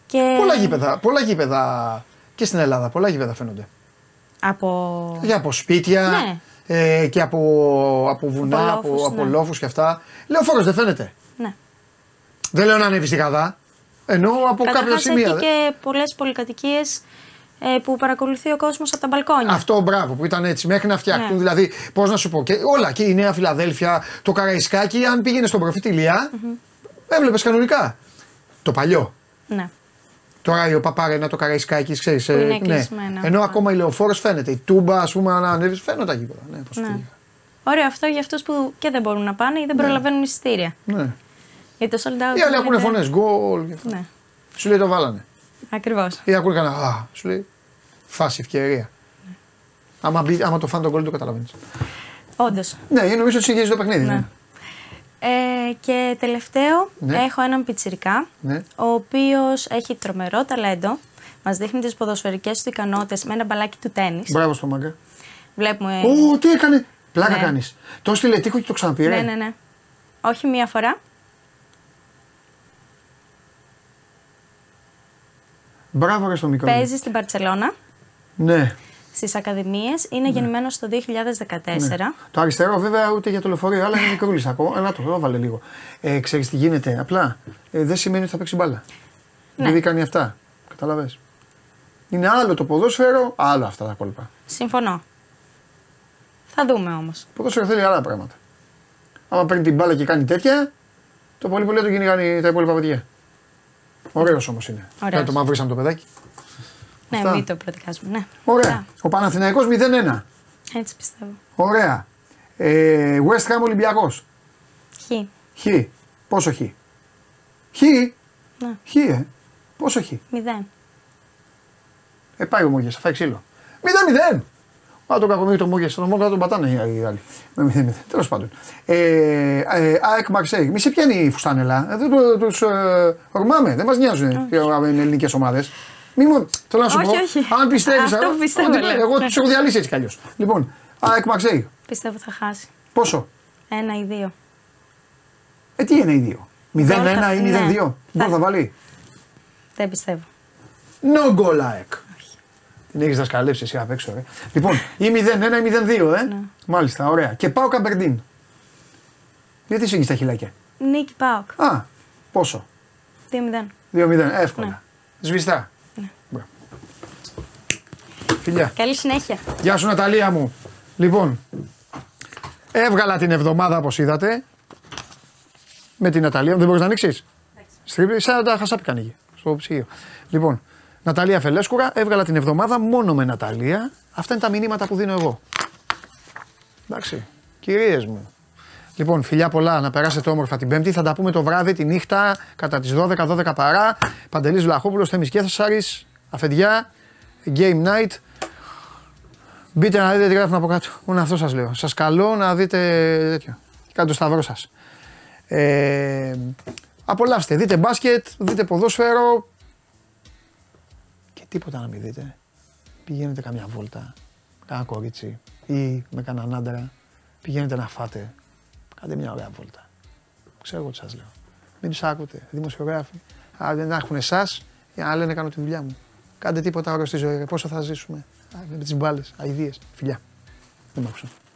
Και... Πολλά γήπεδα, πολλά γήπεδα και στην Ελλάδα, πολλά γήπεδα φαίνονται. Από... Και από σπίτια ναι. ε, και από, από βουνά, από λόφους, από, ναι. από λόφους και αυτά. Λεωφόρος δεν φαίνεται. Ναι. Δεν λέω να ανέβει στη Γαδά, ενώ από Καταρχάς, κάποια σημεία. Καταρχάς και πολλές πολυκατοικίες ε, που παρακολουθεί ο κόσμος από τα μπαλκόνια. Αυτό μπράβο που ήταν έτσι μέχρι να φτιαχτούν, ναι. δηλαδή πώς να σου πω, και, όλα και η Νέα Φιλαδέλφια, το Καραϊσκάκι, αν πήγαινε στον προφήτη Ηλία, mm-hmm. έβλεπες κανονικά το παλιό. Ναι. Τώρα η Παπάρενα, το Καραϊσκάκι, ξέρεις. Που είναι ναι. Ενώ ακόμα η Λεωφόρος φαίνεται. Η Τούμπα, ας πούμε, να ανέβει, φαίνονται τα γήπεδα. Ναι, ναι. Ωραία, αυτό για αυτούς που και δεν μπορούν να πάνε ή δεν ναι. προλαβαίνουν εισιτήρια. Ναι. Γιατί το sold out. Ή άλλοι ακούνε φωνές, γκολ και αυτά. Ναι. Σου λέει το βάλανε. Ακριβώς. Ή ακούνε κανένα. Α, σου λέει. Φάση, ευκαιρία. Ναι. Άμα, μπει, άμα το φάνε τον γκολ, το καταλαβαίνεις. Όντως. Ναι, νομίζω ότι συγχύζει το παιχνίδι. Ναι. Ναι. Ε, και τελευταίο, ναι. έχω έναν πιτσιρικά, ναι. ο οποίος έχει τρομερό ταλέντο. Μας δείχνει τις ποδοσφαιρικές του ικανότητες με ένα μπαλάκι του τένις. Μπράβο στο μάγκα. Βλέπουμε. Ω, τι έκανε. Πλάκα ναι. κάνεις. Το στείλε τίκο και το ξαναπήρε. Ναι, ναι, ναι. Όχι μία φορά. Μπράβο και στο μικρό. Παίζει στην Μπαρτσελώνα. Ναι. Στις ακαδημίες, είναι ναι. γεννημένος το δύο χιλιάδες δεκατέσσερα. Ναι. Το αριστερό βέβαια ούτε για το λεωφορείο, αλλά είναι μικρούλης ακόμα. Να το βάλε λίγο. Ε, ξέρεις τι γίνεται, απλά ε, δεν σημαίνει ότι θα παίξει μπάλα. Ναι. Δηλαδή κάνει αυτά, καταλαβες. Είναι άλλο το ποδόσφαιρο, άλλο αυτά τα κόλπα. Συμφωνώ. Θα δούμε όμως. Το ποδόσφαιρο θέλει άλλα πράγματα. Άμα παίρνει την μπάλα και κάνει τέτοια, το πολύ πολύ το κυνηγάνει τα υπόλοιπα παιδιά. Ωραίος όμως είναι. Ωραίος. Το μαυρίσαμε το παιδάκι. Ναι, αυτά. Μην το προδικάζουμε. Ναι. Ωραία. Ά. Ο Παναθηναϊκός μηδέν ένα. Έτσι πιστεύω. Ωραία. Ε, West Ham Ολυμπιακός. Χ. Χ. Πόσο χ. Χ. Ναι. Χ, ε. Πόσο χ. μηδέν. Ε, πάει ο Μόγες, θα φάει ξύλο. μηδέν μηδέν. Μα τον κακομοίρη το Μόγες, τον Μόγες θα τον πατάνε οι άλλοι. μηδέν μηδέν. Τέλος πάντων. Ε, ε, ΑΕΚ Μαρσέη. Μη σε πιάνει η φουστανελά. Ε, δεν το, τους ε, ορμάμε. Δεν μας νοιάζουν οι ελληνικές ομάδες. Μη θέλω να σου όχι, πω, όχι. αν πιστεύεις, αυτό πιστεύω, ότι, εγώ ναι. τους έχω διαλύσει έτσι κι αλλιώς. Λοιπόν, ΑΕΚ Μαρσέη. Πιστεύω θα χάσει. Πόσο? Ένα ή δύο. Ε, τι ένα ή δύο. Μηδέν ένα ή μηδέν δύο. Γκολ θα βάλει. Δεν πιστεύω. No goal ΑΕΚ. Την έχεις δασκαλέψει εσύ απ' έξω, ρε. Λοιπόν, ή μηδέν ένα ή μηδέν δύο, ε. Ναι. Μάλιστα, ωραία. Και πάω Καμπερντίν. Γιατί σήγεις τα χιλάκια. Νίκη ΠΑΟΚ. Α, πόσο. δύο μηδέν. δύο μηδέν, εύκολα. Ναι. Σβηστά. Φιλιά. Καλή συνέχεια. Γεια σου Ναταλία μου. Λοιπόν, έβγαλα την εβδομάδα όπως είδατε με την Ναταλία. Δεν μπορείς να ανοίξεις. Στρίπλη, σαν τα χασάπικα ανοίγει στο ψυγείο. Λοιπόν, Ναταλία Φελέσκουρα, έβγαλα την εβδομάδα μόνο με Ναταλία. Αυτά είναι τα μηνύματα που δίνω εγώ. Εντάξει, κυρίες μου. Λοιπόν, φιλιά πολλά, να περάσετε όμορφα την Πέμπτη. Θα τα πούμε το βράδυ, τη νύχτα, κατά τις δώδεκα, δώδεκα παρά. Παντελής Βλαχόπουλος, Θέμης Κέθασάρης, αφεντιά, Game Night. Μπείτε να δείτε τι γράφουν από κάτω. Μόνο αυτό σας λέω. Σας καλώ να δείτε τέτοιο. Κάντε το σταυρό σας. Ε, απολαύστε. Δείτε μπάσκετ, δείτε ποδόσφαιρο. Και τίποτα να μην δείτε. Πηγαίνετε καμιά βόλτα. Κάνα κορίτσι ή με κανέναν άντρα. Πηγαίνετε να φάτε. Κάντε μια ωραία βόλτα. Ξέρω εγώ τι σας λέω. Μην τους άκουτε. Δημοσιογράφοι. Αν δεν έχουν εσάς, να λένε κάνω τη δουλειά μου. Κάντε τίποτα άλλο στη ζωή, πόσο θα ζήσουμε. Με τις μπάλες, αηδίες, φιλιά. Δεν μ' άκουσα.